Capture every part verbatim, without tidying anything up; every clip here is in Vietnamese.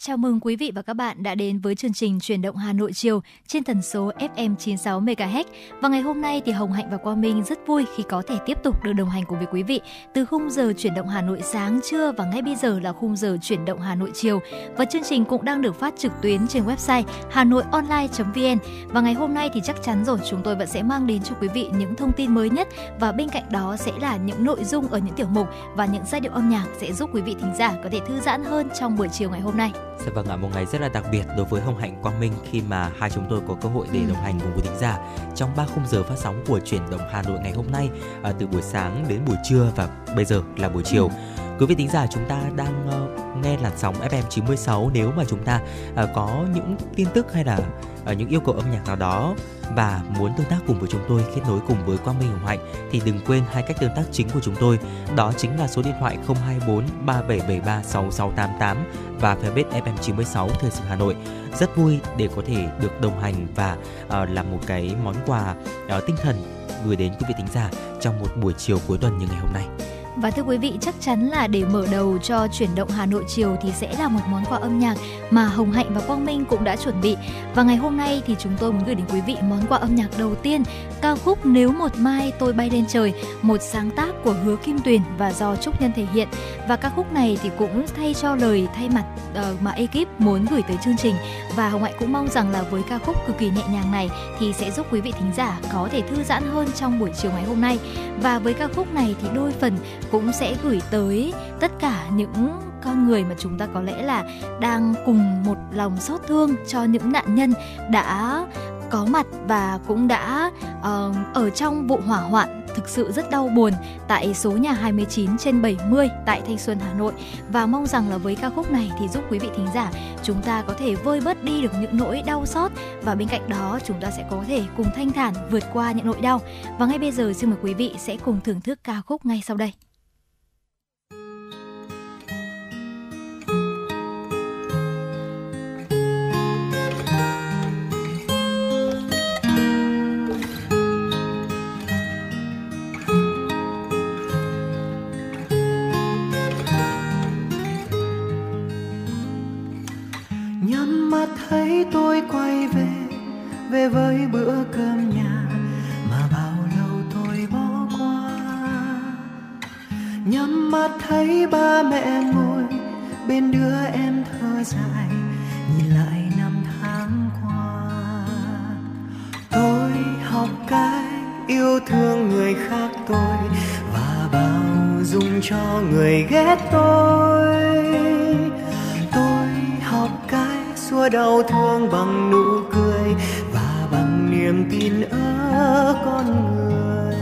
Chào mừng quý vị và các bạn đã đến với chương trình Chuyển động Hà Nội chiều trên tần số ép em chín mươi sáu mê ga héc. Và ngày hôm nay thì Hồng Hạnh và Quang Minh rất vui khi có thể tiếp tục được đồng hành cùng với quý vị từ khung giờ Chuyển động Hà Nội sáng, trưa và ngay bây giờ là khung giờ Chuyển động Hà Nội chiều. Và chương trình cũng đang được phát trực tuyến trên website hanoionline chấm vn. Và ngày hôm nay thì chắc chắn rồi, chúng tôi vẫn sẽ mang đến cho quý vị những thông tin mới nhất, và bên cạnh đó sẽ là những nội dung ở những tiểu mục và những giai điệu âm nhạc sẽ giúp quý vị thính giả có thể thư giãn hơn trong buổi chiều ngày hôm nay. Dạ vâng ạ, một ngày rất là đặc biệt đối với Hồng Hạnh, Quang Minh khi mà hai chúng tôi có cơ hội để đồng hành cùng quý thính giả trong ba khung giờ phát sóng của Chuyển động Hà Nội ngày hôm nay, à, từ buổi sáng đến buổi trưa và bây giờ là buổi chiều. Quý vị thính giả, chúng ta đang uh, nghe làn sóng ép em chín mươi sáu. Nếu mà chúng ta uh, có những tin tức hay là uh, những yêu cầu âm nhạc nào đó và muốn tương tác cùng với chúng tôi, kết nối cùng với Quang Minh, Hồng Hạnh, thì đừng quên hai cách tương tác chính của chúng tôi, đó chính là số điện thoại không hai bốn ba bảy bảy ba sáu sáu tám tám và fanpage ép em chín mươi sáu Thời sự Hà Nội. Rất vui để có thể được đồng hành và uh, làm một cái món quà uh, tinh thần gửi đến quý vị thính giả trong một buổi chiều cuối tuần như ngày hôm nay. Và thưa quý vị, chắc chắn là để mở đầu cho Chuyển động Hà Nội chiều thì sẽ là một món quà âm nhạc mà Hồng Hạnh và Quang Minh cũng đã chuẩn bị. Và ngày hôm nay thì chúng tôi muốn gửi đến quý vị món quà âm nhạc đầu tiên, ca khúc Nếu Một Mai Tôi Bay Lên Trời, một sáng tác của Hứa Kim Tuyền và do Trúc Nhân thể hiện. Và ca khúc này thì cũng thay cho lời thay mặt uh, mà ekip muốn gửi tới chương trình. Và Hồng Hạnh cũng mong rằng là với ca khúc cực kỳ nhẹ nhàng này thì sẽ giúp quý vị thính giả có thể thư giãn hơn trong buổi chiều ngày hôm nay. Và với ca khúc này thì đôi phần cũng sẽ gửi tới tất cả những con người mà chúng ta có lẽ là đang cùng một lòng xót thương cho những nạn nhân đã có mặt và cũng đã uh, ở trong vụ hỏa hoạn thực sự rất đau buồn tại số nhà hai mươi chín trên bảy mươi tại Thanh Xuân, Hà Nội. Và mong rằng là với ca khúc này thì giúp quý vị thính giả chúng ta có thể vơi bớt đi được những nỗi đau xót, và bên cạnh đó chúng ta sẽ có thể cùng thanh thản vượt qua những nỗi đau. Và ngay bây giờ xin mời quý vị sẽ cùng thưởng thức ca khúc ngay sau đây. Thấy tôi quay về, về với bữa cơm nhà mà bao lâu tôi bỏ qua. Nhắm mắt thấy ba mẹ ngồi bên đứa em thơ dài, nhìn lại năm tháng qua. Tôi học cái yêu thương người khác tôi và bao dung cho người ghét tôi. Tôi học cái xua đau thương bằng nụ cười và bằng niềm tin ở con người.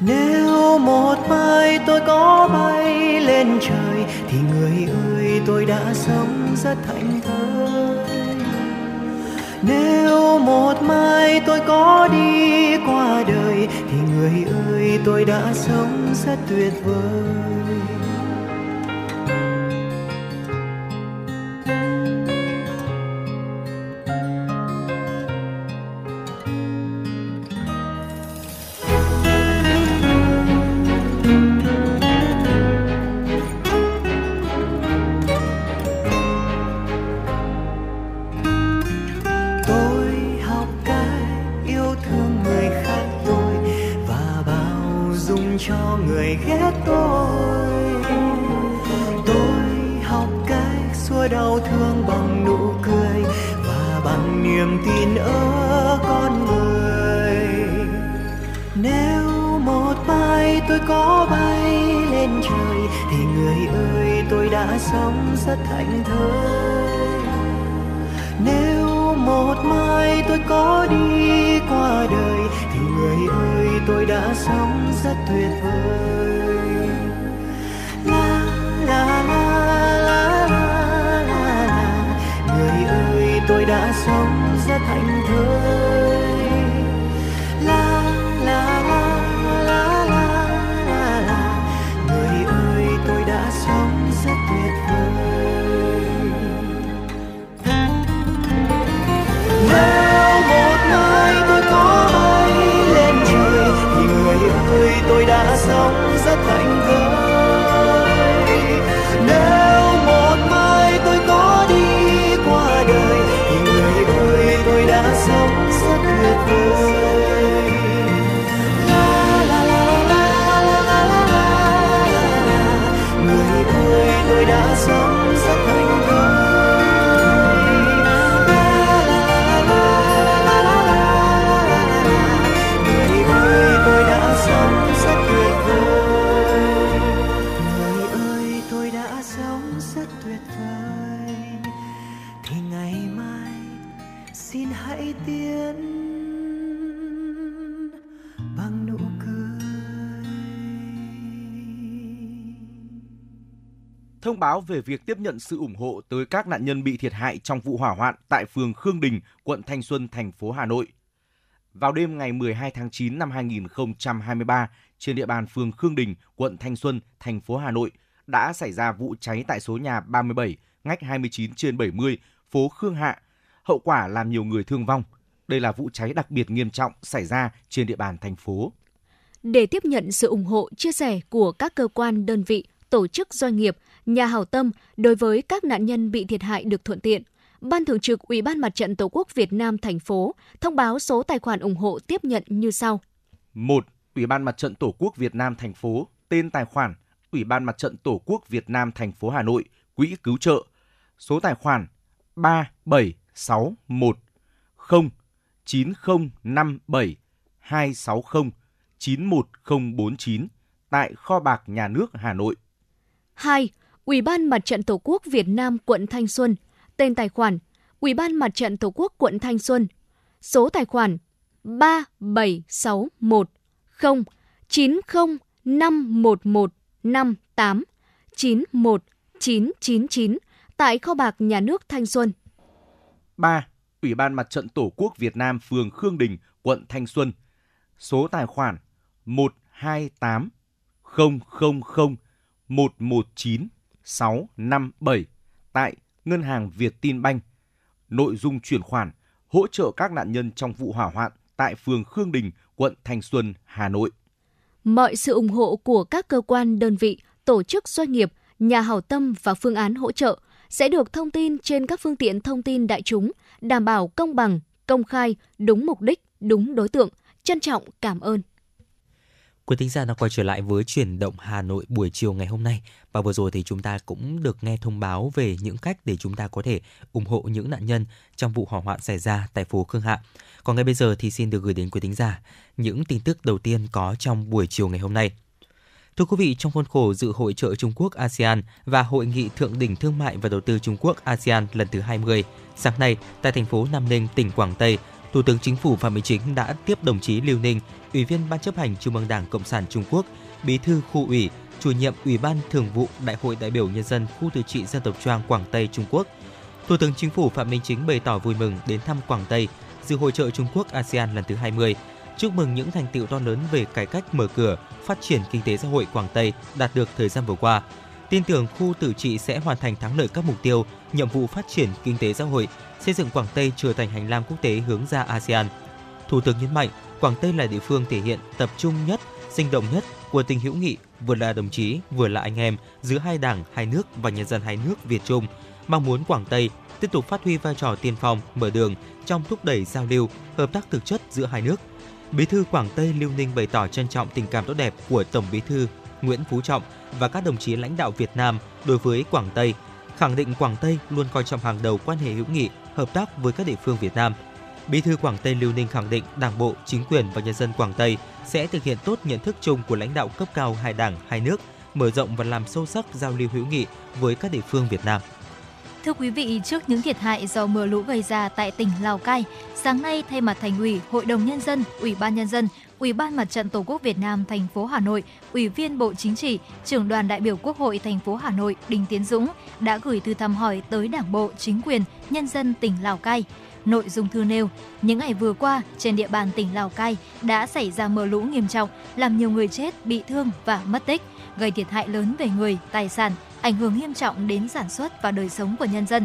Nếu một mai tôi có bay lên trời thì người ơi tôi đã sống rất thảnh thơi. Nếu một mai tôi có đi qua đời thì người ơi tôi đã sống rất tuyệt vời. theo một mai tôi có bay lên trời thì người yêu tôi tôi đã sống rất hạnh vơi. Nếu một mai tôi có đi qua đời thì người yêu tôi tôi đã sống rất tuyệt vời. La la la la la la la người yêu tôi tôi đã sống rất hạnh vơi. Thông báo về việc tiếp nhận sự ủng hộ tới các nạn nhân bị thiệt hại trong vụ hỏa hoạn tại phường Khương Đình, quận Thanh Xuân, thành phố Hà Nội. Vào đêm ngày mười hai tháng chín năm hai nghìn không trăm hai mươi ba, trên địa bàn phường Khương Đình, quận Thanh Xuân, thành phố Hà Nội đã xảy ra vụ cháy tại số nhà ba mươi bảy, ngách hai mươi chín trên bảy mươi, phố Khương Hạ. Hậu quả làm nhiều người thương vong. Đây là vụ cháy đặc biệt nghiêm trọng xảy ra trên địa bàn thành phố. Để tiếp nhận sự ủng hộ, chia sẻ của các cơ quan, đơn vị, tổ chức doanh nghiệp, nhà hảo tâm đối với các nạn nhân bị thiệt hại được thuận tiện, Ban Thường trực Ủy ban Mặt trận Tổ quốc Việt Nam thành phố thông báo số tài khoản ủng hộ tiếp nhận như sau. một. Ủy ban Mặt trận Tổ quốc Việt Nam thành phố, tên tài khoản Ủy ban Mặt trận Tổ quốc Việt Nam thành phố Hà Nội, Quỹ cứu trợ. Số tài khoản ba bảy sáu một không chín không năm bảy hai sáu không chín một không bốn chín tại Kho bạc Nhà nước Hà Nội. hai. Ủy ban Mặt trận Tổ quốc Việt Nam quận Thanh Xuân, tên tài khoản Ủy ban Mặt trận Tổ quốc quận Thanh Xuân, số tài khoản ba bảy sáu một không chín không năm một một năm tám chín một chín chín chín tại Kho bạc Nhà nước Thanh Xuân. ba. Ủy ban Mặt trận Tổ quốc Việt Nam phường Khương Đình, quận Thanh Xuân, số tài khoản một hai tám không không không một một chín sáu năm bảy tại Ngân hàng Việt Tin Banh. Nội dung chuyển khoản hỗ trợ các nạn nhân trong vụ hỏa hoạn tại phường Khương Đình, quận Thanh Xuân, Hà Nội. Mọi sự ủng hộ của các cơ quan, đơn vị, tổ chức doanh nghiệp, nhà hảo tâm và phương án hỗ trợ sẽ được thông tin trên các phương tiện thông tin đại chúng, đảm bảo công bằng, công khai, đúng mục đích, đúng đối tượng. Trân trọng cảm ơn. Quý thính giả đã quay trở lại với Chuyển động Hà Nội buổi chiều ngày hôm nay. Và vừa rồi thì chúng ta cũng được nghe thông báo về những cách để chúng ta có thể ủng hộ những nạn nhân trong vụ hỏa hoạn xảy ra tại phố Khương Hạ. Còn ngay bây giờ thì xin được gửi đến quý thính giả những tin tức đầu tiên có trong buổi chiều ngày hôm nay. Thưa quý vị, trong khuôn khổ dự Hội chợ Trung Quốc ASEAN và Hội nghị Thượng đỉnh Thương mại và Đầu tư Trung Quốc ASEAN lần thứ hai mươi, sáng nay tại thành phố Nam Ninh, tỉnh Quảng Tây, Thủ tướng Chính phủ Phạm Minh Chính đã tiếp đồng chí Lưu Ninh, Ủy viên Ban Chấp hành Trung ương Đảng Cộng sản Trung Quốc, Bí thư Khu ủy, Chủ nhiệm Ủy ban Thường vụ Đại hội đại biểu nhân dân khu tự trị dân tộc Choang Quảng Tây Trung Quốc. Thủ tướng Chính phủ Phạm Minh Chính bày tỏ vui mừng đến thăm Quảng Tây, dự Hội chợ Trung Quốc ASEAN lần thứ hai mươi, chúc mừng những thành tựu to lớn về cải cách mở cửa, phát triển kinh tế xã hội Quảng Tây đạt được thời gian vừa qua. Tin tưởng khu tự trị sẽ hoàn thành thắng lợi các mục tiêu, nhiệm vụ phát triển kinh tế xã hội, xây dựng Quảng Tây trở thành hành lang quốc tế hướng ra ASEAN. Thủ tướng nhấn mạnh, Quảng Tây là địa phương thể hiện tập trung nhất, sinh động nhất của tình hữu nghị, vừa là đồng chí, vừa là anh em giữa hai đảng, hai nước và nhân dân hai nước Việt Trung. Mong muốn Quảng Tây tiếp tục phát huy vai trò tiên phong, mở đường trong thúc đẩy giao lưu, hợp tác thực chất giữa hai nước. Bí thư Quảng Tây Lưu Ninh bày tỏ trân trọng tình cảm tốt đẹp của Tổng Bí thư Nguyễn Phú Trọng và các đồng chí lãnh đạo Việt Nam đối với Quảng Tây, khẳng định Quảng Tây luôn coi trọng hàng đầu quan hệ hữu nghị, hợp tác với các địa phương Việt Nam. Bí thư Quảng Tây Lưu Ninh khẳng định Đảng bộ, chính quyền và nhân dân Quảng Tây sẽ thực hiện tốt nhận thức chung của lãnh đạo cấp cao hai đảng, hai nước, mở rộng và làm sâu sắc giao lưu hữu nghị với các địa phương Việt Nam. Thưa quý vị, trước những thiệt hại do mưa lũ gây ra tại tỉnh Lào Cai, sáng nay thay mặt Thành ủy, Hội đồng Nhân dân, Ủy ban Nhân dân, Ủy ban Mặt trận Tổ quốc Việt Nam thành phố Hà Nội, Ủy viên Bộ Chính trị, Trưởng đoàn đại biểu Quốc hội thành phố Hà Nội Đinh Tiến Dũng đã gửi thư thăm hỏi tới Đảng bộ, chính quyền, nhân dân tỉnh Lào Cai. Nội dung thư nêu, những ngày vừa qua trên địa bàn tỉnh Lào Cai đã xảy ra mưa lũ nghiêm trọng, làm nhiều người chết, bị thương và mất tích, gây thiệt hại lớn về người, tài sản, ảnh hưởng nghiêm trọng đến sản xuất và đời sống của nhân dân.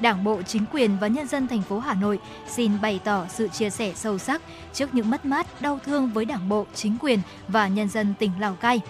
Đảng bộ, chính quyền và nhân dân thành phố Hà Nội xin bày tỏ sự chia sẻ sâu sắc trước những mất mát đau thương với Đảng bộ, chính quyền và nhân dân tỉnh Lào Cai.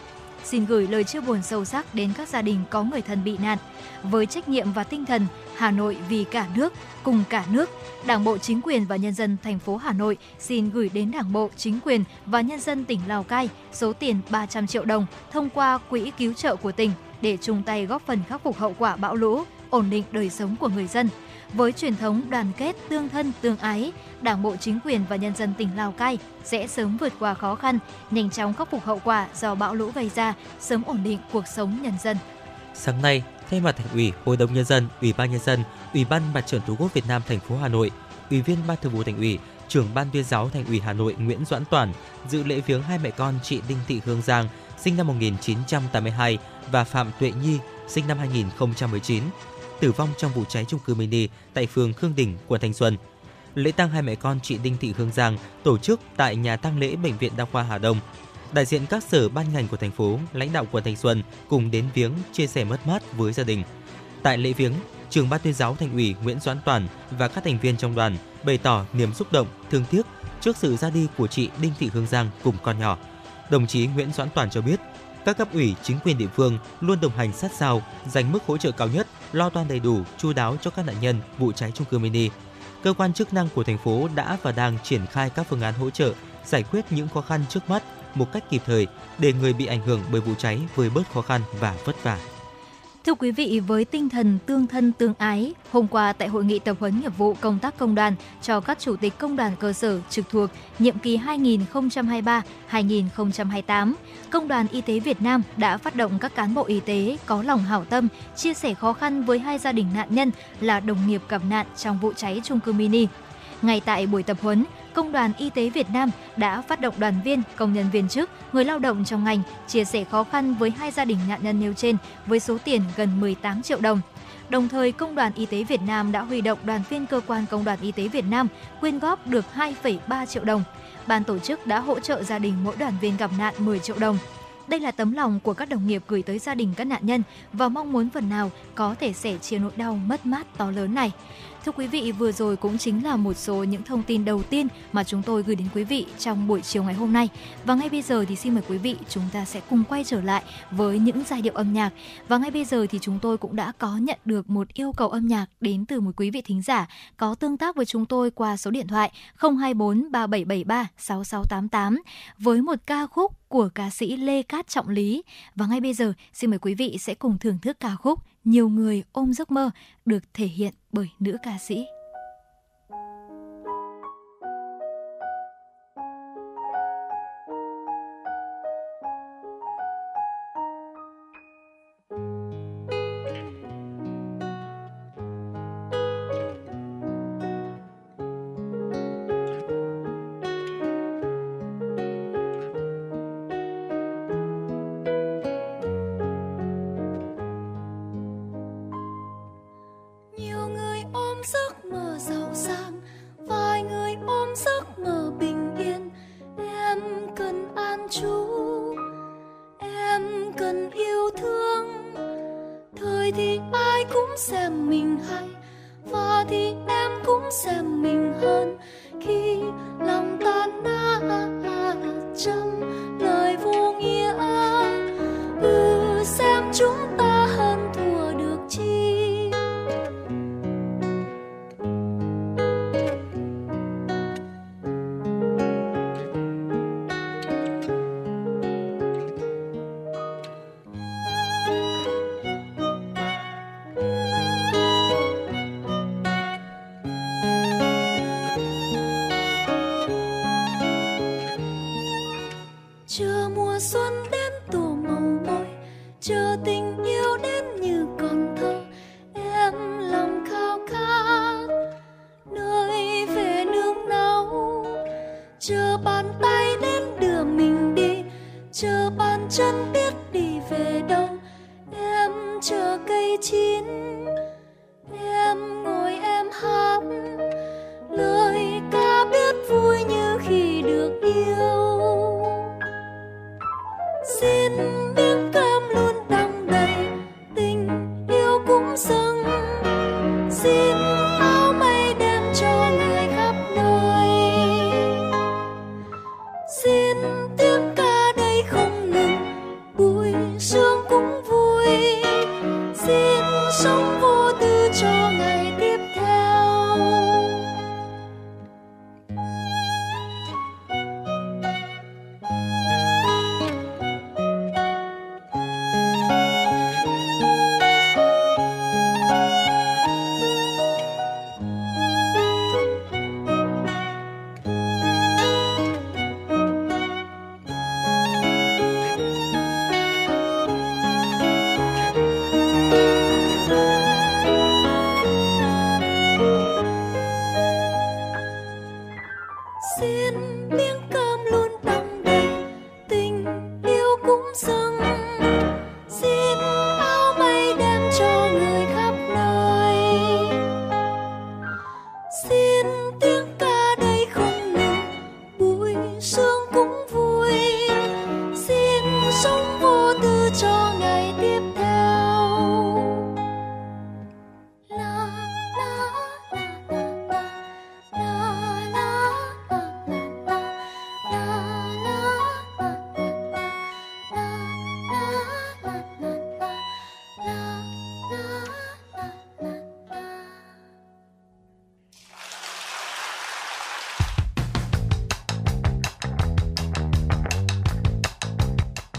Xin gửi lời chia buồn sâu sắc đến các gia đình có người thân bị nạn. Với trách nhiệm và tinh thần Hà Nội vì cả nước, cùng cả nước, Đảng bộ, chính quyền và nhân dân thành phố Hà Nội xin gửi đến Đảng bộ, chính quyền và nhân dân tỉnh Lào Cai số tiền ba trăm triệu đồng thông qua quỹ cứu trợ của tỉnh để chung tay góp phần khắc phục hậu quả bão lũ, ổn định đời sống của người dân. Với truyền thống đoàn kết, tương thân, tương ái, Đảng bộ, chính quyền và nhân dân tỉnh Lào Cai sẽ sớm vượt qua khó khăn, nhanh chóng khắc phục hậu quả do bão lũ gây ra, sớm ổn định cuộc sống nhân dân. Sáng nay, thay mặt Thành ủy, Hội đồng Nhân dân, Ủy ban Nhân dân, Ủy ban Mặt trận Tổ quốc Việt Nam thành phố Hà Nội, Ủy viên Ban Thường vụ Thành ủy, Trưởng Ban Tuyên giáo Thành ủy Hà Nội Nguyễn Doãn Toàn dự lễ viếng hai mẹ con chị Đinh Thị Hương Giang, sinh năm một nghìn chín trăm tám mươi hai và Phạm Tuệ Nhi, sinh năm hai nghìn không trăm mười chín, tử vong trong vụ cháy chung cư mini tại phường Khương Đình, quận Thanh Xuân. Lễ tang hai mẹ con chị Đinh Thị Hương Giang tổ chức tại nhà tang lễ Bệnh viện Đa khoa Hà Đông. Đại diện các sở ban ngành của thành phố, lãnh đạo quận Thanh Xuân cùng đến viếng, chia sẻ mất mát với gia đình. Tại lễ viếng, Trưởng Ban Tuyên giáo Thành ủy Nguyễn Doãn Toàn và các thành viên trong đoàn bày tỏ niềm xúc động, thương tiếc trước sự ra đi của chị Đinh Thị Hương Giang cùng con nhỏ. Đồng chí Nguyễn Doãn Toàn cho biết, các cấp ủy, chính quyền địa phương luôn đồng hành sát sao, dành mức hỗ trợ cao nhất, lo toan đầy đủ, chu đáo cho các nạn nhân vụ cháy chung cư mini. Cơ quan chức năng của thành phố đã và đang triển khai các phương án hỗ trợ, giải quyết những khó khăn trước mắt một cách kịp thời để người bị ảnh hưởng bởi vụ cháy vơi bớt khó khăn và vất vả. Thưa quý vị, với tinh thần tương thân tương ái, hôm qua tại Hội nghị tập huấn nghiệp vụ công tác công đoàn cho các chủ tịch công đoàn cơ sở trực thuộc nhiệm kỳ hai nghìn không trăm hai mươi ba đến hai nghìn không trăm hai mươi tám, Công đoàn Y tế Việt Nam đã phát động các cán bộ y tế có lòng hảo tâm chia sẻ khó khăn với hai gia đình nạn nhân là đồng nghiệp gặp nạn trong vụ cháy chung cư mini. Ngay tại buổi tập huấn, Công đoàn Y tế Việt Nam đã phát động đoàn viên, công nhân viên chức, người lao động trong ngành chia sẻ khó khăn với hai gia đình nạn nhân nêu trên với số tiền gần mười tám triệu đồng. Đồng thời, Công đoàn Y tế Việt Nam đã huy động đoàn viên cơ quan Công đoàn Y tế Việt Nam quyên góp được hai phẩy ba triệu đồng. Ban tổ chức đã hỗ trợ gia đình mỗi đoàn viên gặp nạn mười triệu đồng. Đây là tấm lòng của các đồng nghiệp gửi tới gia đình các nạn nhân và mong muốn phần nào có thể sẻ chia nỗi đau mất mát to lớn này. Thưa quý vị, vừa rồi cũng chính là một số những thông tin đầu tiên mà chúng tôi gửi đến quý vị trong buổi chiều ngày hôm nay. Và ngay bây giờ thì xin mời quý vị, chúng ta sẽ cùng quay trở lại với những giai điệu âm nhạc. Và ngay bây giờ thì chúng tôi cũng đã có nhận được một yêu cầu âm nhạc đến từ một quý vị thính giả có tương tác với chúng tôi qua số điện thoại không hai bốn ba bảy bảy ba sáu sáu tám tám với một ca khúc của ca sĩ Lê Cát Trọng Lý. Và ngay bây giờ xin mời quý vị sẽ cùng thưởng thức ca khúc Nhiều Người Ôm Giấc Mơ được thể hiện bởi nữ ca sĩ. Xin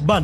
Bản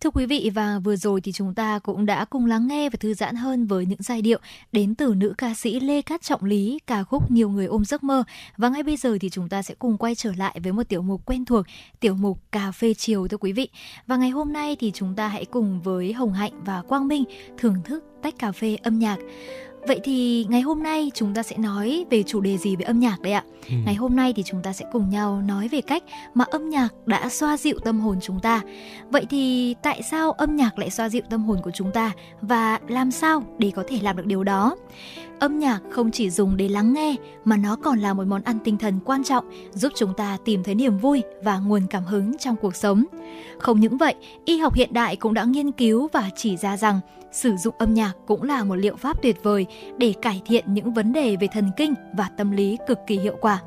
Thưa quý vị, và vừa rồi thì chúng ta cũng đã cùng lắng nghe và thư giãn hơn với những giai điệu đến từ nữ ca sĩ Lê Cát Trọng Lý, ca khúc Nhiều Người Ôm Giấc Mơ. Và ngay bây giờ thì chúng ta sẽ cùng quay trở lại với một tiểu mục quen thuộc, tiểu mục Cà Phê Chiều thưa quý vị. Và ngày hôm nay thì chúng ta hãy cùng với Hồng Hạnh và Quang Minh thưởng thức tách cà phê âm nhạc. Vậy thì ngày hôm nay chúng ta sẽ nói về chủ đề gì về âm nhạc đây ạ? Ừ. Ngày hôm nay thì chúng ta sẽ cùng nhau nói về cách mà âm nhạc đã xoa dịu tâm hồn chúng ta. Vậy thì tại sao âm nhạc lại xoa dịu tâm hồn của chúng ta và làm sao để có thể làm được điều đó? Âm nhạc không chỉ dùng để lắng nghe mà nó còn là một món ăn tinh thần quan trọng, giúp chúng ta tìm thấy niềm vui và nguồn cảm hứng trong cuộc sống. Không những vậy, y học hiện đại cũng đã nghiên cứu và chỉ ra rằng sử dụng âm nhạc cũng là một liệu pháp tuyệt vời để cải thiện những vấn đề về thần kinh và tâm lý cực kỳ hiệu quả.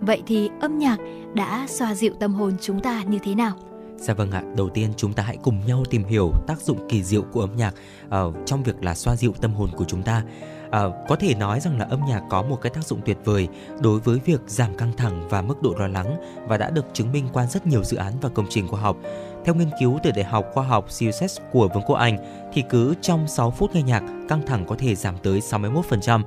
Vậy thì âm nhạc đã xoa dịu tâm hồn chúng ta như thế nào? Dạ vâng ạ, đầu tiên chúng ta hãy cùng nhau tìm hiểu tác dụng kỳ diệu của âm nhạc uh, trong việc là xoa dịu tâm hồn của chúng ta. À, có thể nói rằng là âm nhạc có một cái tác dụng tuyệt vời đối với việc giảm căng thẳng và mức độ lo lắng, và đã được chứng minh qua rất nhiều dự án và công trình khoa học. Theo nghiên cứu từ Đại học Khoa học Sussex của Vương quốc Anh thì cứ trong sáu phút nghe nhạc, căng thẳng có thể giảm tới sáu mươi mốt phần trăm.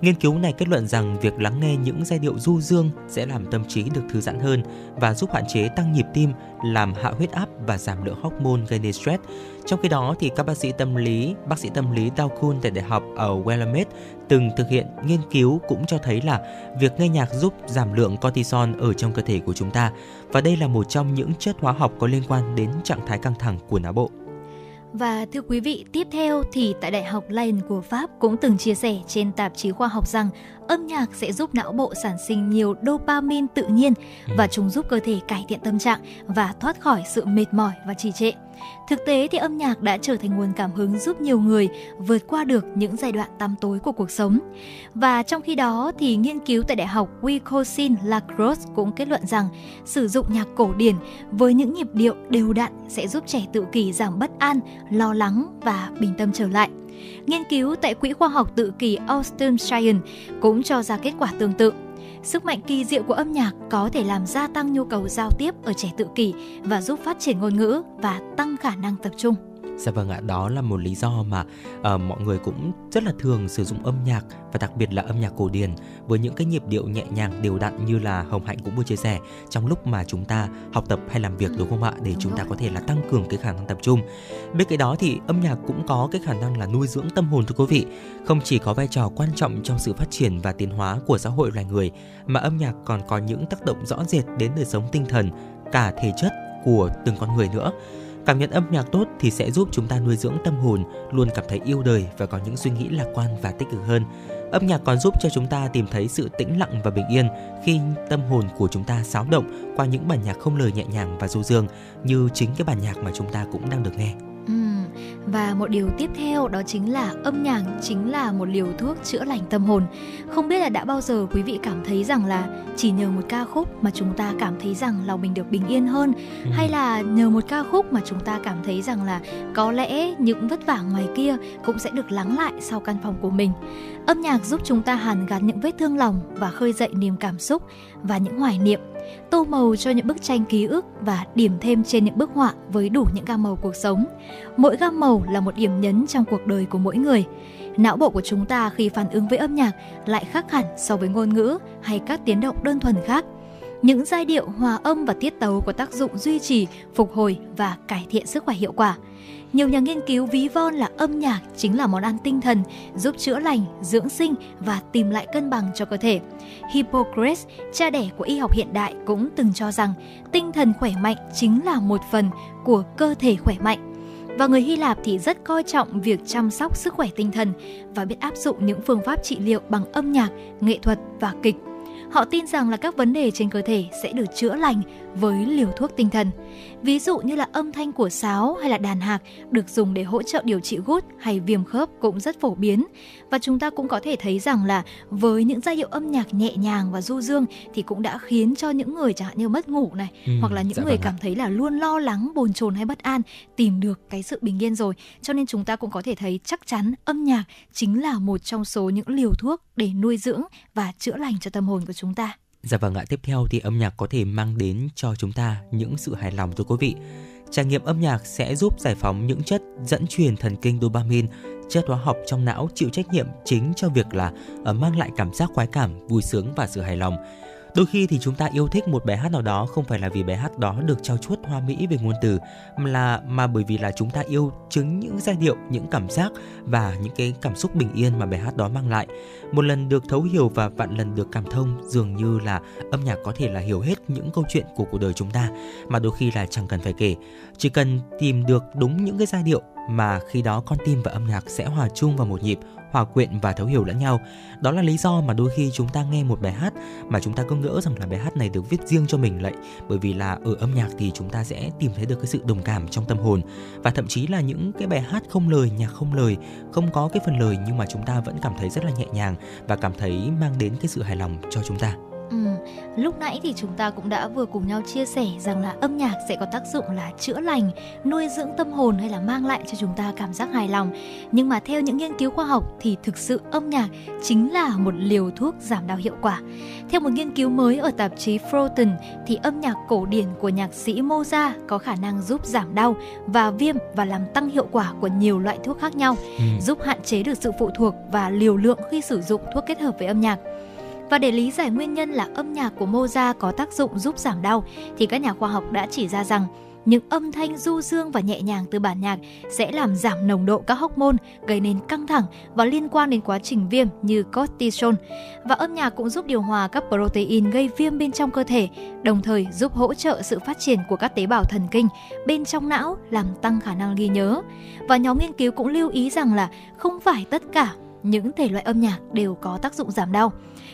Nghiên cứu này kết luận rằng việc lắng nghe những giai điệu du dương sẽ làm tâm trí được thư giãn hơn và giúp hạn chế tăng nhịp tim, làm hạ huyết áp và giảm lượng hormone gây nên stress. Trong khi đó thì các bác sĩ tâm lý, bác sĩ tâm lý Dow Kuhn tại Đại học ở Willamette từng thực hiện nghiên cứu cũng cho thấy là việc nghe nhạc giúp giảm lượng cortisol ở trong cơ thể của chúng ta, và đây là một trong những chất hóa học có liên quan đến trạng thái căng thẳng của não bộ. Và thưa quý vị, tiếp theo thì tại Đại học Lyon của Pháp cũng từng chia sẻ trên tạp chí khoa học rằng âm nhạc sẽ giúp não bộ sản sinh nhiều dopamine tự nhiên và chúng giúp cơ thể cải thiện tâm trạng và thoát khỏi sự mệt mỏi và trì trệ. Thực tế thì âm nhạc đã trở thành nguồn cảm hứng giúp nhiều người vượt qua được những giai đoạn tăm tối của cuộc sống. Và trong khi đó thì nghiên cứu tại Đại học Christine Lagarde cũng kết luận rằng sử dụng nhạc cổ điển với những nhịp điệu đều đặn sẽ giúp trẻ tự kỷ giảm bất an, lo lắng và bình tâm trở lại. Nghiên cứu tại Quỹ khoa học tự kỷ Austin Science cũng cho ra kết quả tương tự. Sức mạnh kỳ diệu của âm nhạc có thể làm gia tăng nhu cầu giao tiếp ở trẻ tự kỷ và giúp phát triển ngôn ngữ và tăng khả năng tập trung. Dạ vâng ạ, đó là một lý do mà uh, mọi người cũng rất là thường sử dụng âm nhạc, và đặc biệt là âm nhạc cổ điển với những cái nhịp điệu nhẹ nhàng đều đặn như là Hồng Hạnh cũng vừa chia sẻ trong lúc mà chúng ta học tập hay làm việc, đúng không ạ? Để đúng chúng rồi. Ta có thể là tăng cường cái khả năng tập trung. Bên cạnh đó thì âm nhạc cũng có cái khả năng là nuôi dưỡng tâm hồn thưa quý vị. Không chỉ có vai trò quan trọng trong sự phát triển và tiến hóa của xã hội loài người, mà âm nhạc còn có những tác động rõ rệt đến đời sống tinh thần, cả thể chất của từng con người nữa. Cảm nhận âm nhạc tốt thì sẽ giúp chúng ta nuôi dưỡng tâm hồn, luôn cảm thấy yêu đời và có những suy nghĩ lạc quan và tích cực hơn. Âm nhạc còn giúp cho chúng ta tìm thấy sự tĩnh lặng và bình yên khi tâm hồn của chúng ta xáo động qua những bản nhạc không lời nhẹ nhàng và du dương như chính cái bản nhạc mà chúng ta cũng đang được nghe. Và một điều tiếp theo đó chính là âm nhạc chính là một liều thuốc chữa lành tâm hồn. Không biết là đã bao giờ quý vị cảm thấy rằng là chỉ nhờ một ca khúc mà chúng ta cảm thấy rằng lòng mình được bình yên hơn, ừ. hay là nhờ một ca khúc mà chúng ta cảm thấy rằng là có lẽ những vất vả ngoài kia cũng sẽ được lắng lại sau căn phòng của mình. Âm nhạc giúp chúng ta hàn gắn những vết thương lòng và khơi dậy niềm cảm xúc và những hoài niệm, tô màu cho những bức tranh ký ức và điểm thêm trên những bức họa với đủ những gam màu cuộc sống. Mỗi gam màu là một điểm nhấn trong cuộc đời của mỗi người. Não bộ của chúng ta khi phản ứng với âm nhạc lại khác hẳn so với ngôn ngữ hay các tiếng động đơn thuần khác. Những giai điệu, hòa âm và tiết tấu có tác dụng duy trì, phục hồi và cải thiện sức khỏe hiệu quả. Nhiều nhà nghiên cứu ví von là âm nhạc chính là món ăn tinh thần giúp chữa lành, dưỡng sinh và tìm lại cân bằng cho cơ thể. Hippocrates, cha đẻ của y học hiện đại, cũng từng cho rằng tinh thần khỏe mạnh chính là một phần của cơ thể khỏe mạnh. Và người Hy Lạp thì rất coi trọng việc chăm sóc sức khỏe tinh thần và biết áp dụng những phương pháp trị liệu bằng âm nhạc, nghệ thuật và kịch. Họ tin rằng là các vấn đề trên cơ thể sẽ được chữa lành với liều thuốc tinh thần. Ví dụ như là âm thanh của sáo hay là đàn hạc được dùng để hỗ trợ điều trị gút hay viêm khớp cũng rất phổ biến. Và chúng ta cũng có thể thấy rằng là với những giai điệu âm nhạc nhẹ nhàng và du dương thì cũng đã khiến cho những người chẳng hạn như mất ngủ này ừ, hoặc là những dạ người vâng cảm ạ. thấy là luôn lo lắng, bồn chồn hay bất an tìm được cái sự bình yên rồi. Cho nên chúng ta cũng có thể thấy chắc chắn âm nhạc chính là một trong số những liều thuốc để nuôi dưỡng và chữa lành cho tâm hồn của chúng ta. Dạ vâng ạ, tiếp theo thì âm nhạc có thể mang đến cho chúng ta những sự hài lòng thưa quý vị. Trải nghiệm âm nhạc sẽ giúp giải phóng những chất dẫn truyền thần kinh dopamine, chất hóa học trong não chịu trách nhiệm chính cho việc là mang lại cảm giác khoái cảm, vui sướng và sự hài lòng. Đôi khi thì chúng ta yêu thích một bài hát nào đó không phải là vì bài hát đó được trau chuốt hoa mỹ về ngôn từ mà là mà bởi vì là chúng ta yêu chính những giai điệu, những cảm giác và những cái cảm xúc bình yên mà bài hát đó mang lại. Một lần được thấu hiểu và vạn lần được cảm thông, dường như là âm nhạc có thể là hiểu hết những câu chuyện của cuộc đời chúng ta mà đôi khi là chẳng cần phải kể. Chỉ cần tìm được đúng những cái giai điệu mà khi đó con tim và âm nhạc sẽ hòa chung vào một nhịp, hòa quyện và thấu hiểu lẫn nhau. Đó là lý do mà đôi khi chúng ta nghe một bài hát mà chúng ta cứ ngỡ rằng là bài hát này được viết riêng cho mình lại, bởi vì là ở âm nhạc thì chúng ta sẽ tìm thấy được cái sự đồng cảm trong tâm hồn. Và thậm chí là những cái bài hát không lời, nhạc không lời, không có cái phần lời nhưng mà chúng ta vẫn cảm thấy rất là nhẹ nhàng và cảm thấy mang đến cái sự hài lòng cho chúng ta. Ừ, lúc nãy thì chúng ta cũng đã vừa cùng nhau chia sẻ rằng là âm nhạc sẽ có tác dụng là chữa lành, nuôi dưỡng tâm hồn hay là mang lại cho chúng ta cảm giác hài lòng. Nhưng mà theo những nghiên cứu khoa học thì thực sự âm nhạc chính là một liều thuốc giảm đau hiệu quả. Theo một nghiên cứu mới ở tạp chí Proton thì âm nhạc cổ điển của nhạc sĩ Mozart có khả năng giúp giảm đau và viêm và làm tăng hiệu quả của nhiều loại thuốc khác nhau, ừ. giúp hạn chế được sự phụ thuộc và liều lượng khi sử dụng thuốc kết hợp với âm nhạc. Và để lý giải nguyên nhân là âm nhạc của Mozart có tác dụng giúp giảm đau thì các nhà khoa học đã chỉ ra rằng những âm thanh du dương và nhẹ nhàng từ bản nhạc sẽ làm giảm nồng độ các hormone gây nên căng thẳng và liên quan đến quá trình viêm như cortisol. Và âm nhạc cũng giúp điều hòa các protein gây viêm bên trong cơ thể, đồng thời giúp hỗ trợ sự phát triển của các tế bào thần kinh bên trong não, làm tăng khả năng ghi nhớ. Và nhóm nghiên cứu cũng lưu ý rằng là không phải tất cả những thể loại âm nhạc đều có tác dụng giảm đau.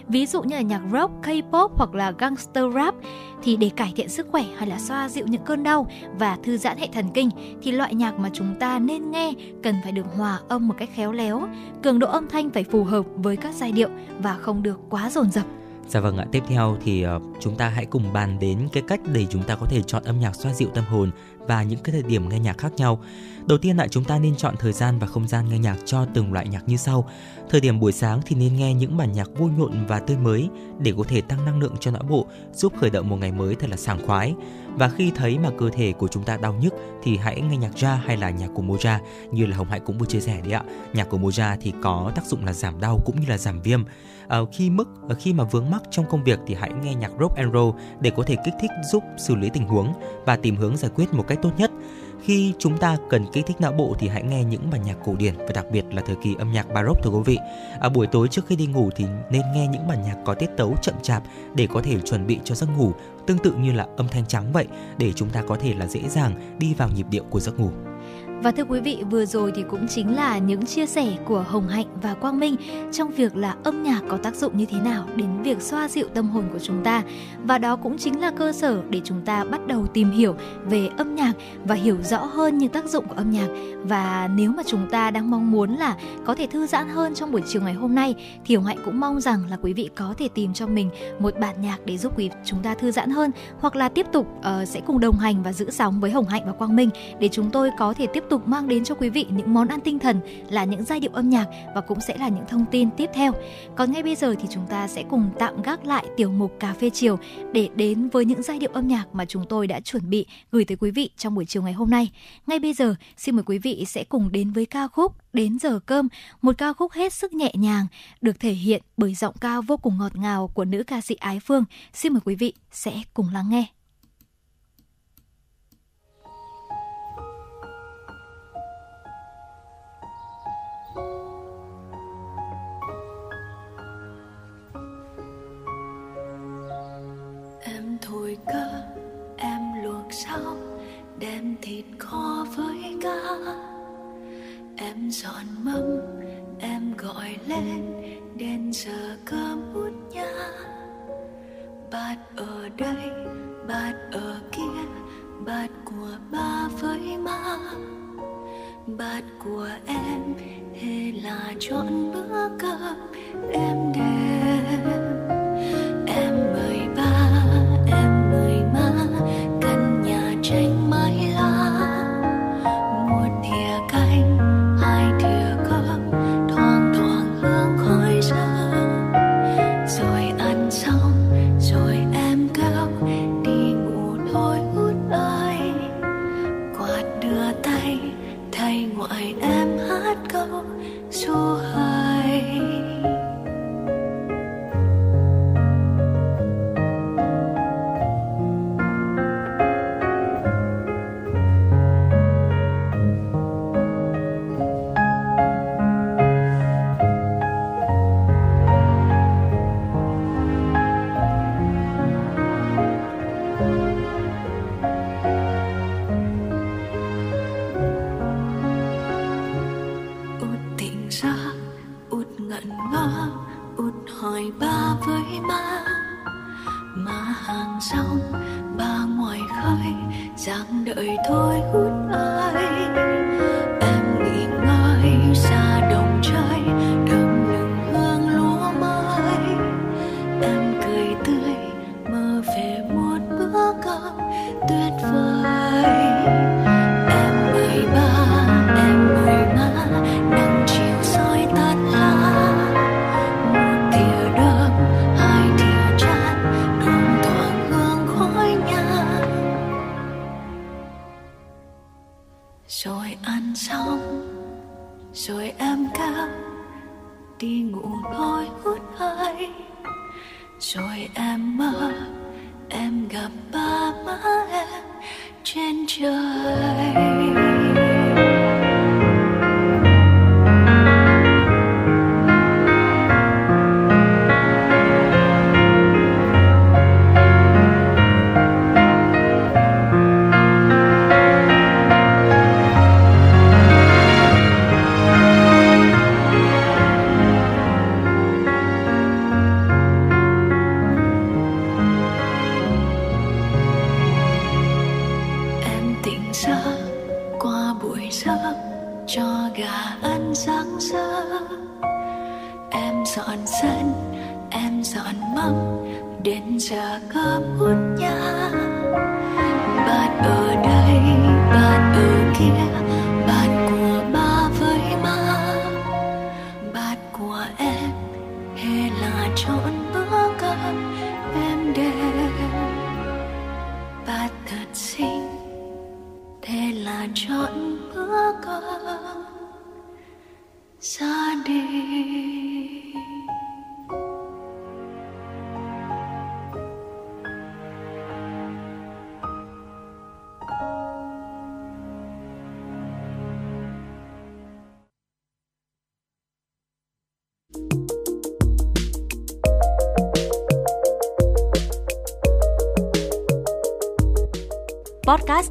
Ví dụ như là nhạc rock, K-pop hoặc là gangster rap thì để cải thiện sức khỏe hay là xoa dịu những cơn đau và thư giãn hệ thần kinh thì loại nhạc mà chúng ta nên nghe cần phải được hòa âm một cách khéo léo, cường độ âm thanh phải phù hợp với các giai điệu và không được quá dồn dập. Dạ vâng ạ, tiếp theo thì uh, chúng ta hãy cùng bàn đến cái cách để chúng ta có thể chọn âm nhạc xoa dịu tâm hồn và những cái thời điểm nghe nhạc khác nhau. Đầu tiên là chúng ta nên chọn thời gian và không gian nghe nhạc cho từng loại nhạc như sau. Thời điểm buổi sáng thì nên nghe những bản nhạc vui nhộn và tươi mới để có thể tăng năng lượng cho não bộ, giúp khởi động một ngày mới thật là sảng khoái. Và khi thấy mà cơ thể của chúng ta đau nhức thì hãy nghe nhạc jazz hay là nhạc của Mozart, như là Hồng Hạnh cũng vừa chia sẻ đấy ạ. Nhạc của Mozart thì có tác dụng là giảm đau cũng như là giảm viêm. À, khi mức khi mà vướng mắc trong công việc thì hãy nghe nhạc rock and roll để có thể kích thích, giúp xử lý tình huống và tìm hướng giải quyết một cách tốt nhất. Khi chúng ta cần kích thích não bộ thì hãy nghe những bản nhạc cổ điển và đặc biệt là thời kỳ âm nhạc baroque thưa quý vị. À, buổi tối trước khi đi ngủ thì nên nghe những bản nhạc có tiết tấu chậm chạp để có thể chuẩn bị cho giấc ngủ, tương tự như là âm thanh trắng vậy, để chúng ta có thể là dễ dàng đi vào nhịp điệu của giấc ngủ. Và thưa quý vị, vừa rồi thì cũng chính là những chia sẻ của Hồng Hạnh và Quang Minh trong việc là âm nhạc có tác dụng như thế nào đến việc xoa dịu tâm hồn của chúng ta. Và đó cũng chính là cơ sở để chúng ta bắt đầu tìm hiểu về âm nhạc và hiểu rõ hơn những tác dụng của âm nhạc. Và nếu mà chúng ta đang mong muốn là có thể thư giãn hơn trong buổi chiều ngày hôm nay thì Hồng Hạnh cũng mong rằng là quý vị có thể tìm cho mình một bản nhạc để giúp quý chúng ta thư giãn hơn, hoặc là tiếp tục uh, sẽ cùng đồng hành và giữ sóng với Hồng Hạnh và Quang Minh để chúng tôi có thể tiếp tục mang đến cho quý vị những món ăn tinh thần là những giai điệu âm nhạc và cũng sẽ là những thông tin tiếp theo. Còn ngay bây giờ thì chúng ta sẽ cùng tạm gác lại tiểu mục Cà phê chiều để đến với những giai điệu âm nhạc mà chúng tôi đã chuẩn bị gửi tới quý vị trong buổi chiều ngày hôm nay. Ngay bây giờ xin mời quý vị sẽ cùng đến với ca khúc Đến giờ cơm, một ca khúc hết sức nhẹ nhàng được thể hiện bởi giọng ca vô cùng ngọt ngào của nữ ca sĩ Ái Phương. Xin mời quý vị sẽ cùng lắng nghe. Thổi cơm, em luộc rau, đem thịt kho với cá. Em dọn mâm, em gọi lên, đến giờ cơm út nhá. Bát ở đây, bát ở kia, bát của ba với má. Bát của em, hay là chọn bữa cơm em đem. Podcast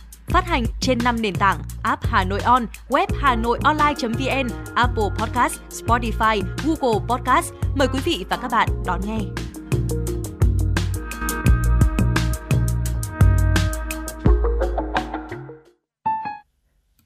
Phát hành trên năm nền tảng: app Hà Nội On, web hanoionline.vn, Apple Podcast, Spotify, Google Podcast. Mời quý vị và các bạn đón nghe.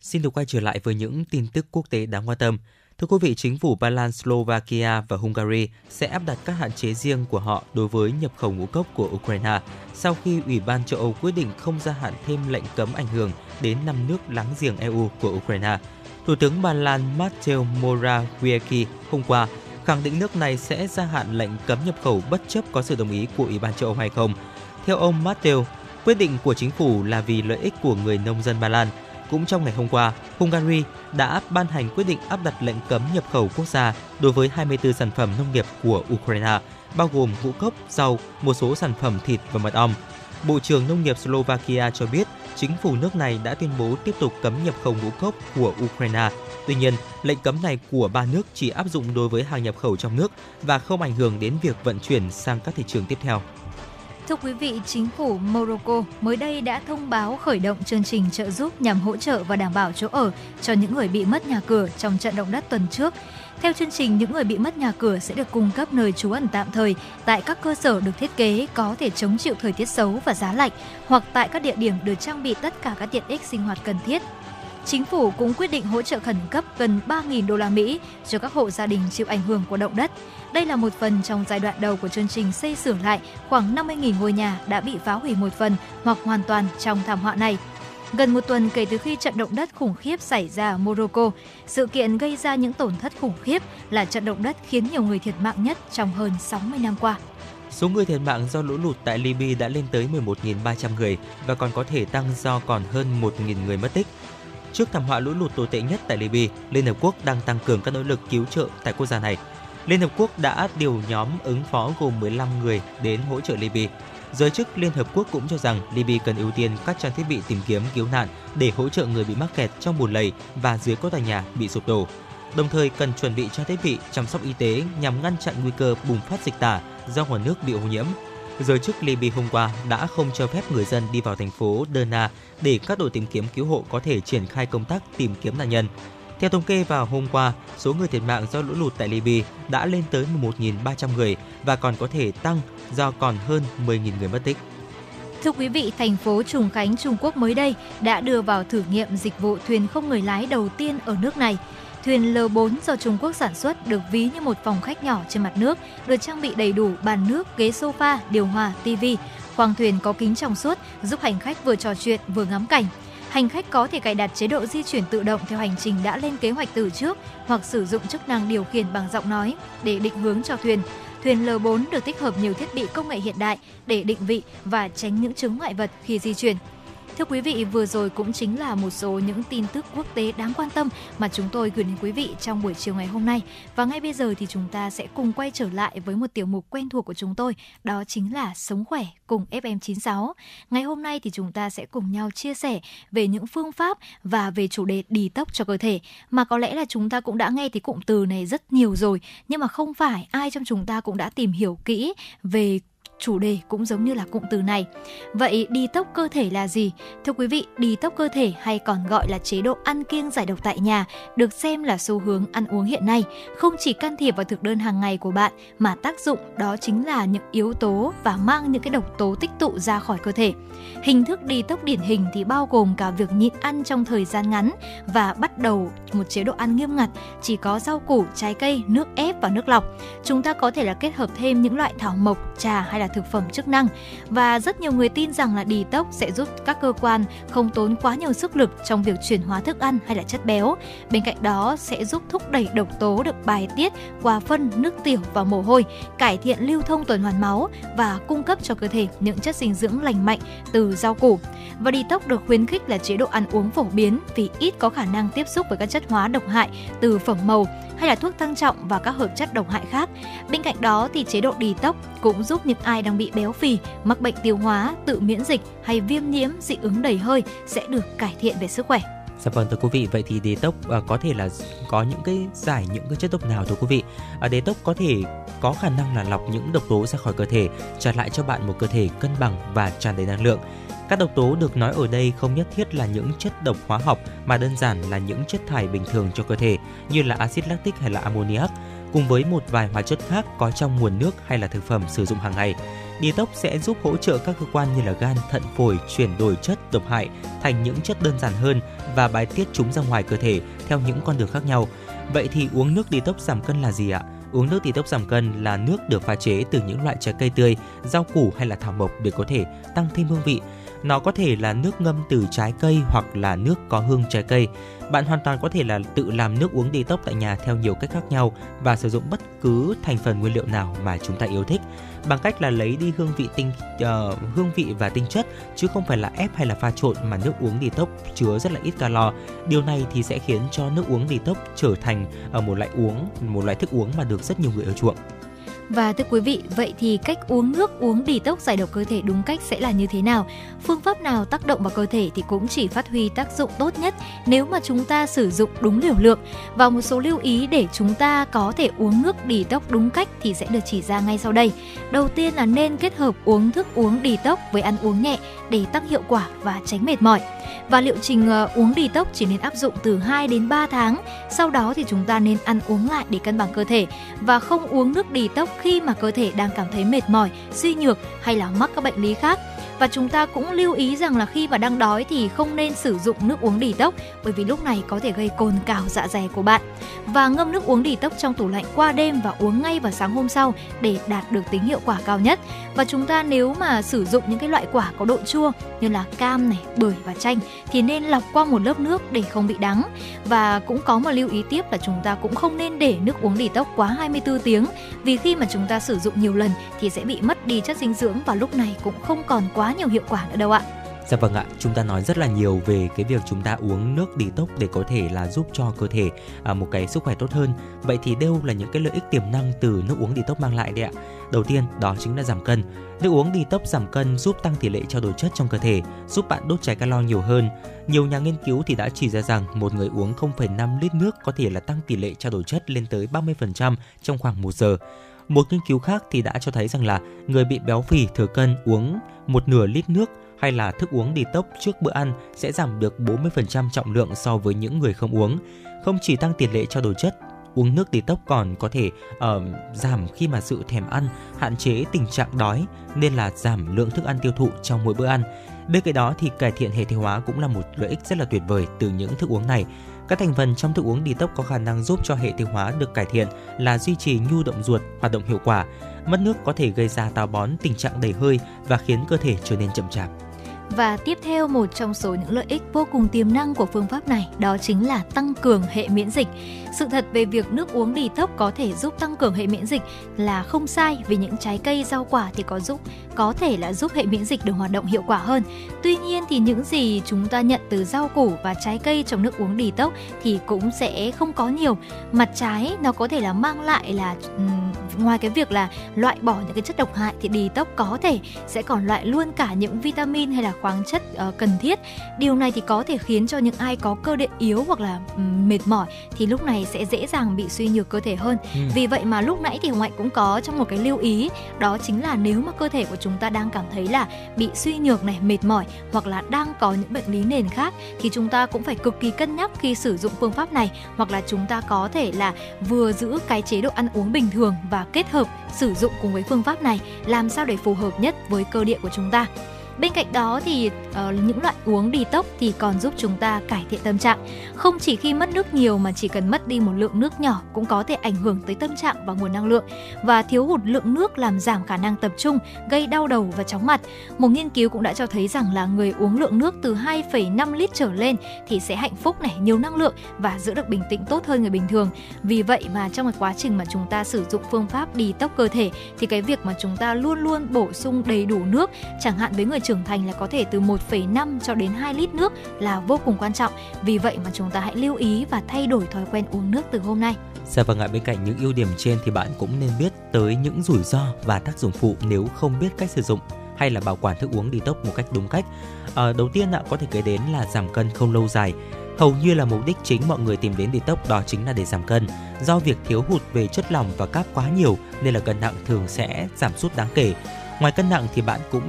Xin được quay trở lại với những tin tức quốc tế đáng quan tâm. Thưa quý vị, chính phủ Ba Lan, Slovakia và Hungary sẽ áp đặt các hạn chế riêng của họ đối với nhập khẩu ngũ cốc của Ukraine sau khi Ủy ban châu Âu quyết định không gia hạn thêm lệnh cấm ảnh hưởng đến năm nước láng giềng e u của Ukraine. Thủ tướng Ba Lan Mateusz Morawiecki hôm qua khẳng định nước này sẽ gia hạn lệnh cấm nhập khẩu bất chấp có sự đồng ý của Ủy ban châu Âu hay không. Theo ông Mateusz, quyết định của chính phủ là vì lợi ích của người nông dân Ba Lan. Cũng trong ngày hôm qua, Hungary đã ban hành quyết định áp đặt lệnh cấm nhập khẩu quốc gia đối với hai mươi tư sản phẩm nông nghiệp của Ukraine, bao gồm ngũ cốc, rau, một số sản phẩm thịt và mật ong. Bộ trưởng Nông nghiệp Slovakia cho biết chính phủ nước này đã tuyên bố tiếp tục cấm nhập khẩu ngũ cốc của Ukraine. Tuy nhiên, lệnh cấm này của ba nước chỉ áp dụng đối với hàng nhập khẩu trong nước và không ảnh hưởng đến việc vận chuyển sang các thị trường tiếp theo. Thưa quý vị, chính phủ Morocco mới đây đã thông báo khởi động chương trình trợ giúp nhằm hỗ trợ và đảm bảo chỗ ở cho những người bị mất nhà cửa trong trận động đất tuần trước. Theo chương trình, những người bị mất nhà cửa sẽ được cung cấp nơi trú ẩn tạm thời tại các cơ sở được thiết kế có thể chống chịu thời tiết xấu và giá lạnh, hoặc tại các địa điểm được trang bị tất cả các tiện ích sinh hoạt cần thiết. Chính phủ cũng quyết định hỗ trợ khẩn cấp gần ba nghìn đô la Mỹ cho các hộ gia đình chịu ảnh hưởng của động đất. Đây là một phần trong giai đoạn đầu của chương trình xây sửa lại khoảng năm mươi nghìn ngôi nhà đã bị phá hủy một phần hoặc hoàn toàn trong thảm họa này. Gần một tuần kể từ khi trận động đất khủng khiếp xảy ra ở Morocco, sự kiện gây ra những tổn thất khủng khiếp là trận động đất khiến nhiều người thiệt mạng nhất trong hơn sáu mươi năm qua. Số người thiệt mạng do lũ lụt tại Libya đã lên tới mười một nghìn ba trăm người và còn có thể tăng do còn hơn một nghìn người mất tích. Trước thảm họa lũ lụt tồi tệ nhất tại Libya, Liên Hợp Quốc đang tăng cường các nỗ lực cứu trợ tại quốc gia này. Liên Hợp Quốc đã điều nhóm ứng phó gồm mười lăm người đến hỗ trợ Libya. Giới chức Liên Hợp Quốc cũng cho rằng Libya cần ưu tiên các trang thiết bị tìm kiếm cứu nạn để hỗ trợ người bị mắc kẹt trong bùn lầy và dưới các tòa nhà bị sụp đổ. Đồng thời cần chuẩn bị trang thiết bị chăm sóc y tế nhằm ngăn chặn nguy cơ bùng phát dịch tả do nguồn nước bị ô nhiễm. Giới chức Libya hôm qua đã không cho phép người dân đi vào thành phố Derna để các đội tìm kiếm cứu hộ có thể triển khai công tác tìm kiếm nạn nhân. Theo thống kê vào hôm qua, số người thiệt mạng do lũ lụt tại Libya đã lên tới mười một nghìn ba trăm người và còn có thể tăng do còn hơn mười nghìn người mất tích. Thưa quý vị, thành phố Trùng Khánh, Trung Quốc mới đây đã đưa vào thử nghiệm dịch vụ thuyền không người lái đầu tiên ở nước này. Thuyền L bốn do Trung Quốc sản xuất được ví như một phòng khách nhỏ trên mặt nước, được trang bị đầy đủ bàn nước, ghế sofa, điều hòa, tivi. Khoang thuyền có kính trong suốt, giúp hành khách vừa trò chuyện vừa ngắm cảnh. Hành khách có thể cài đặt chế độ di chuyển tự động theo hành trình đã lên kế hoạch từ trước, hoặc sử dụng chức năng điều khiển bằng giọng nói để định hướng cho thuyền. Thuyền L bốn được tích hợp nhiều thiết bị công nghệ hiện đại để định vị và tránh những chướng ngại vật khi di chuyển. Thưa quý vị, vừa rồi cũng chính là một số những tin tức quốc tế đáng quan tâm mà chúng tôi gửi đến quý vị trong buổi chiều ngày hôm nay. Và ngay bây giờ thì chúng ta sẽ cùng quay trở lại với một tiểu mục quen thuộc của chúng tôi, đó chính là Sống Khỏe cùng ép em chín sáu. Ngày hôm nay thì chúng ta sẽ cùng nhau chia sẻ về những phương pháp và về chủ đề detox cho cơ thể. Mà có lẽ là chúng ta cũng đã nghe thì cụm từ này rất nhiều rồi, nhưng mà không phải ai trong chúng ta cũng đã tìm hiểu kỹ về chủ đề cũng giống như là cụm từ này. Vậy detox cơ thể là gì? Thưa quý vị, detox cơ thể hay còn gọi là chế độ ăn kiêng giải độc tại nhà được xem là xu hướng ăn uống hiện nay, không chỉ can thiệp vào thực đơn hàng ngày của bạn mà tác dụng đó chính là những yếu tố và mang những cái độc tố tích tụ ra khỏi cơ thể. Hình thức detox điển hình thì bao gồm cả việc nhịn ăn trong thời gian ngắn và bắt đầu một chế độ ăn nghiêm ngặt chỉ có rau củ, trái cây, nước ép và nước lọc. Chúng ta có thể là kết hợp thêm những loại thảo mộc, trà hay là thực phẩm chức năng. Và rất nhiều người tin rằng là detox sẽ giúp các cơ quan không tốn quá nhiều sức lực trong việc chuyển hóa thức ăn hay là chất béo. Bên cạnh đó sẽ giúp thúc đẩy độc tố được bài tiết qua phân, nước tiểu và mồ hôi, cải thiện lưu thông tuần hoàn máu và cung cấp cho cơ thể những chất dinh dưỡng lành mạnh từ rau củ. Và detox được khuyến khích là chế độ ăn uống phổ biến vì ít có khả năng tiếp xúc với các chất hóa độc hại từ phẩm màu hay là thuốc tăng trọng và các hợp chất độc hại khác. Bên cạnh đó thì chế độ detox cũng giúp những ai đang bị béo phì, mắc bệnh tiêu hóa, tự miễn dịch hay viêm nhiễm, dị ứng đầy hơi sẽ được cải thiện về sức khỏe. Dạ vâng thưa quý vị, vậy thì detox có thể là có những cái giải những cái chất độc nào thưa quý vị? Detox có thể có khả năng là lọc những độc tố ra khỏi cơ thể, trả lại cho bạn một cơ thể cân bằng và tràn đầy năng lượng. Các độc tố được nói ở đây không nhất thiết là những chất độc hóa học mà đơn giản là những chất thải bình thường cho cơ thể như là axit lactic hay là ammoniac, cùng với một vài hóa chất khác có trong nguồn nước hay là thực phẩm sử dụng hàng ngày. Detox sẽ giúp hỗ trợ các cơ quan như là gan, thận, phổi chuyển đổi chất độc hại thành những chất đơn giản hơn và bài tiết chúng ra ngoài cơ thể theo những con đường khác nhau. Vậy thì uống nước detox giảm cân là gì ạ? Uống nước detox giảm cân là nước được pha chế từ những loại trái cây tươi, rau củ hay là thảo mộc để có thể tăng thêm hương vị. Nó có thể là nước ngâm từ trái cây hoặc là nước có hương trái cây. Bạn hoàn toàn có thể là tự làm nước uống detox tại nhà theo nhiều cách khác nhau và sử dụng bất cứ thành phần nguyên liệu nào mà chúng ta yêu thích, bằng cách là lấy đi hương vị tinh uh, hương vị và tinh chất, chứ không phải là ép hay là pha trộn, mà nước uống detox chứa rất là ít calo. Điều này thì sẽ khiến cho nước uống detox trở thành uh, một loại uống một loại thức uống mà được rất nhiều người ưa chuộng. Và thưa quý vị, vậy thì cách uống nước uống detox giải độc cơ thể đúng cách sẽ là như thế nào? Phương pháp nào tác động vào cơ thể thì cũng chỉ phát huy tác dụng tốt nhất nếu mà chúng ta sử dụng đúng liều lượng. Và một số lưu ý để chúng ta có thể uống nước detox đúng cách thì sẽ được chỉ ra ngay sau đây. Đầu tiên là nên kết hợp uống thức uống detox với ăn uống nhẹ để tăng hiệu quả và tránh mệt mỏi. Và liệu trình uống detox chỉ nên áp dụng từ hai đến ba tháng. Sau đó thì chúng ta nên ăn uống lại để cân bằng cơ thể và không uống nước detox khi mà cơ thể đang cảm thấy mệt mỏi, suy nhược hay là mắc các bệnh lý khác. Và chúng ta cũng lưu ý rằng là khi mà đang đói thì không nên sử dụng nước uống detox, bởi vì lúc này có thể gây cồn cào dạ dày của bạn. Và ngâm nước uống detox trong tủ lạnh qua đêm và uống ngay vào sáng hôm sau để đạt được tính hiệu quả cao nhất. Và chúng ta nếu mà sử dụng những cái loại quả có độ chua như là cam này, bưởi và chanh thì nên lọc qua một lớp nước để không bị đắng. Và cũng có một lưu ý tiếp là chúng ta cũng không nên để nước uống detox quá hai mươi tư tiếng, vì khi mà chúng ta sử dụng nhiều lần thì sẽ bị mất đi chất dinh dưỡng và lúc này cũng không còn quá nhiều hiệu quả nữa đâu ạ. Dạ vâng ạ, chúng ta nói rất là nhiều về cái việc chúng ta uống nước detox để có thể là giúp cho cơ thể à, một cái sức khỏe tốt hơn. Vậy thì đâu là những cái lợi ích tiềm năng từ nước uống detox mang lại đấy ạ? Đầu tiên đó chính là giảm cân. Nước uống detox giảm cân giúp tăng tỷ lệ trao đổi chất trong cơ thể, giúp bạn đốt cháy calo nhiều hơn. Nhiều nhà nghiên cứu thì đã chỉ ra rằng một người uống không phẩy năm lít nước có thể là tăng tỷ lệ trao đổi chất lên tới ba mươi phần trăm trong khoảng một giờ. Một nghiên cứu khác thì đã cho thấy rằng là người bị béo phì thừa cân uống một nửa lít nước hay là thức uống detox trước bữa ăn sẽ giảm được bốn mươi phần trăm trọng lượng so với những người không uống. Không chỉ tăng tỷ lệ trao đổi chất, uống nước detox còn có thể uh, giảm khi mà sự thèm ăn, hạn chế tình trạng đói nên là giảm lượng thức ăn tiêu thụ trong mỗi bữa ăn. Bên cạnh đó thì cải thiện hệ tiêu hóa cũng là một lợi ích rất là tuyệt vời từ những thức uống này. Các thành phần trong thức uống detox có khả năng giúp cho hệ tiêu hóa được cải thiện là duy trì nhu động ruột hoạt động hiệu quả. Mất nước có thể gây ra táo bón, tình trạng đầy hơi và khiến cơ thể trở nên chậm chạp. Và tiếp theo, một trong số những lợi ích vô cùng tiềm năng của phương pháp này đó chính là tăng cường hệ miễn dịch. Sự thật về việc nước uống detox có thể giúp tăng cường hệ miễn dịch là không sai, vì những trái cây, rau quả thì có giúp có thể là giúp hệ miễn dịch được hoạt động hiệu quả hơn. Tuy nhiên thì những gì chúng ta nhận từ rau củ và trái cây trong nước uống detox thì cũng sẽ không có nhiều. Mặt trái nó có thể là mang lại là ngoài cái việc là loại bỏ những cái chất độc hại thì detox có thể sẽ còn loại luôn cả những vitamin hay là khoáng chất uh, cần thiết. Điều này thì có thể khiến cho những ai có cơ địa yếu hoặc là um, mệt mỏi thì lúc này sẽ dễ dàng bị suy nhược cơ thể hơn. Ừ. Vì vậy mà lúc nãy thì Hồng Hạnh cũng có trong một cái lưu ý, đó chính là nếu mà cơ thể của chúng ta đang cảm thấy là bị suy nhược này, mệt mỏi hoặc là đang có những bệnh lý nền khác thì chúng ta cũng phải cực kỳ cân nhắc khi sử dụng phương pháp này, hoặc là chúng ta có thể là vừa giữ cái chế độ ăn uống bình thường và kết hợp sử dụng cùng với phương pháp này làm sao để phù hợp nhất với cơ địa của chúng ta. Bên cạnh đó thì uh, những loại uống detox thì còn giúp chúng ta cải thiện tâm trạng. Không chỉ khi mất nước nhiều mà chỉ cần mất đi một lượng nước nhỏ cũng có thể ảnh hưởng tới tâm trạng và nguồn năng lượng. Và thiếu hụt lượng nước làm giảm khả năng tập trung, gây đau đầu và chóng mặt. Một nghiên cứu cũng đã cho thấy rằng là người uống lượng nước từ hai phẩy năm lít trở lên thì sẽ hạnh phúc này, nhiều năng lượng và giữ được bình tĩnh tốt hơn người bình thường. Vì vậy mà trong cái quá trình mà chúng ta sử dụng phương pháp detox cơ thể thì cái việc mà chúng ta luôn luôn bổ sung đầy đủ nước, chẳng hạn với người trưởng thành là có thể từ một phẩy năm cho đến hai lít nước là vô cùng quan trọng. Vì vậy mà chúng ta hãy lưu ý và thay đổi thói quen uống nước từ hôm nay. Dạ vâng ạ, bên cạnh những ưu điểm trên thì bạn cũng nên biết tới những rủi ro và tác dụng phụ nếu không biết cách sử dụng hay là bảo quản thức uống detox một cách đúng cách. À, đầu tiên ạ, có thể kể đến là giảm cân không lâu dài. Hầu như là mục đích chính mọi người tìm đến detox đó chính là để giảm cân. Do việc thiếu hụt về chất lỏng và cáp quá nhiều nên là cân nặng thường sẽ giảm sút đáng kể. Ngoài cân nặng thì bạn cũng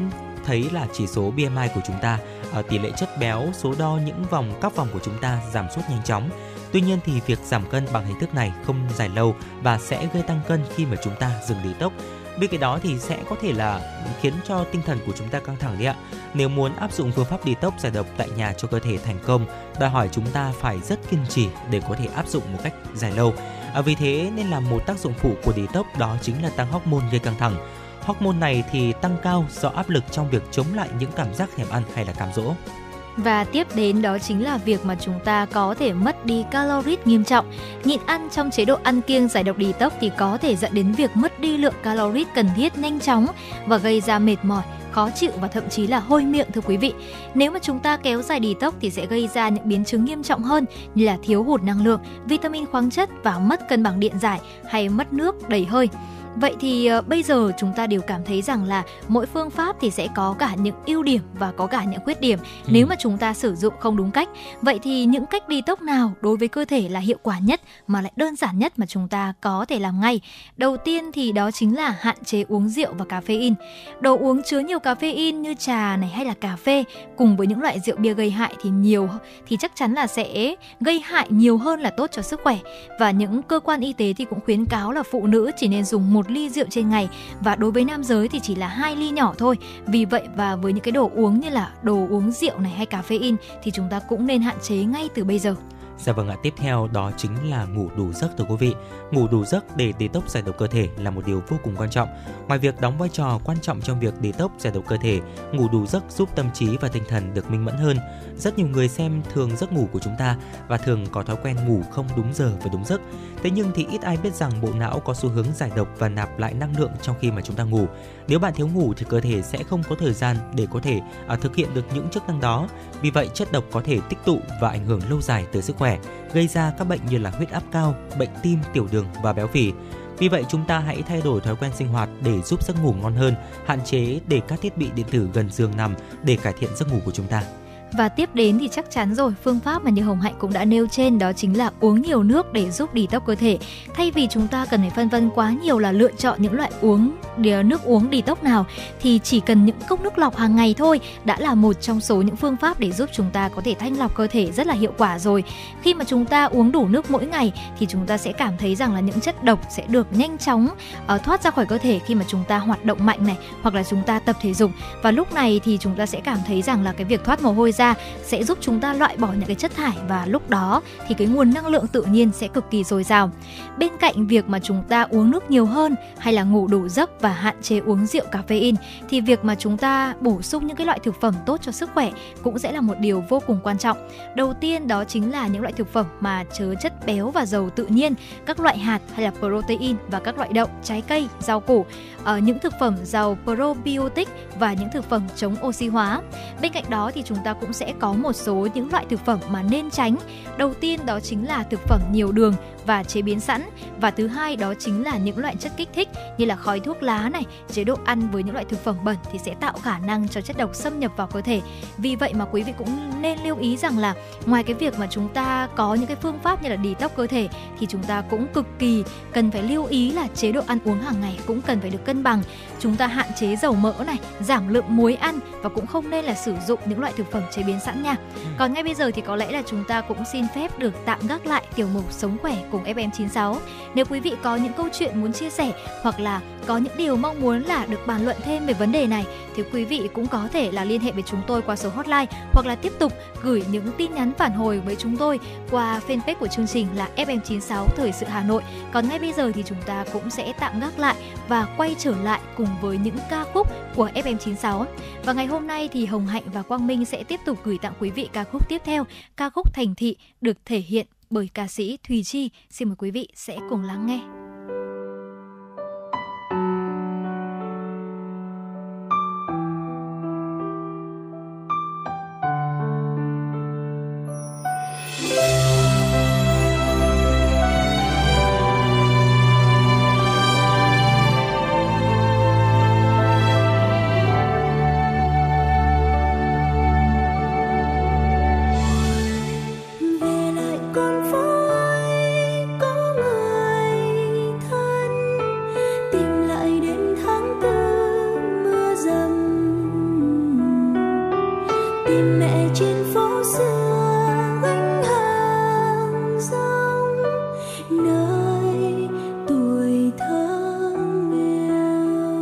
thấy là chỉ số B M I của chúng ta, tỷ lệ chất béo, số đo những vòng các vòng của chúng ta giảm sút nhanh chóng. Tuy nhiên thì việc giảm cân bằng hình thức này không dài lâu và sẽ gây tăng cân khi mà chúng ta dừng detox. Bên cạnh đó thì sẽ có thể là khiến cho tinh thần của chúng ta căng thẳng đấy ạ. Nếu muốn áp dụng phương pháp detox giải độc tại nhà cho cơ thể thành công, đòi hỏi chúng ta phải rất kiên trì để có thể áp dụng một cách dài lâu. À, vì thế nên là một tác dụng phụ của detox đó chính là tăng hormone gây căng thẳng. Hormone này thì tăng cao do áp lực trong việc chống lại những cảm giác thèm ăn hay là cám dỗ. Và tiếp đến đó chính là việc mà chúng ta có thể mất đi calories nghiêm trọng. Nhịn ăn trong chế độ ăn kiêng giải độc detox thì có thể dẫn đến việc mất đi lượng calories cần thiết nhanh chóng và gây ra mệt mỏi, khó chịu và thậm chí là hôi miệng thưa quý vị. Nếu mà chúng ta kéo dài detox thì sẽ gây ra những biến chứng nghiêm trọng hơn như là thiếu hụt năng lượng, vitamin khoáng chất và mất cân bằng điện giải hay mất nước đầy hơi. Vậy thì uh, bây giờ chúng ta đều cảm thấy rằng là mỗi phương pháp thì sẽ có cả những ưu điểm và có cả những khuyết điểm ừ. nếu mà chúng ta sử dụng không đúng cách. Vậy thì những cách detox nào đối với cơ thể là hiệu quả nhất mà lại đơn giản nhất mà chúng ta có thể làm ngay? Đầu tiên thì đó chính là hạn chế uống rượu và caffeine. Đồ uống chứa nhiều caffeine như trà này hay là cà phê cùng với những loại rượu bia gây hại thì nhiều thì chắc chắn là sẽ gây hại nhiều hơn là tốt cho sức khỏe. Và những cơ quan y tế thì cũng khuyến cáo là phụ nữ chỉ nên dùng một ly rượu trên ngày và đối với nam giới thì chỉ là hai ly nhỏ thôi. Vì vậy và với những cái đồ uống như là đồ uống rượu này hay caffeine thì chúng ta cũng nên hạn chế ngay từ bây giờ. Dạ vâng ạ, tiếp theo đó chính là ngủ đủ giấc thưa quý vị. Ngủ đủ giấc để detox giải độc cơ thể là một điều vô cùng quan trọng. Ngoài việc đóng vai trò quan trọng trong việc detox giải độc cơ thể, ngủ đủ giấc giúp tâm trí và tinh thần được minh mẫn hơn. Rất nhiều người xem thường giấc ngủ của chúng ta và thường có thói quen ngủ không đúng giờ và đúng giấc. Thế nhưng thì ít ai biết rằng bộ não có xu hướng giải độc và nạp lại năng lượng trong khi mà chúng ta ngủ. Nếu bạn thiếu ngủ thì cơ thể sẽ không có thời gian để có thể à, thực hiện được những chức năng đó. Vì vậy chất độc có thể tích tụ và ảnh hưởng lâu dài tới sức khỏe, gây ra các bệnh như là huyết áp cao, bệnh tim, tiểu đường và béo phì. Vì vậy chúng ta hãy thay đổi thói quen sinh hoạt để giúp giấc ngủ ngon hơn, hạn chế để các thiết bị điện tử gần giường nằm để cải thiện giấc ngủ của chúng ta. Và tiếp đến thì chắc chắn rồi, phương pháp mà như Hồng Hạnh cũng đã nêu trên đó chính là uống nhiều nước để giúp detox cơ thể. Thay vì chúng ta cần phải phân vân quá nhiều là lựa chọn những loại uống nước uống detox nào thì chỉ cần những cốc nước lọc hàng ngày thôi đã là một trong số những phương pháp để giúp chúng ta có thể thanh lọc cơ thể rất là hiệu quả rồi. Khi mà chúng ta uống đủ nước mỗi ngày thì chúng ta sẽ cảm thấy rằng là những chất độc sẽ được nhanh chóng uh, thoát ra khỏi cơ thể khi mà chúng ta hoạt động mạnh này hoặc là chúng ta tập thể dục, và lúc này thì chúng ta sẽ cảm thấy rằng là cái việc thoát mồ hôi ra sẽ giúp chúng ta loại bỏ những cái chất thải và lúc đó thì cái nguồn năng lượng tự nhiên sẽ cực kỳ dồi dào. Bên cạnh việc mà chúng ta uống nước nhiều hơn hay là ngủ đủ giấc và hạn chế uống rượu caffeine thì việc mà chúng ta bổ sung những cái loại thực phẩm tốt cho sức khỏe cũng sẽ là một điều vô cùng quan trọng. Đầu tiên đó chính là những loại thực phẩm mà chứa chất béo và dầu tự nhiên, các loại hạt hay là protein và các loại đậu, trái cây, rau củ, ở những thực phẩm giàu probiotic và những thực phẩm chống oxy hóa. Bên cạnh đó thì chúng ta cũng sẽ có một số những loại thực phẩm mà nên tránh. Đầu tiên đó chính là thực phẩm nhiều đường và chế biến sẵn, và thứ hai đó chính là những loại chất kích thích như là khói thuốc lá này, chế độ ăn với những loại thực phẩm bẩn thì sẽ tạo khả năng cho chất độc xâm nhập vào cơ thể. Vì vậy mà quý vị cũng nên lưu ý rằng là ngoài cái việc mà chúng ta có những cái phương pháp như là detox cơ thể thì chúng ta cũng cực kỳ cần phải lưu ý là chế độ ăn uống hàng ngày cũng cần phải được cân bằng. Chúng ta hạn chế dầu mỡ này, giảm lượng muối ăn và cũng không nên là sử dụng những loại thực phẩm chế biến sẵn nha. Còn ngay bây giờ thì có lẽ là chúng ta cũng xin phép được tạm gác lại tiểu mục Sống Khỏe cùng ép em chín sáu. Nếu quý vị có những câu chuyện muốn chia sẻ hoặc là có những điều mong muốn là được bàn luận thêm về vấn đề này thì quý vị cũng có thể là liên hệ với chúng tôi qua số hotline hoặc là tiếp tục gửi những tin nhắn phản hồi với chúng tôi qua fanpage của chương trình là ép em chín sáu Thời sự Hà Nội. Còn ngay bây giờ thì chúng ta cũng sẽ tạm gác lại và quay trở lại cùng với những ca khúc của ép em chín sáu. Và ngày hôm nay thì Hồng Hạnh và Quang Minh sẽ tiếp tục gửi tặng quý vị ca khúc tiếp theo, ca khúc Thành Thị được thể hiện bởi ca sĩ Thùy Chi. Xin mời quý vị sẽ cùng lắng nghe. Nơi tuổi thơ nghèo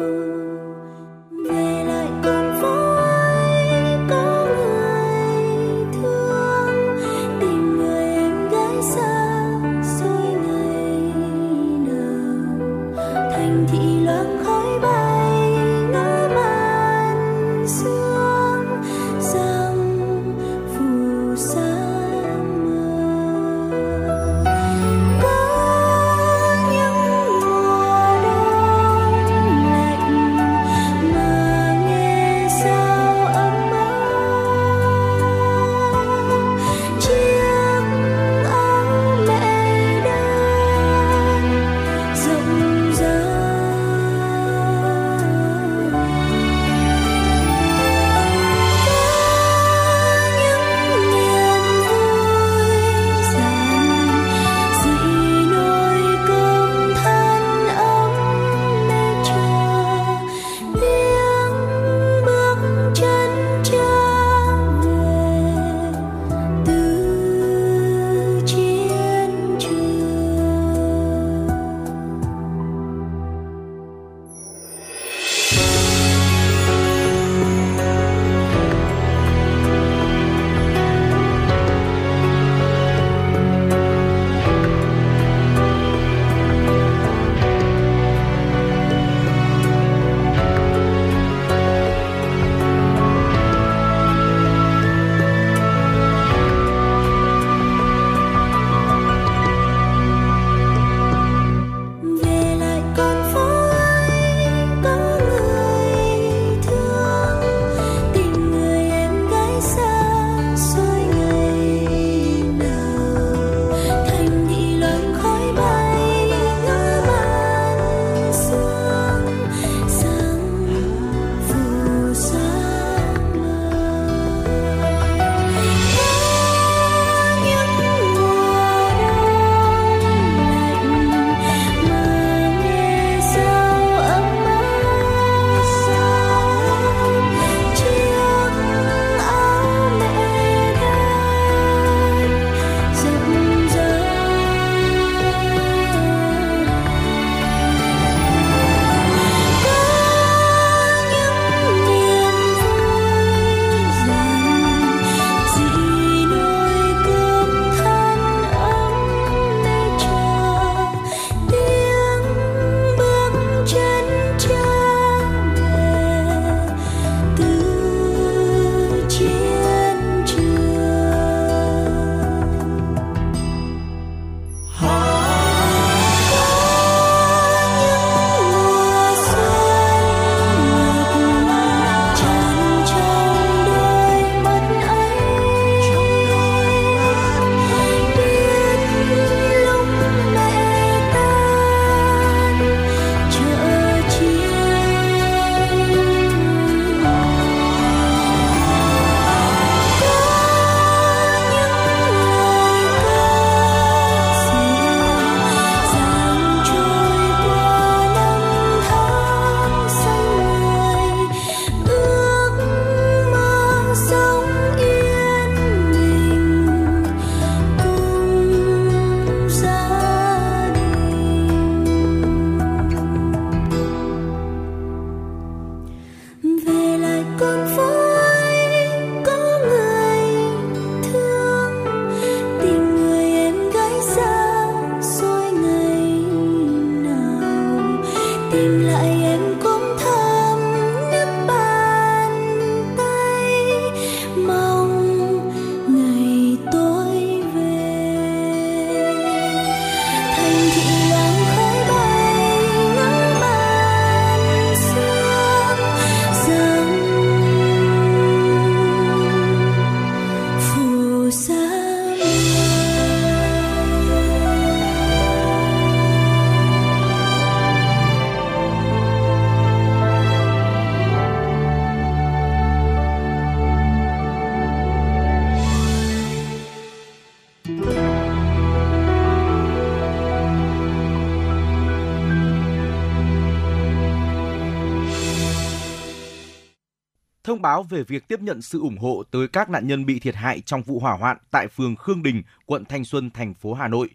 thông báo về việc tiếp nhận sự ủng hộ tới các nạn nhân bị thiệt hại trong vụ hỏa hoạn tại phường Khương Đình, quận Thanh Xuân, thành phố Hà Nội.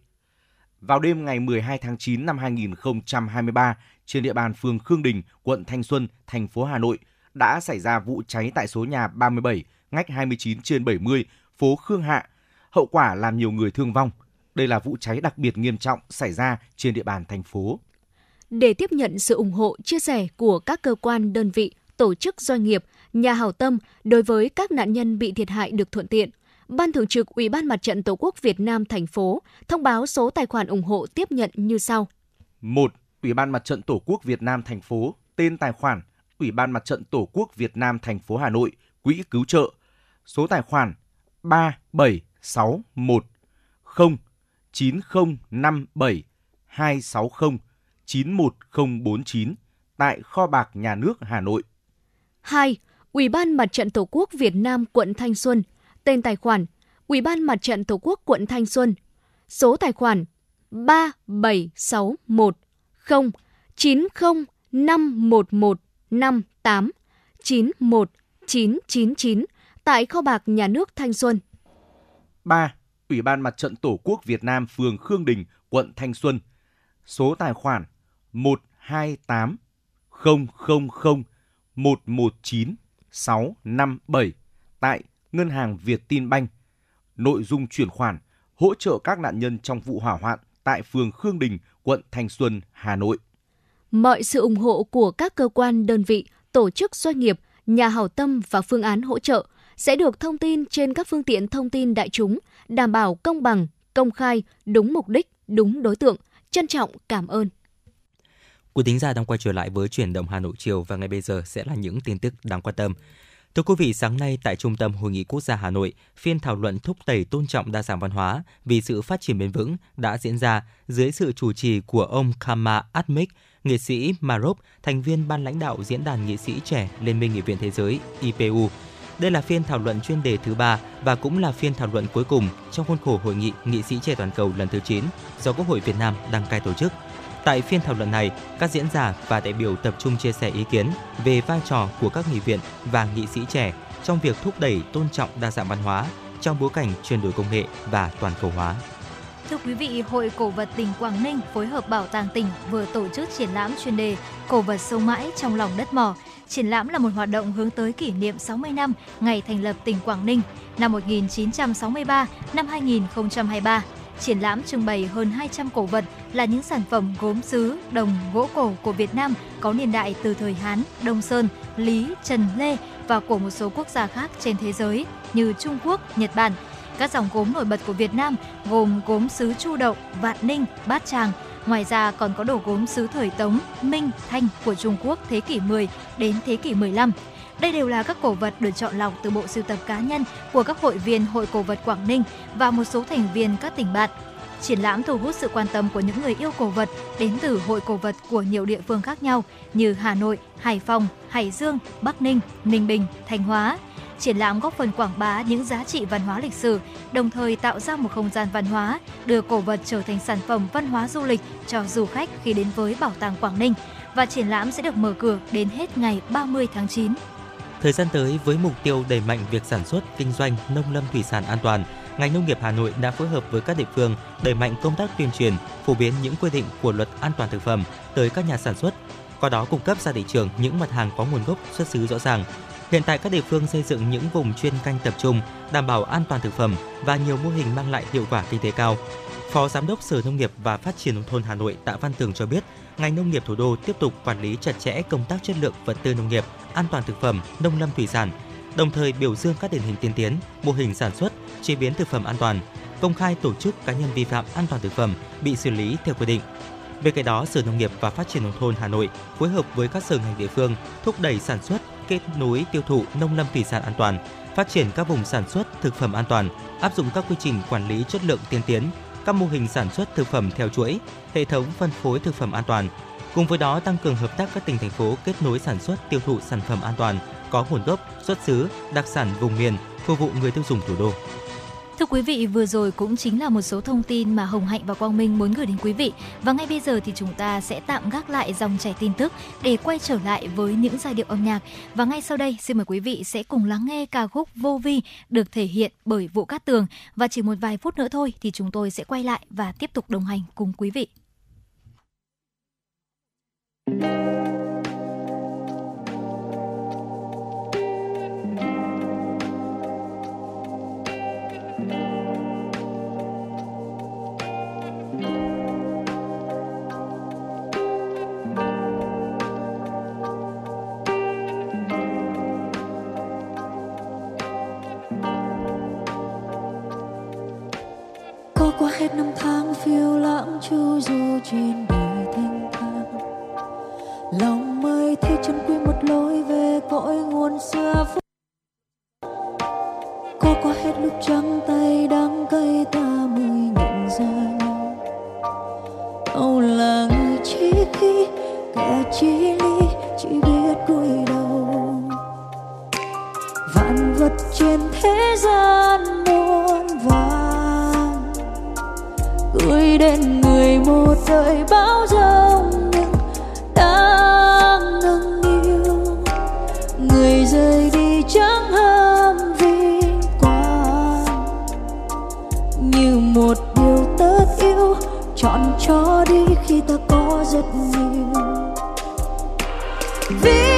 Vào đêm ngày mười hai tháng chín năm hai nghìn không trăm hai mươi ba, trên địa bàn phường Khương Đình, quận Thanh Xuân, thành phố Hà Nội đã xảy ra vụ cháy tại số nhà ba mươi bảy, ngách hai mươi chín trên bảy mươi, phố Khương Hạ. Hậu quả làm nhiều người thương vong. Đây là vụ cháy đặc biệt nghiêm trọng xảy ra trên địa bàn thành phố. Để tiếp nhận sự ủng hộ, chia sẻ của các cơ quan, đơn vị, tổ chức doanh nghiệp, nhà hảo tâm đối với các nạn nhân bị thiệt hại được thuận tiện, Ban Thường trực Ủy ban Mặt trận Tổ quốc Việt Nam thành phố thông báo số tài khoản ủng hộ tiếp nhận như sau. một. Ủy ban Mặt trận Tổ quốc Việt Nam thành phố, tên tài khoản Ủy ban Mặt trận Tổ quốc Việt Nam thành phố Hà Nội, Quỹ cứu trợ. Số tài khoản ba bảy sáu một không chín không năm bảy hai sáu không chín một không bốn chín tại Kho bạc Nhà nước Hà Nội. hai. Ủy ban Mặt trận Tổ quốc Việt Nam quận Thanh Xuân, tên tài khoản Ủy ban Mặt trận Tổ quốc quận Thanh Xuân, số tài khoản ba bảy sáu một không chín không năm một một năm tám chín một chín chín chín tại Kho bạc Nhà nước Thanh Xuân. ba. Ủy ban Mặt trận Tổ quốc Việt Nam phường Khương Đình, quận Thanh Xuân, số tài khoản một hai tám không không không một một chín sáu năm bảy tại Ngân hàng Việt Tin Banh. Nội dung chuyển khoản hỗ trợ các nạn nhân trong vụ hỏa hoạn tại phường Khương Đình, quận Thanh Xuân, Hà Nội. Mọi sự ủng hộ của các cơ quan, đơn vị, tổ chức doanh nghiệp, nhà hảo tâm và phương án hỗ trợ sẽ được thông tin trên các phương tiện thông tin đại chúng, đảm bảo công bằng, công khai, đúng mục đích, đúng đối tượng. Trân trọng cảm ơn. Quý thính giả đang quay trở lại với Chuyển động Hà Nội chiều, và ngay bây giờ sẽ là những tin tức đáng quan tâm. Thưa quý vị, sáng nay tại Trung tâm Hội nghị Quốc gia Hà Nội, phiên thảo luận thúc đẩy tôn trọng đa dạng văn hóa vì sự phát triển bền vững đã diễn ra dưới sự chủ trì của ông Kama Admik, nghệ sĩ Maroc, thành viên ban lãnh đạo Diễn đàn Nghệ sĩ trẻ Liên minh Nghị viện Thế giới i pi u. Đây là phiên thảo luận chuyên đề thứ ba và cũng là phiên thảo luận cuối cùng trong khuôn khổ Hội nghị Nghị sĩ trẻ toàn cầu lần thứ chín do Quốc hội Việt Nam đăng cai tổ chức. Tại phiên thảo luận này, các diễn giả và đại biểu tập trung chia sẻ ý kiến về vai trò của các nghị viện và nghị sĩ trẻ trong việc thúc đẩy tôn trọng đa dạng văn hóa trong bối cảnh chuyển đổi công nghệ và toàn cầu hóa. Thưa quý vị, Hội Cổ vật tỉnh Quảng Ninh phối hợp Bảo tàng tỉnh vừa tổ chức triển lãm chuyên đề Cổ vật sâu mãi trong lòng đất mỏ. Triển lãm là một hoạt động hướng tới kỷ niệm sáu mươi năm ngày thành lập tỉnh Quảng Ninh năm một nghìn chín trăm sáu mươi ba, năm hai nghìn không trăm hai mươi ba. Triển lãm trưng bày hơn hai trăm cổ vật là những sản phẩm gốm sứ, đồng, gỗ cổ của Việt Nam có niên đại từ thời Hán, Đông Sơn, Lý, Trần, Lê và của một số quốc gia khác trên thế giới như Trung Quốc, Nhật Bản. Các dòng gốm nổi bật của Việt Nam gồm gốm sứ Chu Đậu, Vạn Ninh, Bát Tràng. Ngoài ra còn có đồ gốm sứ thời Tống, Minh, Thanh của Trung Quốc thế kỷ mười đến thế kỷ mười lăm. Đây đều là các cổ vật được chọn lọc từ bộ sưu tập cá nhân của các hội viên Hội Cổ vật Quảng Ninh và một số thành viên các tỉnh bạn. Triển lãm thu hút sự quan tâm của những người yêu cổ vật đến từ hội cổ vật của nhiều địa phương khác nhau như Hà Nội, Hải Phòng, Hải Dương, Bắc Ninh, Ninh Bình, Thanh Hóa. Triển lãm góp phần quảng bá những giá trị văn hóa lịch sử, đồng thời tạo ra một không gian văn hóa, đưa cổ vật trở thành sản phẩm văn hóa du lịch cho du khách khi đến với Bảo tàng Quảng Ninh. Và triển lãm sẽ được mở cửa đến hết ngày ba mươi tháng chín. Thời gian tới, với mục tiêu đẩy mạnh việc sản xuất, kinh doanh, nông lâm thủy sản an toàn, ngành nông nghiệp Hà Nội đã phối hợp với các địa phương đẩy mạnh công tác tuyên truyền, phổ biến những quy định của Luật An toàn thực phẩm tới các nhà sản xuất, qua đó cung cấp ra thị trường những mặt hàng có nguồn gốc xuất xứ rõ ràng. Hiện tại, các địa phương xây dựng những vùng chuyên canh tập trung, đảm bảo an toàn thực phẩm và nhiều mô hình mang lại hiệu quả kinh tế cao. Phó Giám đốc Sở Nông nghiệp và Phát triển Nông thôn Hà Nội Tạ Văn Tường cho biết, ngành nông nghiệp thủ đô tiếp tục quản lý chặt chẽ công tác chất lượng vật tư nông nghiệp, an toàn thực phẩm, nông lâm thủy sản, đồng thời biểu dương các điển hình tiên tiến, mô hình sản xuất, chế biến thực phẩm an toàn, công khai tổ chức cá nhân vi phạm an toàn thực phẩm bị xử lý theo quy định. Bên cạnh đó, Sở Nông nghiệp và Phát triển Nông thôn Hà Nội phối hợp với các sở ngành địa phương thúc đẩy sản xuất, kết nối tiêu thụ nông lâm thủy sản an toàn, phát triển các vùng sản xuất thực phẩm an toàn, áp dụng các quy trình quản lý chất lượng tiên tiến, các mô hình sản xuất thực phẩm theo chuỗi, hệ thống phân phối thực phẩm an toàn. Cùng với đó, tăng cường hợp tác các tỉnh, thành phố kết nối sản xuất, tiêu thụ sản phẩm an toàn, có nguồn gốc, xuất xứ, đặc sản vùng miền, phục vụ người tiêu dùng thủ đô. Thưa quý vị, vừa rồi cũng chính là một số thông tin mà Hồng Hạnh và Quang Minh muốn gửi đến quý vị. Và ngay bây giờ thì chúng ta sẽ tạm gác lại dòng chảy tin tức để quay trở lại với những giai điệu âm nhạc. Và ngay sau đây, xin mời quý vị sẽ cùng lắng nghe ca khúc Vô Vi được thể hiện bởi Vũ Cát Tường. Và chỉ một vài phút nữa thôi thì chúng tôi sẽ quay lại và tiếp tục đồng hành cùng quý vị. Qua hết năm tháng phiêu lãng chu du trên đời thanh thang, lòng mới thấy chân quy một lối về cõi nguồn xưa. Có qua hết lúc trắng tay đắng cây ta mới nhận ra nhau. Âu là người chỉ khi kẻ chỉ ly chỉ biết cúi đầu. Vạn vật trên thế gian muôn vàn. Gửi đến người một đời bao dòng nhưng đang nâng niu. Người rời đi chẳng ham vinh quang, như một điều tất yêu chọn cho đi khi ta có rất nhiều. Vì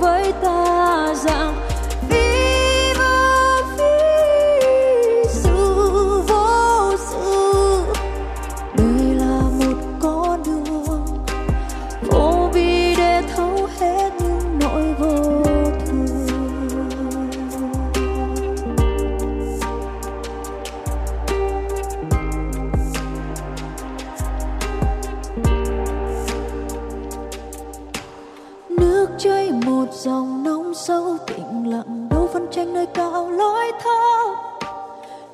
với ta rằng vì vô vi sự vô sự, đây là một con đường vô vi để thấu hết những nỗi vô thường. Nước chảy một dòng nông sâu tĩnh lặng, đâu phân tranh nơi cao lối thao.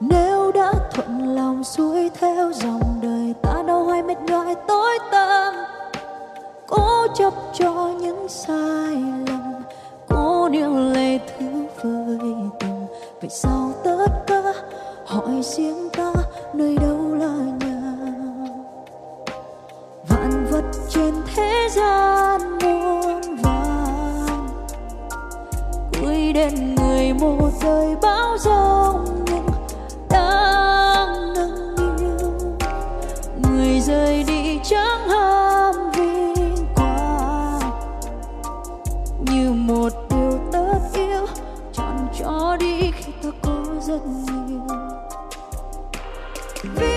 Nếu đã thuận lòng xuôi theo dòng đời ta đâu hay mệt nhoài tối tăm. Cố chấp cho những sai lầm, cố điều lệ thứ vơi tầm. Vậy sao tất cả hỏi riêng ta nơi đâu là nhà? Vạn vật trên thế gian muôn vàn. Gửi đến người một đời bão giông nhưng đang nâng niu. Người rời đi chẳng ham vinh quang, như một điều tất yêu chọn cho đi khi ta có rất nhiều. Vì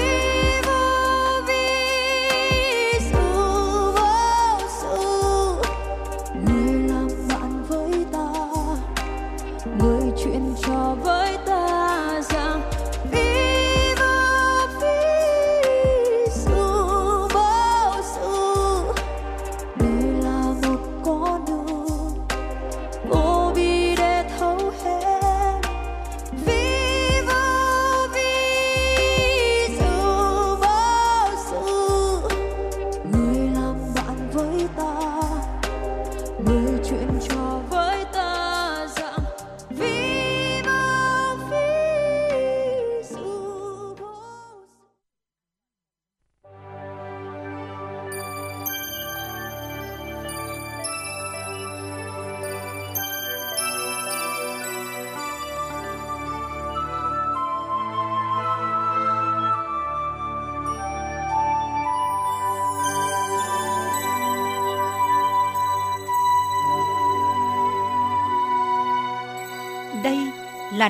là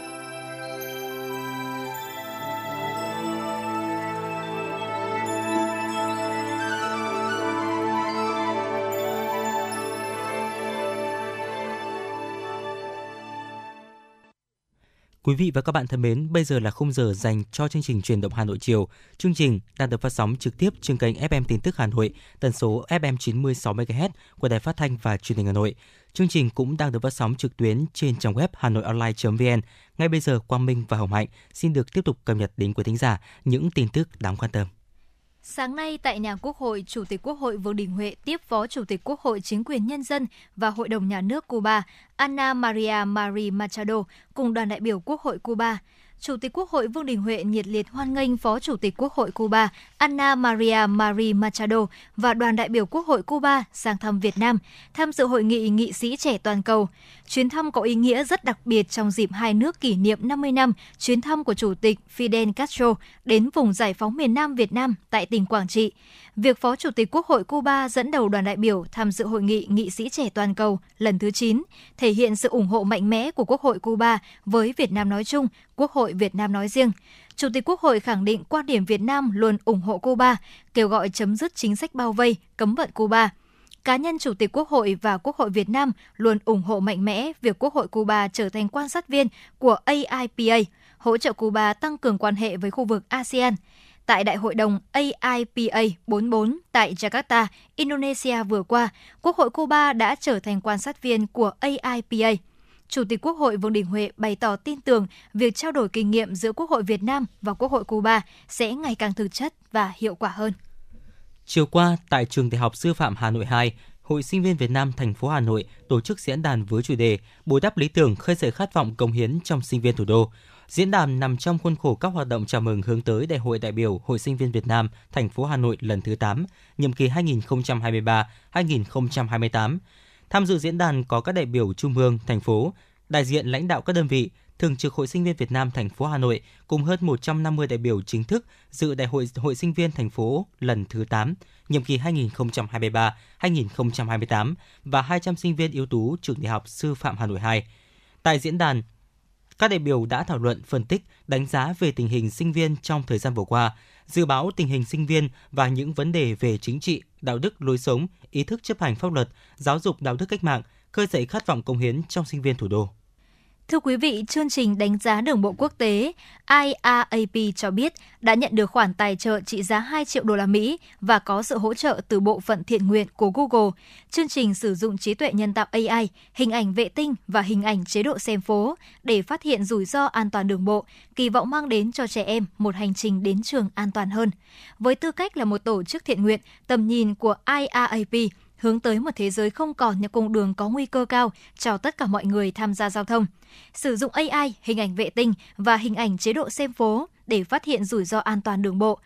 Quý vị và các bạn thân mến, bây giờ là khung giờ dành cho chương trình Chuyển động Hà Nội chiều. Chương trình đang được phát sóng trực tiếp trên kênh ép em Tin tức Hà Nội, tần số ép em chín mươi sáu mê ga héc của Đài Phát thanh và Truyền hình Hà Nội. Chương trình cũng đang được phát sóng trực tuyến trên trang web hanoionline chấm vê en. Ngay bây giờ, Quang Minh và Hồng Hạnh xin được tiếp tục cập nhật đến quý thính giả những tin tức đáng quan tâm. Sáng nay, tại nhà Quốc hội, Chủ tịch Quốc hội Vương Đình Huệ tiếp Phó Chủ tịch Quốc hội Chính quyền Nhân dân và Hội đồng Nhà nước Cuba, Anna Maria Mari Machado, cùng đoàn đại biểu Quốc hội Cuba. Chủ tịch Quốc hội Vương Đình Huệ nhiệt liệt hoan nghênh Phó Chủ tịch Quốc hội Cuba, Anna Maria Mari Machado và đoàn đại biểu Quốc hội Cuba sang thăm Việt Nam, tham dự hội nghị nghị sĩ trẻ toàn cầu. Chuyến thăm có ý nghĩa rất đặc biệt trong dịp hai nước kỷ niệm năm mươi năm chuyến thăm của Chủ tịch Fidel Castro đến vùng giải phóng miền Nam Việt Nam tại tỉnh Quảng Trị. Việc Phó Chủ tịch Quốc hội Cuba dẫn đầu đoàn đại biểu tham dự hội nghị nghị sĩ trẻ toàn cầu lần thứ chín thể hiện sự ủng hộ mạnh mẽ của Quốc hội Cuba với Việt Nam nói chung, Quốc hội Việt Nam nói riêng. Chủ tịch Quốc hội khẳng định quan điểm Việt Nam luôn ủng hộ Cuba, kêu gọi chấm dứt chính sách bao vây, cấm vận Cuba. Cá nhân Chủ tịch Quốc hội và Quốc hội Việt Nam luôn ủng hộ mạnh mẽ việc Quốc hội Cuba trở thành quan sát viên của a i pi a, hỗ trợ Cuba tăng cường quan hệ với khu vực ASEAN. Tại Đại hội đồng a i pi a bốn mươi bốn tại Jakarta, Indonesia vừa qua, Quốc hội Cuba đã trở thành quan sát viên của a i pi a. Chủ tịch Quốc hội Vương Đình Huệ bày tỏ tin tưởng việc trao đổi kinh nghiệm giữa Quốc hội Việt Nam và Quốc hội Cuba sẽ ngày càng thực chất và hiệu quả hơn. Chiều qua, tại Trường Đại học Sư phạm Hà Nội hai, Hội Sinh viên Việt Nam thành phố Hà Nội tổ chức diễn đàn với chủ đề Bồi đắp lý tưởng khơi dậy khát vọng cống hiến trong sinh viên thủ đô. Diễn đàn nằm trong khuôn khổ các hoạt động chào mừng hướng tới Đại hội đại biểu Hội Sinh viên Việt Nam thành phố Hà Nội lần thứ tám, nhiệm kỳ hai nghìn không trăm hai mươi ba đến hai nghìn không trăm hai mươi tám. Tham dự diễn đàn có các đại biểu trung ương, thành phố, đại diện lãnh đạo các đơn vị, thường trực Hội Sinh viên Việt Nam thành phố Hà Nội cùng hơn một trăm năm mươi đại biểu chính thức dự Đại hội Hội Sinh viên thành phố lần thứ tám, nhiệm kỳ hai nghìn không trăm hai mươi ba đến hai nghìn không trăm hai mươi tám và hai trăm sinh viên ưu tú Trường Đại học Sư phạm Hà Nội hai. Tại diễn đàn, các đại biểu đã thảo luận, phân tích, đánh giá về tình hình sinh viên trong thời gian vừa qua, dự báo tình hình sinh viên và những vấn đề về chính trị, đạo đức, lối sống, ý thức chấp hành pháp luật, giáo dục đạo đức cách mạng, khơi dậy khát vọng cống hiến trong sinh viên thủ đô. Thưa quý vị, chương trình đánh giá đường bộ quốc tế I R A P cho biết đã nhận được khoản tài trợ trị giá hai triệu đô la Mỹ và có sự hỗ trợ từ bộ phận thiện nguyện của Google. Chương trình sử dụng trí tuệ nhân tạo A I, hình ảnh vệ tinh và hình ảnh chế độ xem phố để phát hiện rủi ro an toàn đường bộ, kỳ vọng mang đến cho trẻ em một hành trình đến trường an toàn hơn. Với tư cách là một tổ chức thiện nguyện, tầm nhìn của I R A P hướng tới một thế giới không còn những cung đường có nguy cơ cao cho tất cả mọi người tham gia giao thông. Sử dụng A I, hình ảnh vệ tinh và hình ảnh chế độ xem phố để phát hiện rủi ro an toàn đường bộ.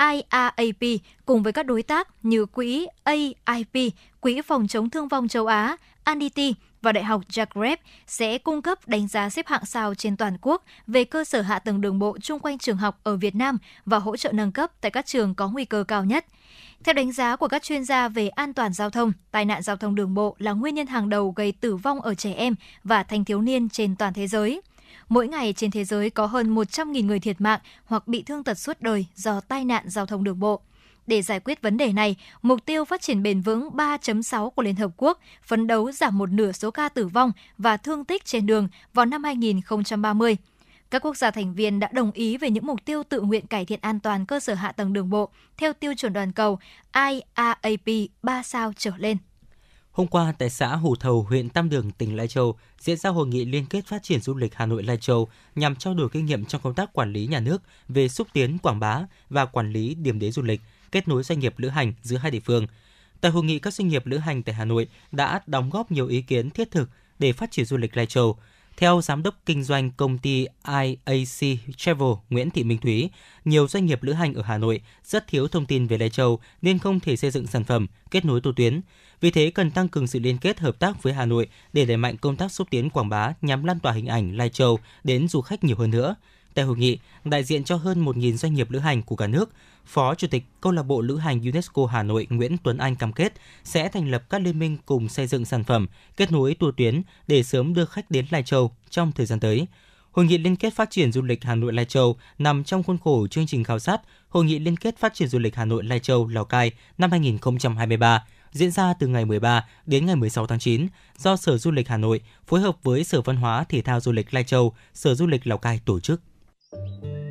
I R A P cùng với các đối tác như Quỹ A I P, Quỹ Phòng chống thương vong châu Á, Anditi và Đại học Zagreb sẽ cung cấp đánh giá xếp hạng sao trên toàn quốc về cơ sở hạ tầng đường bộ chung quanh trường học ở Việt Nam và hỗ trợ nâng cấp tại các trường có nguy cơ cao nhất. Theo đánh giá của các chuyên gia về an toàn giao thông, tai nạn giao thông đường bộ là nguyên nhân hàng đầu gây tử vong ở trẻ em và thanh thiếu niên trên toàn thế giới. Mỗi ngày trên thế giới có hơn một trăm nghìn người thiệt mạng hoặc bị thương tật suốt đời do tai nạn giao thông đường bộ. Để giải quyết vấn đề này, mục tiêu phát triển bền vững ba chấm sáu của Liên Hợp Quốc phấn đấu giảm một nửa số ca tử vong và thương tích trên đường vào năm hai nghìn không trăm ba mươi. Các quốc gia thành viên đã đồng ý về những mục tiêu tự nguyện cải thiện an toàn cơ sở hạ tầng đường bộ theo tiêu chuẩn toàn cầu I R A P ba sao trở lên. Hôm qua, tại xã Hồ Thầu, huyện Tam Đường, tỉnh Lai Châu, diễn ra hội nghị liên kết phát triển du lịch Hà Nội-Lai Châu nhằm trao đổi kinh nghiệm trong công tác quản lý nhà nước về xúc tiến quảng bá và quản lý điểm đến du lịch, kết nối doanh nghiệp lữ hành giữa hai địa phương. Tại hội nghị, các doanh nghiệp lữ hành tại Hà Nội đã đóng góp nhiều ý kiến thiết thực để phát triển du lịch Lai Châu. Theo Giám đốc Kinh doanh công ty I A C Travel Nguyễn Thị Minh Thúy, nhiều doanh nghiệp lữ hành ở Hà Nội rất thiếu thông tin về Lai Châu nên không thể xây dựng sản phẩm, kết nối tu tuyến. Vì thế, cần tăng cường sự liên kết hợp tác với Hà Nội để đẩy mạnh công tác xúc tiến quảng bá nhằm lan tỏa hình ảnh Lai Châu đến du khách nhiều hơn nữa. Tại hội nghị, đại diện cho hơn một nghìn doanh nghiệp lữ hành của cả nước, Phó Chủ tịch Câu lạc bộ Lữ hành UNESCO Hà Nội Nguyễn Tuấn Anh cam kết sẽ thành lập các liên minh cùng xây dựng sản phẩm, kết nối tour tuyến để sớm đưa khách đến Lai Châu trong thời gian tới. Hội nghị liên kết phát triển du lịch Hà Nội Lai Châu nằm trong khuôn khổ chương trình khảo sát Hội nghị liên kết phát triển du lịch Hà Nội Lai Châu Lào Cai năm hai nghìn không trăm hai mươi ba diễn ra từ ngày mười ba đến ngày mười sáu tháng chín do Sở Du lịch Hà Nội phối hợp với Sở Văn hóa Thể thao Du lịch Lai Châu, Sở Du lịch Lào Cai tổ chức.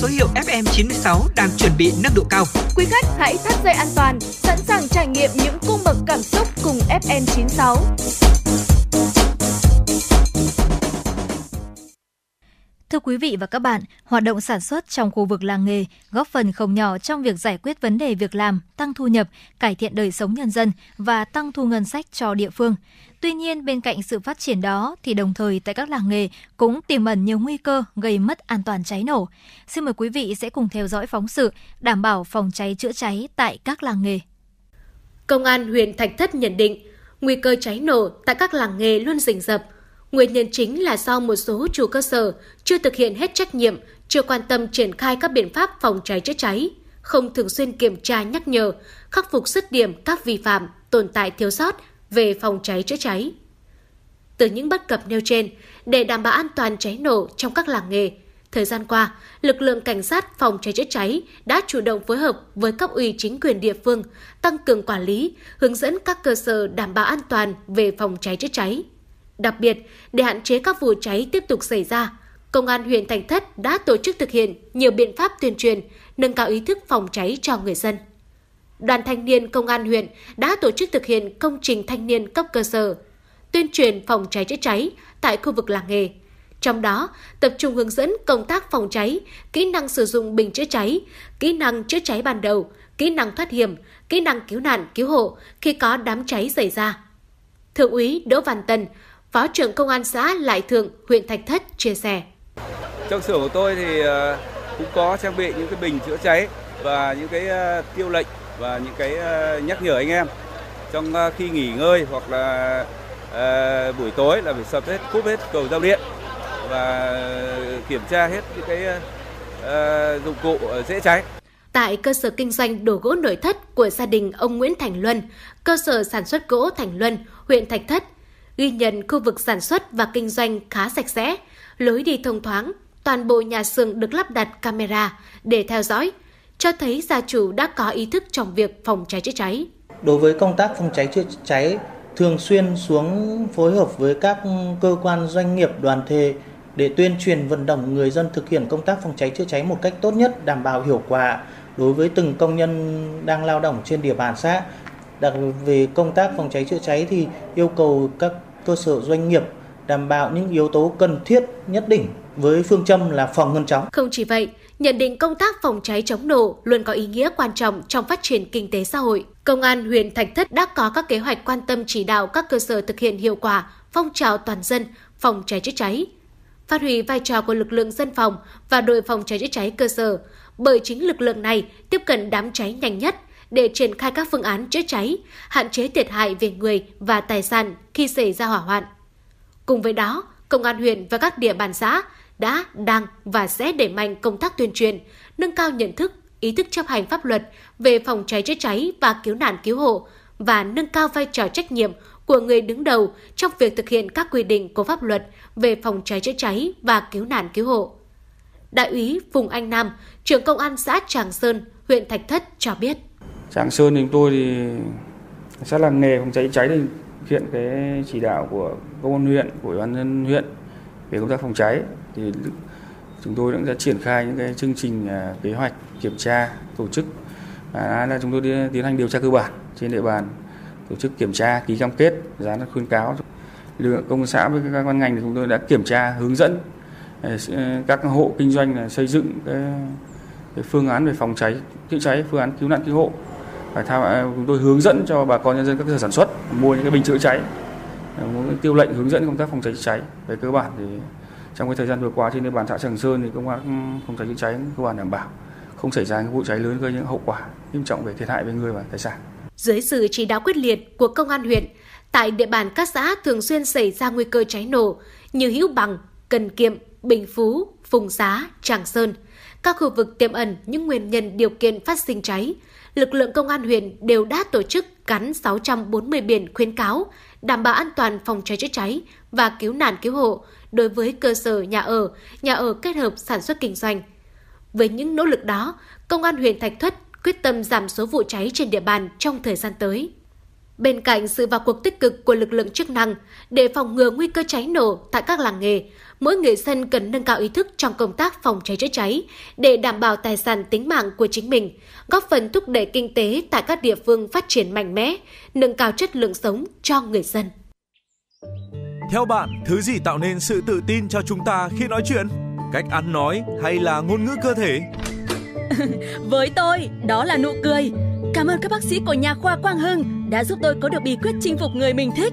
Số hiệu ép em chín sáu đang chuẩn bị nâng độ cao. Quý khách hãy thắt dây an toàn, sẵn sàng trải nghiệm những cung bậc cảm xúc cùng ép em chín sáu. Thưa quý vị và các bạn, hoạt động sản xuất trong khu vực làng nghề góp phần không nhỏ trong việc giải quyết vấn đề việc làm, tăng thu nhập, cải thiện đời sống nhân dân và tăng thu ngân sách cho địa phương. Tuy nhiên, bên cạnh sự phát triển đó thì đồng thời tại các làng nghề cũng tiềm ẩn nhiều nguy cơ gây mất an toàn cháy nổ. Xin mời quý vị sẽ cùng theo dõi phóng sự đảm bảo phòng cháy chữa cháy tại các làng nghề. Công an huyện Thạch Thất nhận định, nguy cơ cháy nổ tại các làng nghề luôn rình rập. Nguyên nhân chính là do một số chủ cơ sở chưa thực hiện hết trách nhiệm, chưa quan tâm triển khai các biện pháp phòng cháy chữa cháy, không thường xuyên kiểm tra nhắc nhở, khắc phục dứt điểm các vi phạm, tồn tại thiếu sót về phòng cháy chữa cháy. Từ những bất cập nêu trên, để đảm bảo an toàn cháy nổ trong các làng nghề, thời gian qua, lực lượng cảnh sát phòng cháy chữa cháy đã chủ động phối hợp với cấp ủy chính quyền địa phương, tăng cường quản lý, hướng dẫn các cơ sở đảm bảo an toàn về phòng cháy chữa cháy. Đặc biệt, để hạn chế các vụ cháy tiếp tục xảy ra, Công an huyện Thạch Thất đã tổ chức thực hiện nhiều biện pháp tuyên truyền, nâng cao ý thức phòng cháy cho người dân. Đoàn thanh niên Công an huyện đã tổ chức thực hiện công trình thanh niên cấp cơ sở, tuyên truyền phòng cháy chữa cháy tại khu vực làng nghề. Trong đó, tập trung hướng dẫn công tác phòng cháy, kỹ năng sử dụng bình chữa cháy, kỹ năng chữa cháy ban đầu, kỹ năng thoát hiểm, kỹ năng cứu nạn, cứu hộ khi có đám cháy xảy ra. Thượng úy Đỗ Văn Tân, Phó trưởng Công an xã Lại Thượng, huyện Thạch Thất chia sẻ. Trong xưởng của tôi thì cũng có trang bị những cái bình chữa cháy và những cái tiêu lệnh và những cái nhắc nhở anh em trong khi nghỉ ngơi hoặc là buổi tối là phải sập hết, cúp hết cầu giao điện và kiểm tra hết những cái dụng cụ dễ cháy. Tại cơ sở kinh doanh đồ gỗ nội thất của gia đình ông Nguyễn Thành Luân, cơ sở sản xuất gỗ Thành Luân, huyện Thạch Thất, ghi nhận khu vực sản xuất và kinh doanh khá sạch sẽ, lối đi thông thoáng, toàn bộ nhà xưởng được lắp đặt camera để theo dõi, cho thấy gia chủ đã có ý thức trong việc phòng cháy chữa cháy. Đối với công tác phòng cháy chữa cháy, thường xuyên xuống phối hợp với các cơ quan doanh nghiệp đoàn thể để tuyên truyền vận động người dân thực hiện công tác phòng cháy chữa cháy một cách tốt nhất, đảm bảo hiệu quả đối với từng công nhân đang lao động trên địa bàn xã. Đặc biệt về công tác phòng cháy chữa cháy thì yêu cầu các cơ sở doanh nghiệp đảm bảo những yếu tố cần thiết nhất định với phương châm là phòng ngăn chóng. Không chỉ vậy, nhận định công tác phòng cháy chống nổ luôn có ý nghĩa quan trọng trong phát triển kinh tế xã hội. Công an huyện Thạch Thất đã có các kế hoạch quan tâm chỉ đạo các cơ sở thực hiện hiệu quả phong trào toàn dân phòng cháy chữa cháy, phát huy vai trò của lực lượng dân phòng và đội phòng cháy chữa cháy cơ sở, bởi chính lực lượng này tiếp cận đám cháy nhanh nhất để triển khai các phương án chữa cháy, hạn chế thiệt hại về người và tài sản khi xảy ra hỏa hoạn. Cùng với đó, công an huyện và các địa bàn xã đã, đang và sẽ đẩy mạnh công tác tuyên truyền, nâng cao nhận thức, ý thức chấp hành pháp luật về phòng cháy chữa cháy và cứu nạn cứu hộ và nâng cao vai trò trách nhiệm của người đứng đầu trong việc thực hiện các quy định của pháp luật về phòng cháy chữa cháy và cứu nạn cứu hộ. Đại úy Phùng Anh Nam, trưởng công an xã Tràng Sơn, huyện Thạch Thất cho biết. Tràng Sơn chúng tôi thì sẽ là nghề phòng cháy cháy thì thực hiện cái chỉ đạo của công an huyện, của ủy ban nhân huyện về công tác phòng cháy thì chúng tôi cũng đã triển khai những cái chương trình kế hoạch kiểm tra tổ chức và là chúng tôi tiến hành điều tra cơ bản trên địa bàn, tổ chức kiểm tra ký cam kết dán các khuyến cáo. Lực lượng công an xã với các ban ngành thì chúng tôi đã kiểm tra hướng dẫn các hộ kinh doanh xây dựng cái, cái phương án về phòng cháy chữa cháy, phương án cứu nạn cứu hộ. Phải tham, chúng tôi hướng dẫn cho bà con nhân dân các cơ sở sản xuất mua những cái bình chữa cháy, muốn tiêu lệnh hướng dẫn công tác phòng cháy chữa cháy. Về cơ bản thì trong cái thời gian vừa qua trên địa bàn xã Tràng Sơn thì công tác phòng cháy chữa cháy cơ bản đảm bảo không xảy ra những vụ cháy lớn gây những hậu quả nghiêm trọng về thiệt hại về người và tài sản. Dưới sự chỉ đạo quyết liệt của công an huyện, tại địa bàn các xã thường xuyên xảy ra nguy cơ cháy nổ như Hữu Bằng, Cần Kiệm, Bình Phú, Phùng Xá, Tràng Sơn, các khu vực tiềm ẩn những nguyên nhân điều kiện phát sinh cháy, lực lượng công an huyện đều đã tổ chức gắn sáu trăm bốn mươi biển khuyến cáo đảm bảo an toàn phòng cháy chữa cháy và cứu nạn cứu hộ đối với cơ sở nhà ở, nhà ở kết hợp sản xuất kinh doanh. Với những nỗ lực đó, công an huyện Thạch Thất quyết tâm giảm số vụ cháy trên địa bàn trong thời gian tới. Bên cạnh sự vào cuộc tích cực của lực lượng chức năng để phòng ngừa nguy cơ cháy nổ tại các làng nghề, mỗi người dân cần nâng cao ý thức trong công tác phòng cháy chữa cháy để đảm bảo tài sản tính mạng của chính mình, góp phần thúc đẩy kinh tế tại các địa phương phát triển mạnh mẽ, nâng cao chất lượng sống cho người dân. Theo bạn, thứ gì tạo nên sự tự tin cho chúng ta khi nói chuyện? Cách ăn nói hay là ngôn ngữ cơ thể? Với tôi, đó là nụ cười. Cảm ơn các bác sĩ của nhà khoa Quang Hưng đã giúp tôi có được bí quyết chinh phục người mình thích,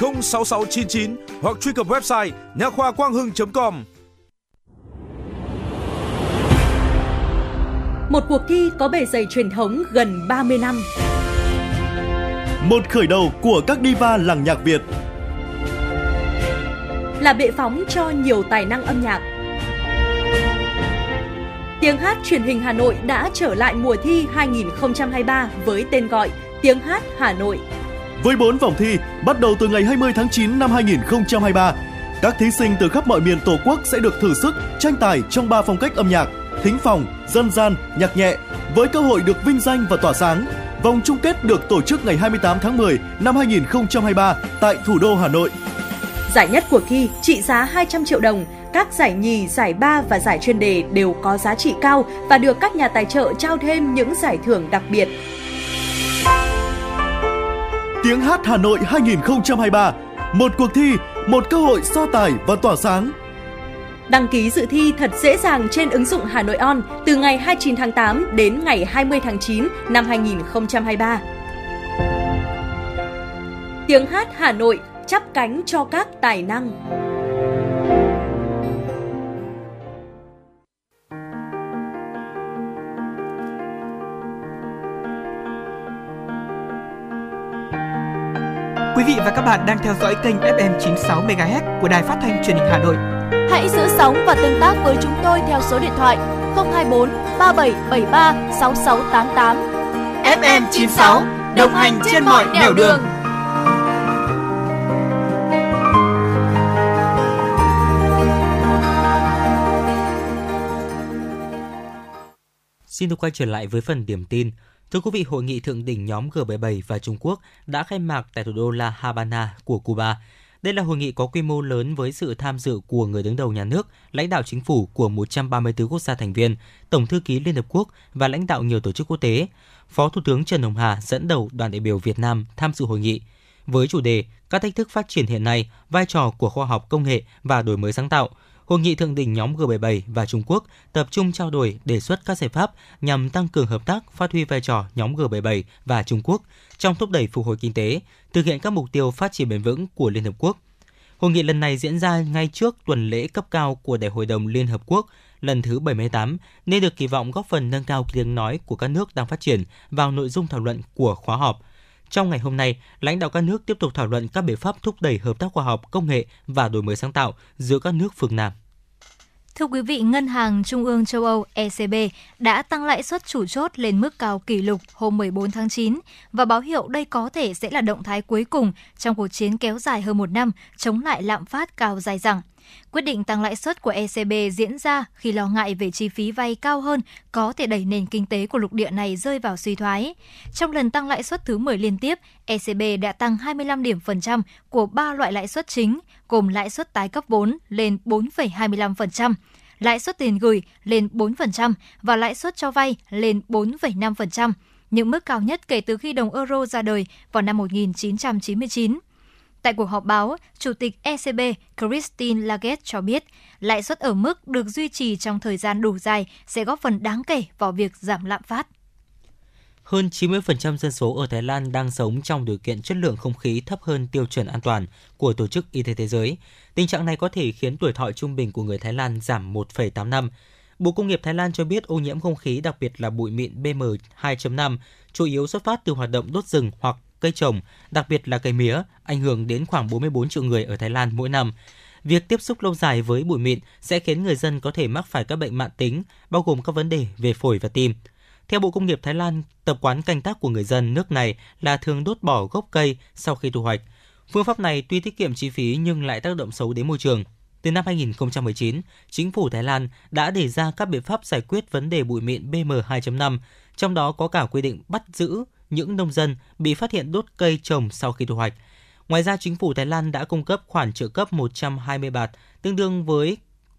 không sáu sáu chín chín hoặc truy cập website nha khoa quang hưng chấm com. Một cuộc thi có bề dày truyền thống gần ba mươi năm. Một khởi đầu của các diva làng nhạc Việt. Là bệ phóng cho nhiều tài năng âm nhạc. Tiếng hát truyền hình Hà Nội đã trở lại mùa thi hai không hai ba với tên gọi Tiếng hát Hà Nội. Với bốn vòng thi, bắt đầu từ ngày hai mươi tháng chín năm hai nghìn không trăm hai mươi ba, các thí sinh từ khắp mọi miền Tổ quốc sẽ được thử sức tranh tài trong ba phong cách âm nhạc: thính phòng, dân gian, nhạc nhẹ, với cơ hội được vinh danh và tỏa sáng. Vòng chung kết được tổ chức ngày hai mươi tám tháng mười năm hai nghìn không trăm hai mươi ba tại thủ đô Hà Nội. Giải nhất cuộc thi trị giá hai trăm triệu đồng, các giải nhì, giải ba và giải chuyên đề đều có giá trị cao và được các nhà tài trợ trao thêm những giải thưởng đặc biệt. Tiếng hát Hà Nội hai không hai ba, một cuộc thi, một cơ hội so tài và tỏa sáng. Đăng ký dự thi thật dễ dàng trên ứng dụng Hà Nội On từ ngày hai mươi chín tháng tám đến ngày hai mươi tháng chín năm hai nghìn không trăm hai mươi ba. Tiếng hát Hà Nội chắp cánh cho các tài năng. Quý vị và các bạn đang theo dõi kênh ép em chín mươi sáu mê ga héc của Đài Phát thanh Truyền hình Hà Nội. Hãy giữ sóng và tương tác với chúng tôi theo số điện thoại không hai bốn ba bảy bảy ba sáu sáu tám tám. ép em chín mươi sáu, đồng hành trên mọi nẻo đường. Xin được quay trở lại với phần điểm tin. Thưa quý vị, hội nghị thượng đỉnh nhóm G bảy mươi bảy và Trung Quốc đã khai mạc tại thủ đô La Habana của Cuba. Đây là hội nghị có quy mô lớn với sự tham dự của người đứng đầu nhà nước, lãnh đạo chính phủ của một trăm ba mươi tư quốc gia thành viên, Tổng thư ký Liên Hợp Quốc và lãnh đạo nhiều tổ chức quốc tế. Phó Thủ tướng Trần Hồng Hà dẫn đầu đoàn đại biểu Việt Nam tham dự hội nghị. Với chủ đề Các thách thức phát triển hiện nay, vai trò của khoa học công nghệ và đổi mới sáng tạo, Hội nghị thượng đỉnh nhóm G bảy mươi bảy và Trung Quốc tập trung trao đổi đề xuất các giải pháp nhằm tăng cường hợp tác, phát huy vai trò nhóm G bảy mươi bảy và Trung Quốc trong thúc đẩy phục hồi kinh tế, thực hiện các mục tiêu phát triển bền vững của Liên Hợp Quốc. Hội nghị lần này diễn ra ngay trước tuần lễ cấp cao của Đại hội đồng Liên Hợp Quốc lần thứ bảy mươi tám, nên được kỳ vọng góp phần nâng cao tiếng nói của các nước đang phát triển vào nội dung thảo luận của khóa họp. Trong ngày hôm nay, lãnh đạo các nước tiếp tục thảo luận các biện pháp thúc đẩy hợp tác khoa học, công nghệ và đổi mới sáng tạo giữa các nước phương Nam. Thưa quý vị, Ngân hàng Trung ương châu Âu E C B đã tăng lãi suất chủ chốt lên mức cao kỷ lục hôm mười bốn tháng chín và báo hiệu đây có thể sẽ là động thái cuối cùng trong cuộc chiến kéo dài hơn một năm chống lại lạm phát cao dài dẳng. Quyết định tăng lãi suất của E C B diễn ra khi lo ngại về chi phí vay cao hơn có thể đẩy nền kinh tế của lục địa này rơi vào suy thoái. Trong lần tăng lãi suất thứ mười liên tiếp, E C B đã tăng hai mươi lăm điểm phần trăm của ba loại lãi suất chính, gồm lãi suất tái cấp vốn lên bốn phẩy hai mươi lăm phần trăm, lãi suất tiền gửi lên bốn phần trăm và lãi suất cho vay lên bốn phẩy năm phần trăm, những mức cao nhất kể từ khi đồng euro ra đời vào năm một nghìn chín trăm chín mươi chín. Tại cuộc họp báo, Chủ tịch E C B Christine Lagarde cho biết, lãi suất ở mức được duy trì trong thời gian đủ dài sẽ góp phần đáng kể vào việc giảm lạm phát. Hơn chín mươi phần trăm dân số ở Thái Lan đang sống trong điều kiện chất lượng không khí thấp hơn tiêu chuẩn an toàn của Tổ chức Y tế Thế giới. Tình trạng này có thể khiến tuổi thọ trung bình của người Thái Lan giảm một phẩy tám năm. Bộ Công nghiệp Thái Lan cho biết ô nhiễm không khí, đặc biệt là bụi mịn B M hai chấm năm, chủ yếu xuất phát từ hoạt động đốt rừng hoặc cây trồng, đặc biệt là cây mía, ảnh hưởng đến khoảng bốn mươi bốn triệu người ở Thái Lan mỗi năm. Việc tiếp xúc lâu dài với bụi mịn sẽ khiến người dân có thể mắc phải các bệnh mãn tính, bao gồm các vấn đề về phổi và tim. Theo Bộ Công nghiệp Thái Lan, tập quán canh tác của người dân nước này là thường đốt bỏ gốc cây sau khi thu hoạch. Phương pháp này tuy tiết kiệm chi phí nhưng lại tác động xấu đến môi trường. Từ năm hai nghìn không trăm mười chín, chính phủ Thái Lan đã đề ra các biện pháp giải quyết vấn đề bụi mịn B M hai chấm năm, trong đó có cả quy định bắt giữ những nông dân bị phát hiện đốt cây trồng sau khi thu hoạch. Ngoài ra, chính phủ Thái Lan đã cung cấp khoản trợ cấp một trăm hai mươi baht, tương đương với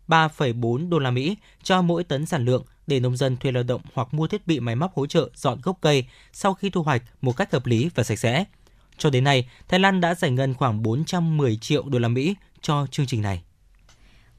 ba phẩy bốn đô la Mỹ cho mỗi tấn sản lượng để nông dân thuê lao động hoặc mua thiết bị máy móc hỗ trợ dọn gốc cây sau khi thu hoạch một cách hợp lý và sạch sẽ. Cho đến nay, Thái Lan đã giải ngân khoảng bốn trăm mười triệu đô la Mỹ cho chương trình này.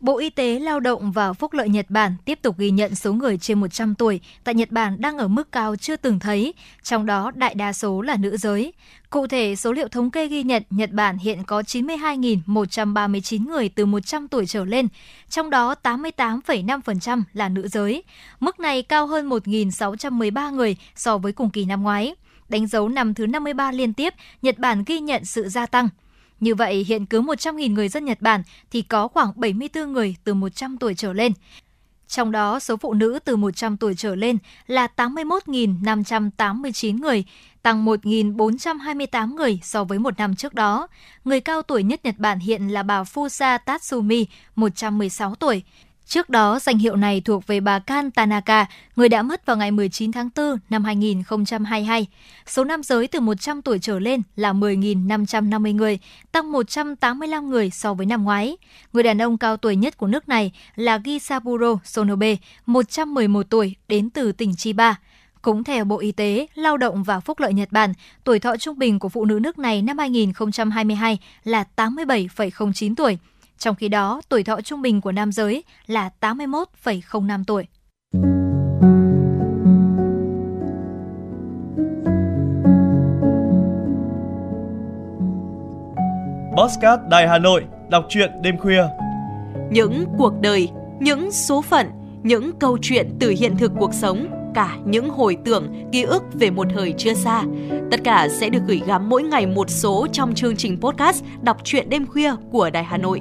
Bộ Y tế, Lao động và Phúc lợi Nhật Bản tiếp tục ghi nhận số người trên một trăm tuổi tại Nhật Bản đang ở mức cao chưa từng thấy, trong đó đại đa số là nữ giới. Cụ thể, số liệu thống kê ghi nhận Nhật Bản hiện có chín mươi hai nghìn một trăm ba mươi chín người từ một trăm tuổi trở lên, trong đó tám mươi tám phẩy năm phần trăm là nữ giới. Mức này cao hơn một nghìn sáu trăm mười ba người so với cùng kỳ năm ngoái. Đánh dấu năm thứ năm mươi ba liên tiếp, Nhật Bản ghi nhận sự gia tăng. Như vậy, hiện cứ một trăm nghìn người dân Nhật Bản thì có khoảng bảy mươi tư người từ một trăm tuổi trở lên. Trong đó, số phụ nữ từ một trăm tuổi trở lên là tám mươi mốt nghìn năm trăm tám mươi chín người, tăng một nghìn bốn trăm hai mươi tám người so với một năm trước đó. Người cao tuổi nhất Nhật Bản hiện là bà Fusa Tatsumi, một trăm mười sáu tuổi. Trước đó, danh hiệu này thuộc về bà Kan Tanaka, người đã mất vào ngày mười chín tháng tư năm hai nghìn không trăm hai mươi hai. Số nam giới từ một trăm tuổi trở lên là mười nghìn năm trăm năm mươi người, tăng một trăm tám mươi lăm người so với năm ngoái. Người đàn ông cao tuổi nhất của nước này là Gisaburo Sonobe, một trăm mười một tuổi, đến từ tỉnh Chiba. Cũng theo Bộ Y tế, Lao động và Phúc lợi Nhật Bản, tuổi thọ trung bình của phụ nữ nước này năm hai nghìn không trăm hai mươi hai là tám mươi bảy phẩy không chín tuổi. Trong khi đó, tuổi thọ trung bình của nam giới là tám mươi mốt phẩy không năm tuổi. Podcast Đài Hà Nội, đọc truyện đêm khuya. Những cuộc đời, những số phận, những câu chuyện từ hiện thực cuộc sống. cả những hồi tưởng, ký ức về một thời chưa xa. Tất cả sẽ được gửi gắm mỗi ngày một số trong chương trình podcast Đọc truyện đêm khuya của Đài Hà Nội.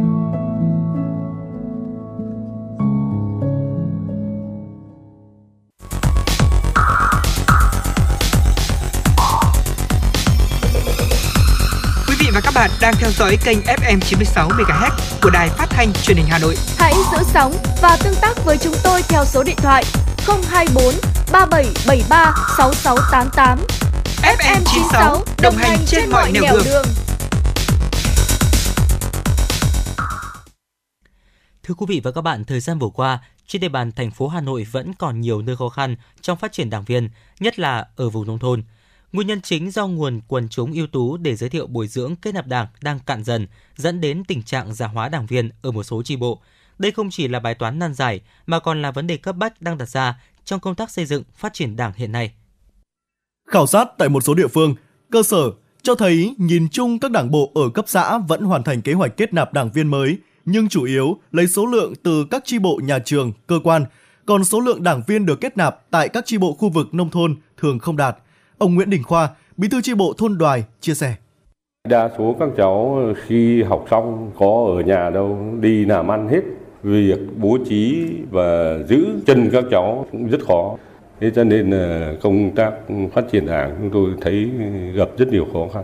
Đang theo dõi kênh ép em chín mươi sáu mê ga héc của Đài Phát thanh Truyền hình Hà Nội. Hãy giữ sóng và tương tác với chúng tôi theo số điện thoại không hai bốn ba bảy bảy ba sáu sáu tám tám. ép em chín mươi sáu đồng hành trên mọi nẻo đường. đường. Thưa quý vị và các bạn, thời gian vừa qua, trên địa bàn thành phố Hà Nội vẫn còn nhiều nơi khó khăn trong phát triển đảng viên, nhất là ở vùng nông thôn. Nguyên nhân chính do nguồn quần chúng ưu tú để giới thiệu bồi dưỡng kết nạp đảng đang cạn dần, dẫn đến tình trạng già hóa đảng viên ở một số chi bộ. Đây không chỉ là bài toán nan giải, mà còn là vấn đề cấp bách đang đặt ra trong công tác xây dựng phát triển đảng hiện nay. Khảo sát tại một số địa phương, cơ sở cho thấy nhìn chung các đảng bộ ở cấp xã vẫn hoàn thành kế hoạch kết nạp đảng viên mới, nhưng chủ yếu lấy số lượng từ các chi bộ nhà trường, cơ quan, còn số lượng đảng viên được kết nạp tại các chi bộ khu vực nông thôn thường không đạt. Ông Nguyễn Đình Khoa, bí thư chi bộ thôn Đoài chia sẻ: đa số các cháu khi học xong có ở nhà đâu, đi làm ăn hết. Việc bố trí và giữ chân các cháu cũng rất khó. Thế cho nên là công tác phát triển đảng chúng tôi thấy gặp rất nhiều khó khăn.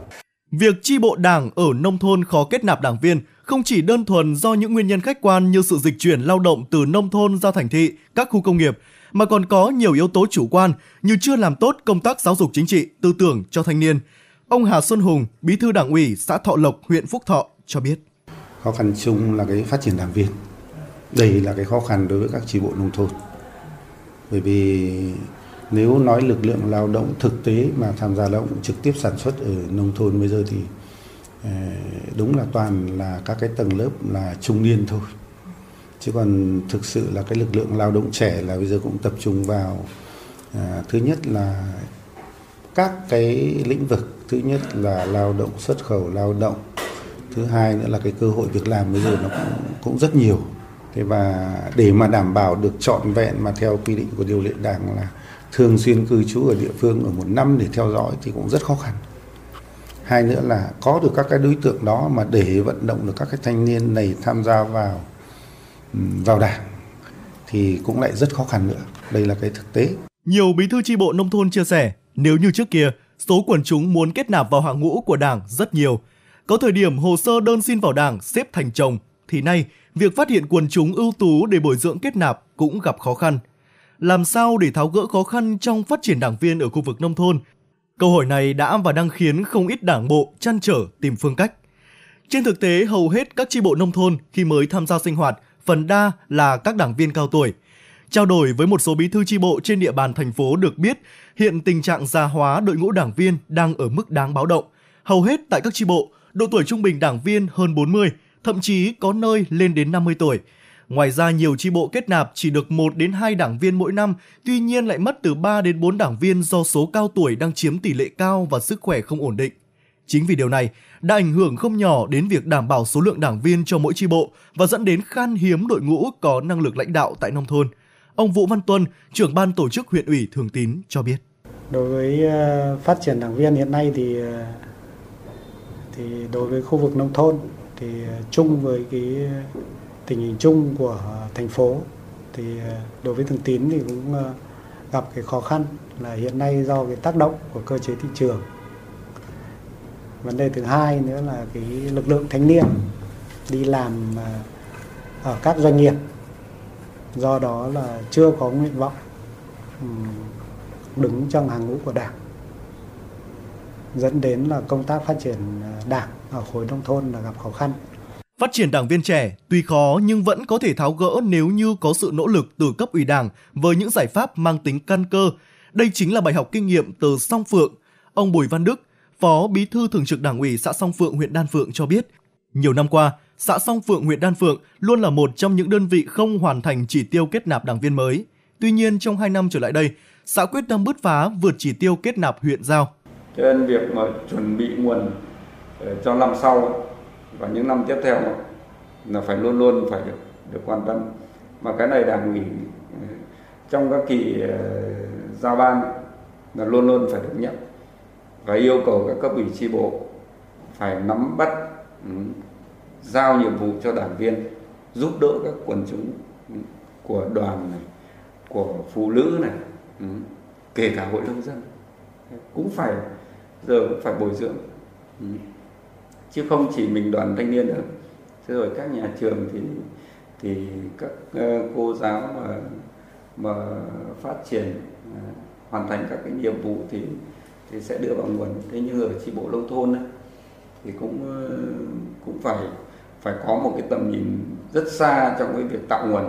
Việc chi bộ đảng ở nông thôn khó kết nạp đảng viên không chỉ đơn thuần do những nguyên nhân khách quan như sự dịch chuyển lao động từ nông thôn ra thành thị, các khu công nghiệp, mà còn có nhiều yếu tố chủ quan như chưa làm tốt công tác giáo dục chính trị, tư tưởng cho thanh niên. Ông Hà Xuân Hùng, bí thư đảng ủy xã Thọ Lộc, huyện Phúc Thọ cho biết: khó khăn chung là cái phát triển đảng viên. Đây là cái khó khăn đối với các chi bộ nông thôn. Bởi vì nếu nói lực lượng lao động thực tế mà tham gia lao động trực tiếp sản xuất ở nông thôn bây giờ thì đúng là toàn là các cái tầng lớp là trung niên thôi. Chứ còn thực sự là cái lực lượng lao động trẻ là bây giờ cũng tập trung vào à, thứ nhất là các cái lĩnh vực, thứ nhất là lao động xuất khẩu lao động, thứ hai nữa là cái cơ hội việc làm bây giờ nó cũng, cũng rất nhiều. Thế và để mà đảm bảo được trọn vẹn mà theo quy định của điều lệ đảng là thường xuyên cư trú ở địa phương ở một năm để theo dõi thì cũng rất khó khăn. Hai nữa là có được các cái đối tượng đó mà để vận động được các cái thanh niên này tham gia vào vào đảng thì cũng lại rất khó khăn nữa. Đây là cái thực tế. Nhiều bí thư chi bộ nông thôn chia sẻ, nếu như trước kia, số quần chúng muốn kết nạp vào hàng ngũ của đảng rất nhiều. Có thời điểm hồ sơ đơn xin vào đảng xếp thành chồng, thì nay việc phát hiện quần chúng ưu tú để bồi dưỡng kết nạp cũng gặp khó khăn. Làm sao để tháo gỡ khó khăn trong phát triển đảng viên ở khu vực nông thôn? Câu hỏi này đã và đang khiến không ít đảng bộ trăn trở tìm phương cách. Trên thực tế, hầu hết các chi bộ nông thôn khi mới tham gia sinh hoạt phần đa là các đảng viên cao tuổi. Trao đổi với một số bí thư chi bộ trên địa bàn thành phố được biết, hiện tình trạng già hóa đội ngũ đảng viên đang ở mức đáng báo động. Hầu hết tại các chi bộ, độ tuổi trung bình đảng viên hơn bốn mươi, thậm chí có nơi lên đến năm mươi tuổi. Ngoài ra, nhiều chi bộ kết nạp chỉ được một đến hai đảng viên mỗi năm, tuy nhiên lại mất từ ba đến bốn đảng viên do số cao tuổi đang chiếm tỷ lệ cao và sức khỏe không ổn định. Chính vì điều này đã ảnh hưởng không nhỏ đến việc đảm bảo số lượng đảng viên cho mỗi chi bộ và dẫn đến khan hiếm đội ngũ có năng lực lãnh đạo tại nông thôn. Ông Vũ Văn Tuân, trưởng ban tổ chức huyện ủy Thường Tín cho biết. Đối với phát triển đảng viên hiện nay thì thì đối với khu vực nông thôn thì chung với cái tình hình chung của thành phố thì đối với Thường Tín thì cũng gặp cái khó khăn là hiện nay do cái tác động của cơ chế thị trường. Vấn đề thứ hai nữa là cái lực lượng thanh niên đi làm ở các doanh nghiệp. Do đó là chưa có nguyện vọng đứng trong hàng ngũ của Đảng. Dẫn đến là công tác phát triển Đảng ở khối nông thôn là gặp khó khăn. Phát triển đảng viên trẻ tuy khó nhưng vẫn có thể tháo gỡ nếu như có sự nỗ lực từ cấp ủy Đảng với những giải pháp mang tính căn cơ. Đây chính là bài học kinh nghiệm từ Song Phượng. Ông Bùi Văn Đức, Phó Bí thư Thường trực Đảng ủy xã Song Phượng, huyện Đan Phượng cho biết, nhiều năm qua, xã Song Phượng, huyện Đan Phượng luôn là một trong những đơn vị không hoàn thành chỉ tiêu kết nạp đảng viên mới. Tuy nhiên, trong hai năm trở lại đây, xã quyết tâm bứt phá vượt chỉ tiêu kết nạp huyện giao. Cho nên việc mà chuẩn bị nguồn cho năm sau và những năm tiếp theo là phải luôn luôn phải được, được quan tâm. Mà cái này đảng ủy trong các kỳ giao ban là luôn luôn phải được nhận. Và yêu cầu các cấp ủy chi bộ phải nắm bắt, giao nhiệm vụ cho đảng viên, giúp đỡ các quần chúng của đoàn này, của phụ nữ này, kể cả hội nông dân cũng phải giờ cũng phải bồi dưỡng, chứ không chỉ mình đoàn thanh niên nữa. Thế rồi các nhà trường thì thì các cô giáo mà mà phát triển hoàn thành các cái nhiệm vụ thì thì sẽ đưa vào nguồn. Thế nhưng ở chi bộ nông thôn thì cũng cũng phải phải có một cái tầm nhìn rất xa trong cái việc tạo nguồn.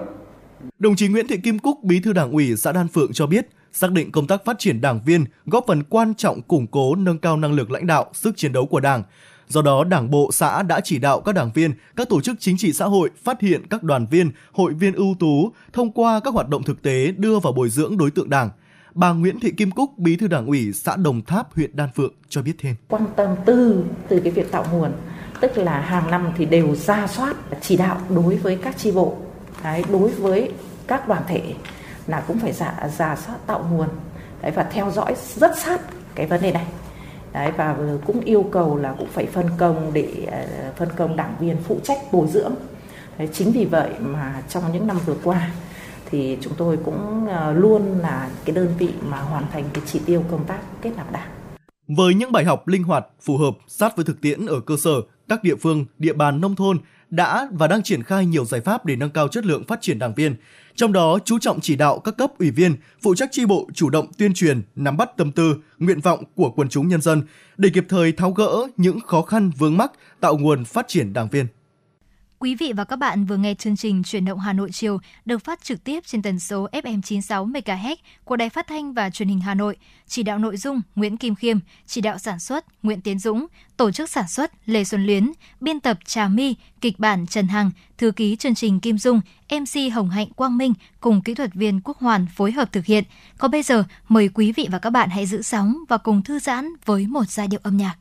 Đồng chí Nguyễn Thị Kim Cúc, Bí thư Đảng ủy xã Đan Phượng cho biết, xác định công tác phát triển đảng viên góp phần quan trọng củng cố nâng cao năng lực lãnh đạo, sức chiến đấu của Đảng. Do đó, Đảng bộ xã đã chỉ đạo các đảng viên, các tổ chức chính trị xã hội phát hiện các đoàn viên, hội viên ưu tú thông qua các hoạt động thực tế đưa vào bồi dưỡng đối tượng Đảng. Bà Nguyễn Thị Kim Cúc, Bí thư Đảng ủy xã Đồng Tháp, huyện Đan Phượng cho biết thêm. Quan tâm từ từ cái việc tạo nguồn, tức là hàng năm thì đều ra soát chỉ đạo đối với các chi bộ, đấy, đối với các đoàn thể là cũng phải ra ra soát tạo nguồn, đấy, và theo dõi rất sát cái vấn đề này, đấy, và cũng yêu cầu là cũng phải phân công để phân công đảng viên phụ trách bồi dưỡng. Đấy, chính vì vậy mà trong những năm vừa qua thì chúng tôi cũng luôn là cái đơn vị mà hoàn thành cái chỉ tiêu công tác kết nạp đảng. Với những bài học linh hoạt, phù hợp, sát với thực tiễn ở cơ sở, các địa phương, địa bàn nông thôn đã và đang triển khai nhiều giải pháp để nâng cao chất lượng phát triển đảng viên. Trong đó, chú trọng chỉ đạo các cấp ủy viên, phụ trách chi bộ chủ động tuyên truyền, nắm bắt tâm tư, nguyện vọng của quần chúng nhân dân để kịp thời tháo gỡ những khó khăn vướng mắc, tạo nguồn phát triển đảng viên. Quý vị và các bạn vừa nghe chương trình Chuyển động Hà Nội chiều được phát trực tiếp trên tần số ép em chín mươi sáu mê ga héc của Đài Phát thanh và Truyền hình Hà Nội. Chỉ đạo nội dung Nguyễn Kim Khiêm, chỉ đạo sản xuất Nguyễn Tiến Dũng, tổ chức sản xuất Lê Xuân Luyến, biên tập Trà My, kịch bản Trần Hằng, thư ký chương trình Kim Dung, em xê Hồng Hạnh Quang Minh cùng kỹ thuật viên Quốc Hoàn phối hợp thực hiện. Còn bây giờ, mời quý vị và các bạn hãy giữ sóng và cùng thư giãn với một giai điệu âm nhạc.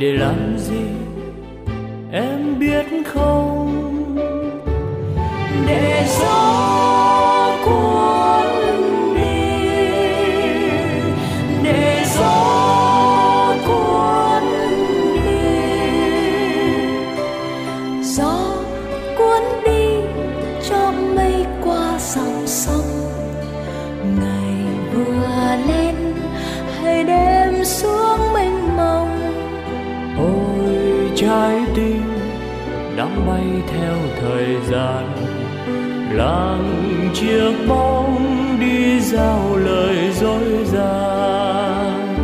Để làm gì em biết không, để gió cuốn đi, để gió cuốn đi, gió cuốn đi cho mây qua xa, bay theo thời gian, làng chiếc bóng đi giao lời dối gian.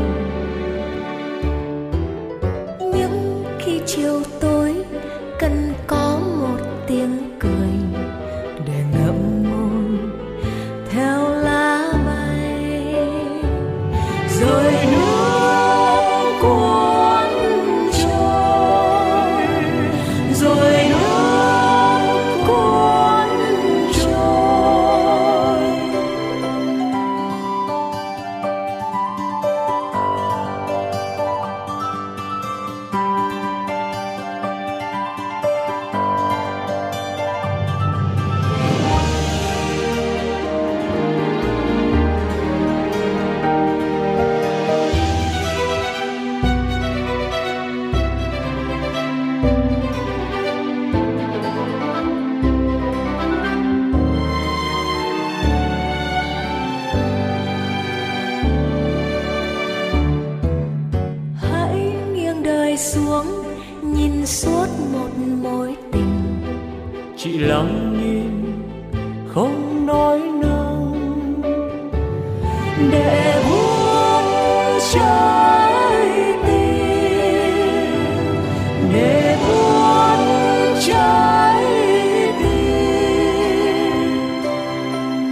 Những khi chiều tối cần có một tiếng cười để ngậm ngùi theo lá bay rồi nước cuốn trôi, rồi nước cuốn trôi. Suốt một mối tình chị lắng nhìn không nói năng để buôn trái tim, để buôn trái tim.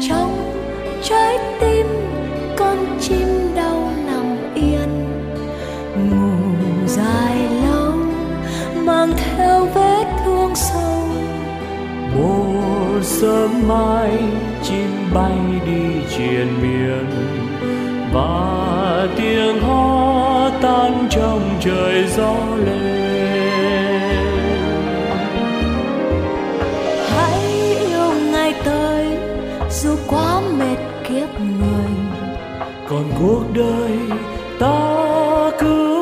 Trong trái tim con chim đau nằm yên ngủ dài mang theo vết thương sâu. Ô sớm mai chim bay đi triền miên và tiếng hót tan trong trời gió lên. Hãy yêu ngày tới dù quá mệt kiếp người, còn cuộc đời ta cứ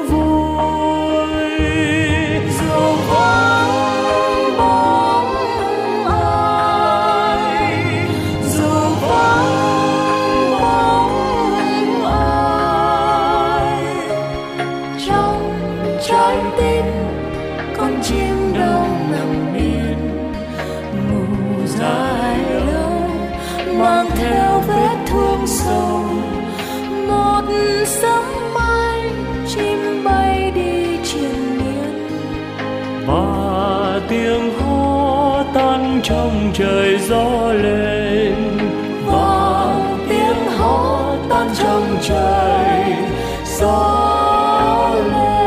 sâu. Một sớm mai chim bay đi triền miên và tiếng hót tan trong trời gió lên, và tiếng hót tan trong trời gió lên.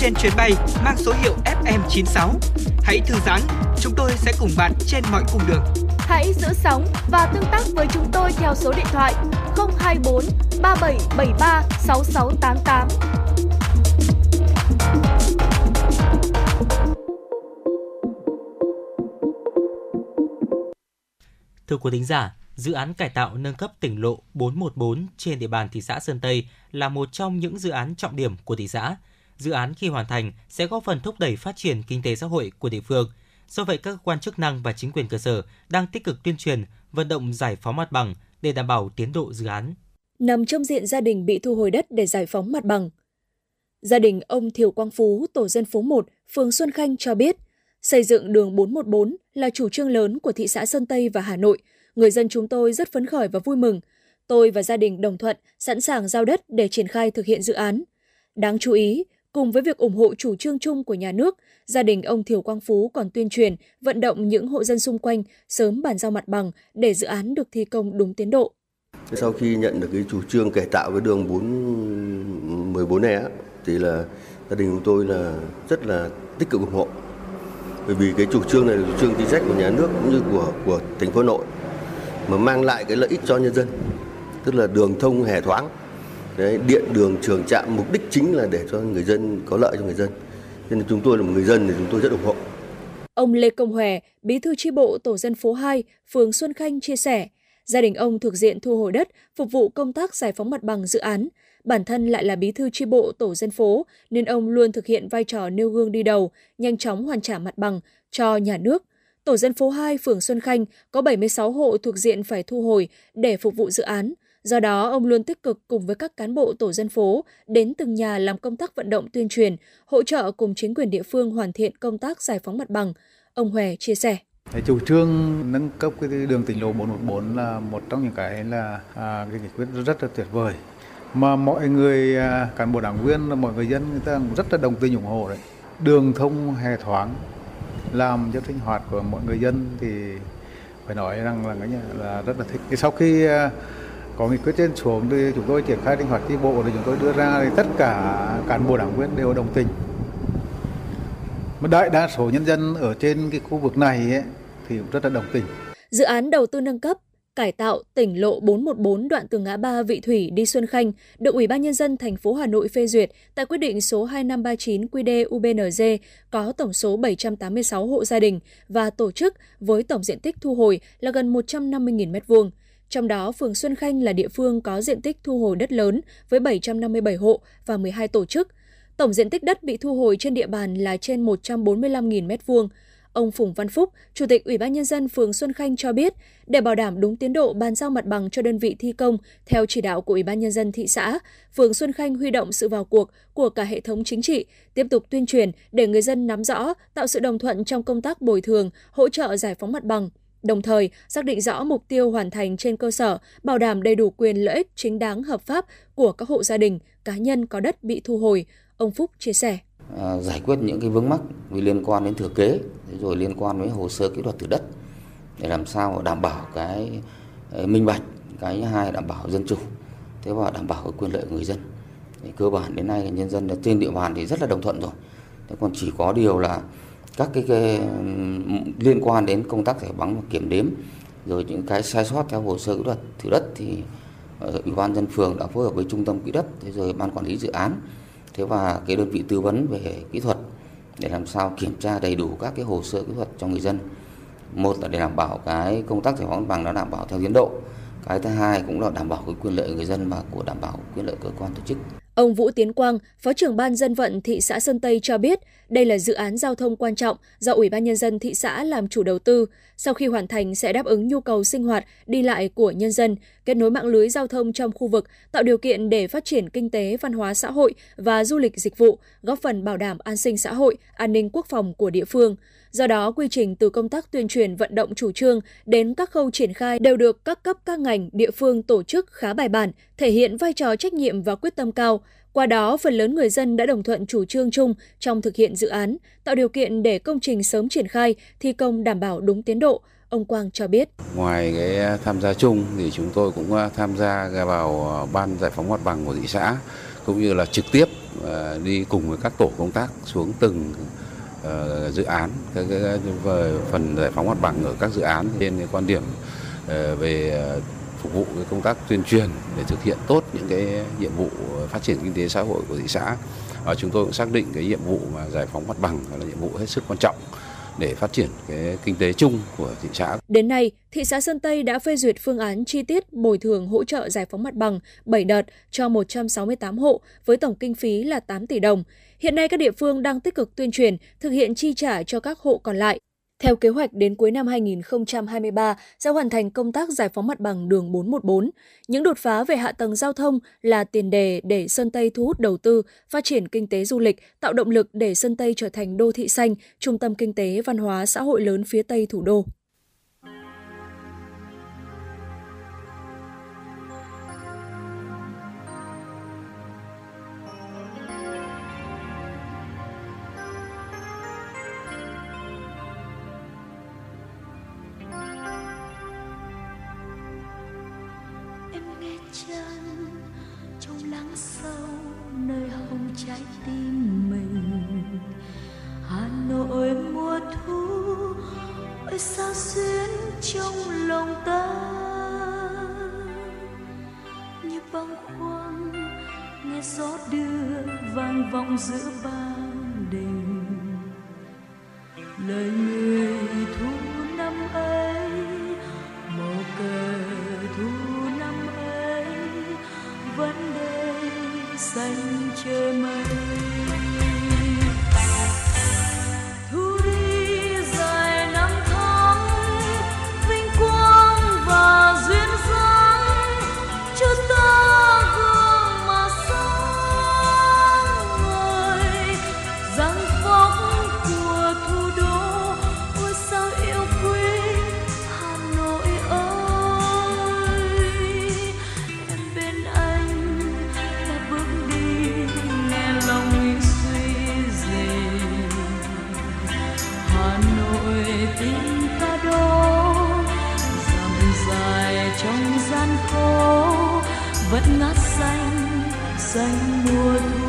Trên chuyến bay mang số hiệu F M chín sáu, hãy thư giãn, chúng tôi sẽ cùng bạn trên mọi cung đường. Hãy giữ sóng và tương tác với chúng tôi theo số điện thoại không hai bốn ba bảy bảy ba sáu sáu tám tám. Thưa quý thính giả, dự án cải tạo nâng cấp tỉnh lộ bốn một bốn trên địa bàn thị xã Sơn Tây là một trong những dự án trọng điểm của thị xã. Dự án khi hoàn thành sẽ góp phần thúc đẩy phát triển kinh tế xã hội của địa phương. Do vậy, các cơ quan chức năng và chính quyền cơ sở đang tích cực tuyên truyền, vận động giải phóng mặt bằng để đảm bảo tiến độ dự án. Nằm trong diện gia đình bị thu hồi đất để giải phóng mặt bằng, gia đình ông Thiều Quang Phú, tổ dân phố một, phường Xuân Khanh cho biết, xây dựng đường bốn một bốn là chủ trương lớn của thị xã Sơn Tây và Hà Nội. Người dân chúng tôi rất phấn khởi và vui mừng. Tôi và gia đình đồng thuận sẵn sàng giao đất để triển khai thực hiện dự án. Đáng chú ý, cùng với việc ủng hộ chủ trương chung của nhà nước, gia đình ông Thiều Quang Phú còn tuyên truyền, vận động những hộ dân xung quanh sớm bàn giao mặt bằng để dự án được thi công đúng tiến độ. Sau khi nhận được cái chủ trương cải tạo cái đường bốn một bốn này á, thì là gia đình chúng tôi là rất là tích cực ủng hộ. Bởi vì cái chủ trương này là chủ trương chính sách của nhà nước cũng như của của thành phố Hà Nội mà mang lại cái lợi ích cho nhân dân, tức là đường thông hè thoáng. Đấy, điện đường trường trạm, mục đích chính là để cho người dân có lợi cho người dân. Nên chúng tôi là một người dân thì chúng tôi rất ủng hộ. Ông Lê Công Hòe, bí thư chi bộ tổ dân phố hai, phường Xuân Khanh chia sẻ, Gia đình ông thuộc diện thu hồi đất, phục vụ công tác giải phóng mặt bằng dự án. Bản thân lại là bí thư chi bộ tổ dân phố, nên ông luôn thực hiện vai trò nêu gương đi đầu, nhanh chóng hoàn trả mặt bằng cho nhà nước. Tổ dân phố hai, phường Xuân Khanh có bảy mươi sáu hộ thuộc diện phải thu hồi để phục vụ dự án. Do đó, ông luôn tích cực cùng với các cán bộ tổ dân phố đến từng nhà làm công tác vận động tuyên truyền, hỗ trợ cùng chính quyền địa phương hoàn thiện công tác giải phóng mặt bằng. Ông Huệ chia sẻ. Chủ trương nâng cấp cái đường tỉnh lộ bốn một bốn là một trong những cái là à, cái nghị quyết rất là tuyệt vời. Mà mọi người, cán bộ đảng viên, mọi người dân người ta rất là đồng tình ủng hộ đấy. Đường thông hè thoáng, làm cho sinh hoạt của mọi người dân thì phải nói rằng là, là rất là thích. Thì sau khi có nghị quyết trên xuống thì chúng tôi triển khai sinh hoạt chi bộ thì chúng tôi đưa ra thì tất cả cán bộ đảng viên đều đồng tình. Mà đại đa số nhân dân ở trên cái khu vực này ấy, thì cũng rất là đồng tình. Dự án đầu tư nâng cấp, cải tạo tỉnh lộ bốn một bốn đoạn từ ngã ba Vị Thủy đi Xuân Khanh được Ủy ban Nhân dân thành phố Hà Nội phê duyệt tại quyết định số hai năm ba chín quy đê u bê en giê có tổng số bảy trăm tám mươi sáu hộ gia đình và tổ chức với tổng diện tích thu hồi là gần một trăm năm mươi nghìn mét vuông. Trong đó, phường Xuân Khanh là địa phương có diện tích thu hồi đất lớn với bảy trăm năm mươi bảy hộ và mười hai tổ chức. Tổng diện tích đất bị thu hồi trên địa bàn là trên một trăm bốn mươi lăm nghìn mét vuông. Ông Phùng Văn Phúc, Chủ tịch Ủy ban Nhân dân phường Xuân Khanh cho biết, để bảo đảm đúng tiến độ bàn giao mặt bằng cho đơn vị thi công theo chỉ đạo của Ủy ban Nhân dân thị xã, phường Xuân Khanh huy động sự vào cuộc của cả hệ thống chính trị, tiếp tục tuyên truyền để người dân nắm rõ, tạo sự đồng thuận trong công tác bồi thường, hỗ trợ giải phóng mặt bằng. Đồng thời, xác định rõ mục tiêu hoàn thành trên cơ sở bảo đảm đầy đủ quyền lợi ích chính đáng hợp pháp của các hộ gia đình, cá nhân có đất bị thu hồi, ông Phúc chia sẻ. À, giải quyết những cái vướng mắc liên quan đến thừa kế, rồi liên quan đến hồ sơ kỹ thuật thửa đất để làm sao đảm bảo cái minh bạch, cái hai đảm bảo dân chủ, thế và đảm bảo quyền lợi của người dân. Thì cơ bản đến nay nhân dân trên địa bàn thì rất là đồng thuận rồi. Thế còn chỉ có điều là các cái, cái liên quan đến công tác giải phóng và kiểm đếm, rồi những cái sai sót theo hồ sơ kỹ thuật thửa đất thì Ủy ban dân phường đã phối hợp với trung tâm quỹ đất, thế rồi ban quản lý dự án, thế và cái đơn vị tư vấn về kỹ thuật để làm sao kiểm tra đầy đủ các cái hồ sơ kỹ thuật cho người dân. Một là để đảm bảo cái công tác giải phóng mặt bằng nó đảm bảo theo tiến độ. Cái thứ hai cũng là đảm bảo cái quyền lợi người dân và của đảm bảo quyền lợi cơ quan tổ chức. Ông Vũ Tiến Quang, Phó trưởng Ban Dân vận thị xã Sơn Tây cho biết, đây là dự án giao thông quan trọng do Ủy ban Nhân dân thị xã làm chủ đầu tư. Sau khi hoàn thành sẽ đáp ứng nhu cầu sinh hoạt, đi lại của nhân dân, kết nối mạng lưới giao thông trong khu vực, tạo điều kiện để phát triển kinh tế, văn hóa xã hội và du lịch dịch vụ, góp phần bảo đảm an sinh xã hội, an ninh quốc phòng của địa phương. Do đó, quy trình từ công tác tuyên truyền vận động chủ trương đến các khâu triển khai đều được các cấp các ngành, địa phương tổ chức khá bài bản, thể hiện vai trò trách nhiệm và quyết tâm cao. Qua đó, phần lớn người dân đã đồng thuận chủ trương chung trong thực hiện dự án, tạo điều kiện để công trình sớm triển khai, thi công đảm bảo đúng tiến độ, ông Quang cho biết. Ngoài cái tham gia chung thì chúng tôi cũng tham gia vào ban giải phóng mặt bằng của thị xã, cũng như là trực tiếp đi cùng với các tổ công tác xuống từng dự án, các phần giải phóng mặt bằng ở các dự án trên quan điểm về phục vụ cái công tác tuyên truyền để thực hiện tốt những cái nhiệm vụ phát triển kinh tế xã hội của thị xã. Và chúng tôi cũng xác định cái nhiệm vụ mà giải phóng mặt bằng là nhiệm vụ hết sức quan trọng để phát triển cái kinh tế chung của thị xã. Đến nay, thị xã Sơn Tây đã phê duyệt phương án chi tiết bồi thường hỗ trợ giải phóng mặt bằng bảy đợt cho một trăm sáu mươi tám hộ với tổng kinh phí là tám tỷ đồng. Hiện nay các địa phương đang tích cực tuyên truyền, thực hiện chi trả cho các hộ còn lại. Theo kế hoạch, đến cuối năm hai nghìn không trăm hai mươi ba sẽ hoàn thành công tác giải phóng mặt bằng đường bốn một bốn. Những đột phá về hạ tầng giao thông là tiền đề để Sơn Tây thu hút đầu tư, phát triển kinh tế du lịch, tạo động lực để Sơn Tây trở thành đô thị xanh, trung tâm kinh tế, văn hóa, xã hội lớn phía Tây thủ đô. Lời người thu năm ấy màu cờ xanh mùa thu.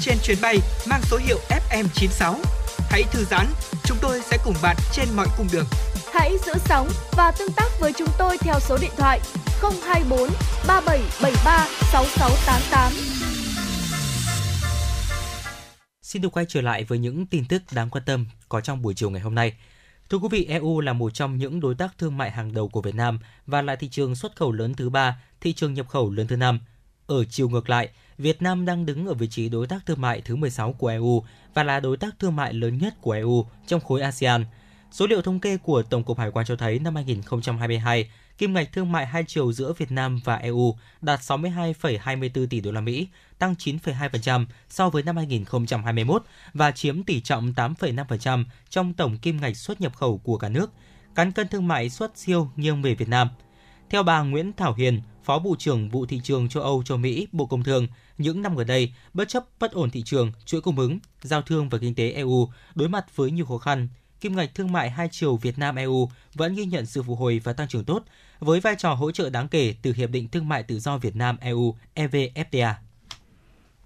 Trên chuyến bay mang số hiệu ép em chín sáu. Hãy thư giãn, chúng tôi sẽ cùng bạn trên mọi cung đường. Hãy giữ sóng và tương tác với chúng tôi theo số điện thoại không hai bốn ba bảy bảy ba sáu sáu tám tám. Xin được quay trở lại với những tin tức đáng quan tâm có trong buổi chiều ngày hôm nay. Thưa quý vị, e u là một trong những đối tác thương mại hàng đầu của Việt Nam và là thị trường xuất khẩu lớn thứ ba, thị trường nhập khẩu lớn thứ năm. Ở chiều ngược lại, Việt Nam đang đứng ở vị trí đối tác thương mại thứ mười sáu của e u và là đối tác thương mại lớn nhất của e u trong khối ASEAN. Số liệu thống kê của Tổng cục Hải quan cho thấy năm hai không hai hai, kim ngạch thương mại hai chiều giữa Việt Nam và e u đạt sáu mươi hai phẩy hai mươi tư tỷ đô la Mỹ, tăng chín phẩy hai phần trăm so với năm hai không hai mốt và chiếm tỷ trọng tám phẩy năm phần trăm trong tổng kim ngạch xuất nhập khẩu của cả nước. Cán cân thương mại xuất siêu nghiêng về Việt Nam. Theo bà Nguyễn Thảo Hiền, Phó Vụ trưởng Vụ Thị trường châu Âu cho Mỹ, Bộ Công Thương, những năm gần đây, bất chấp bất ổn thị trường, chuỗi cung ứng, giao thương và kinh tế e u đối mặt với nhiều khó khăn, kim ngạch thương mại hai chiều Việt Nam-e u vẫn ghi nhận sự phục hồi và tăng trưởng tốt, với vai trò hỗ trợ đáng kể từ Hiệp định Thương mại Tự do Việt Nam-e u, E V F T A.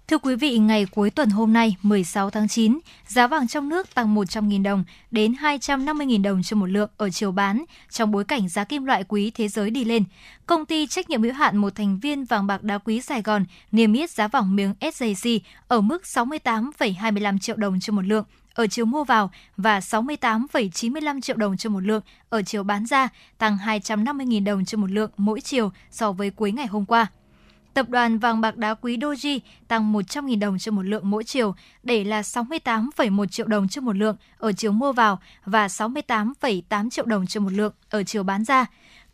Thưa quý vị, ngày cuối tuần hôm nay mười sáu tháng chín, giá vàng trong nước tăng một trăm nghìn đồng đến hai trăm năm mươi nghìn đồng trên một lượng ở chiều bán trong bối cảnh giá kim loại quý thế giới đi lên. Công ty trách nhiệm hữu hạn một thành viên vàng bạc đá quý Sài Gòn niêm yết giá vàng miếng ét gi xê ở mức sáu mươi tám phẩy hai mươi lăm triệu đồng trên một lượng ở chiều mua vào và sáu mươi tám phẩy chín mươi lăm triệu đồng trên một lượng ở chiều bán ra, tăng hai trăm năm mươi nghìn đồng trên một lượng mỗi chiều so với cuối ngày hôm qua. Tập đoàn vàng bạc đá quý Doji tăng một trăm nghìn đồng trên một lượng mỗi chiều, để là sáu mươi tám phẩy một triệu đồng trên một lượng ở chiều mua vào và sáu mươi tám phẩy tám triệu đồng trên một lượng ở chiều bán ra.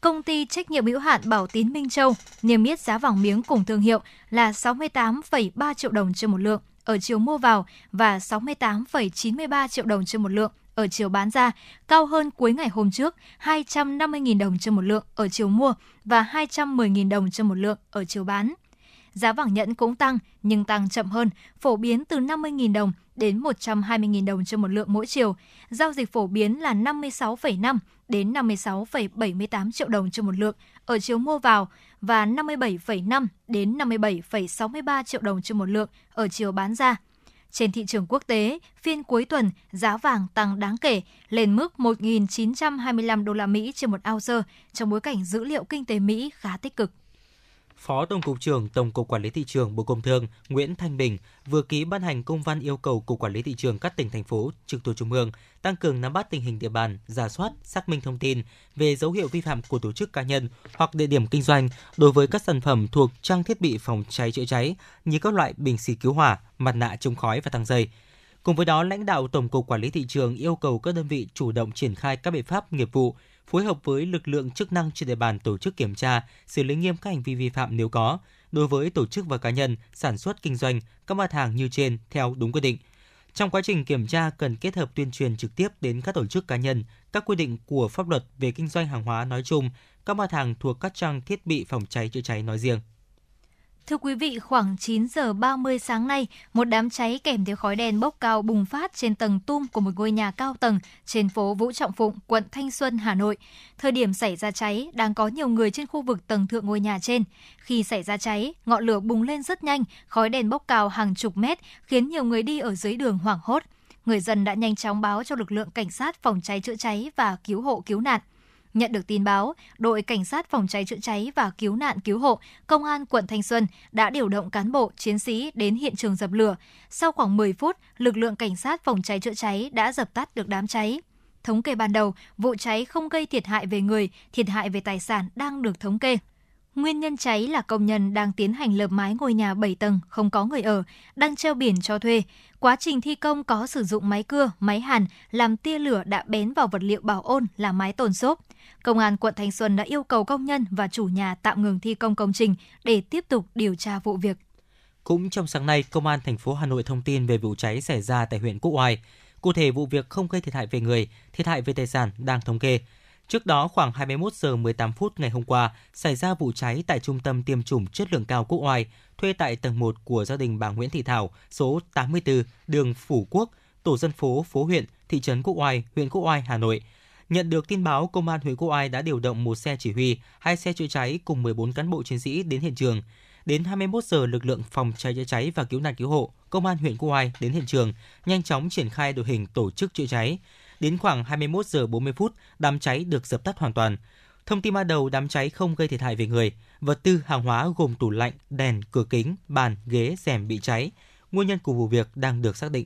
Công ty trách nhiệm hữu hạn Bảo Tín Minh Châu niêm yết giá vàng miếng cùng thương hiệu là sáu mươi tám phẩy ba triệu đồng trên một lượng ở chiều mua vào và sáu mươi tám phẩy chín mươi ba triệu đồng trên một lượng ở chiều bán ra, cao hơn cuối ngày hôm trước hai trăm năm mươi nghìn đồng trên một lượng ở chiều mua và hai trăm mười nghìn đồng trên một lượng ở chiều bán. Giá vàng nhẫn cũng tăng, nhưng tăng chậm hơn, phổ biến từ năm mươi nghìn đồng đến một trăm hai mươi nghìn đồng trên một lượng mỗi chiều. Giao dịch phổ biến là năm mươi sáu phẩy năm đến năm mươi sáu phẩy bảy mươi tám triệu đồng trên một lượng ở chiều mua vào và năm mươi bảy phẩy năm đến năm mươi bảy phẩy sáu mươi ba triệu đồng trên một lượng ở chiều bán ra. Trên thị trường quốc tế, phiên cuối tuần, giá vàng tăng đáng kể lên mức một nghìn chín trăm hai mươi lăm đô la Mỹ trên một ounce trong bối cảnh dữ liệu kinh tế Mỹ khá tích cực. Phó Tổng cục trưởng Tổng cục Quản lý thị trường Bộ Công Thương Nguyễn Thanh Bình vừa ký ban hành công văn yêu cầu Cục Quản lý thị trường các tỉnh thành phố trực thuộc Trung ương tăng cường nắm bắt tình hình địa bàn, rà soát, xác minh thông tin về dấu hiệu vi phạm của tổ chức cá nhân hoặc địa điểm kinh doanh đối với các sản phẩm thuộc trang thiết bị phòng cháy chữa cháy như các loại bình xịt cứu hỏa, mặt nạ chống khói và thang dây. Cùng với đó, lãnh đạo Tổng cục Quản lý thị trường yêu cầu các đơn vị chủ động triển khai các biện pháp nghiệp vụ, phối hợp với lực lượng chức năng trên địa bàn tổ chức kiểm tra, xử lý nghiêm các hành vi vi phạm nếu có đối với tổ chức và cá nhân sản xuất kinh doanh các mặt hàng như trên theo đúng quy định. Trong quá trình kiểm tra cần kết hợp tuyên truyền trực tiếp đến các tổ chức cá nhân các quy định của pháp luật về kinh doanh hàng hóa nói chung, các mặt hàng thuộc các trang thiết bị phòng cháy chữa cháy nói riêng. Thưa quý vị, khoảng chín giờ ba mươi sáng nay, một đám cháy kèm theo khói đen bốc cao bùng phát trên tầng tum của một ngôi nhà cao tầng trên phố Vũ Trọng Phụng, quận Thanh Xuân, Hà Nội. Thời điểm xảy ra cháy, đang có nhiều người trên khu vực tầng thượng ngôi nhà trên. Khi xảy ra cháy, ngọn lửa bùng lên rất nhanh, khói đen bốc cao hàng chục mét, khiến nhiều người đi ở dưới đường hoảng hốt. Người dân đã nhanh chóng báo cho lực lượng cảnh sát phòng cháy chữa cháy và cứu hộ cứu nạn. Nhận được tin báo, đội cảnh sát phòng cháy chữa cháy và cứu nạn cứu hộ, công an quận Thanh Xuân đã điều động cán bộ, chiến sĩ đến hiện trường dập lửa. Sau khoảng mười phút, lực lượng cảnh sát phòng cháy chữa cháy đã dập tắt được đám cháy. Thống kê ban đầu, vụ cháy không gây thiệt hại về người, thiệt hại về tài sản đang được thống kê. Nguyên nhân cháy là công nhân đang tiến hành lợp mái ngôi nhà bảy tầng không có người ở, đang treo biển cho thuê. Quá trình thi công có sử dụng máy cưa, máy hàn làm tia lửa đã bén vào vật liệu bảo ôn là mái tồn xốp. Công an quận Thanh Xuân đã yêu cầu công nhân và chủ nhà tạm ngừng thi công công trình để tiếp tục điều tra vụ việc. Cũng trong sáng nay, Công an thành phố Hà Nội thông tin về vụ cháy xảy ra tại huyện Quốc Oai. Cụ thể vụ việc không gây thiệt hại về người, thiệt hại về tài sản đang thống kê. Trước đó, khoảng hai mươi mốt giờ mười tám phút ngày hôm qua, xảy ra vụ cháy tại trung tâm tiêm chủng chất lượng cao Quốc Oai, thuê tại tầng một của gia đình bà Nguyễn Thị Thảo, số tám mươi tư, đường Phủ Quốc, tổ dân phố Phố Huyện, thị trấn Quốc Oai, huyện Quốc Oai, Hà Nội. Nhận được tin báo, Công an huyện Quốc Oai đã điều động một xe chỉ huy, hai xe chữa cháy cùng mười bốn cán bộ chiến sĩ đến hiện trường. Đến hai mươi mốt giờ, lực lượng phòng cháy chữa cháy và cứu nạn cứu hộ, Công an huyện Quốc Oai đến hiện trường, nhanh chóng triển khai đội hình tổ chức chữa cháy. Đến khoảng hai mươi mốt giờ bốn mươi phút, đám cháy được dập tắt hoàn toàn. Thông tin ban đầu, đám cháy không gây thiệt hại về người. Vật tư hàng hóa gồm tủ lạnh, đèn, cửa kính, bàn, ghế, rèm bị cháy. Nguyên nhân của vụ việc đang được xác định.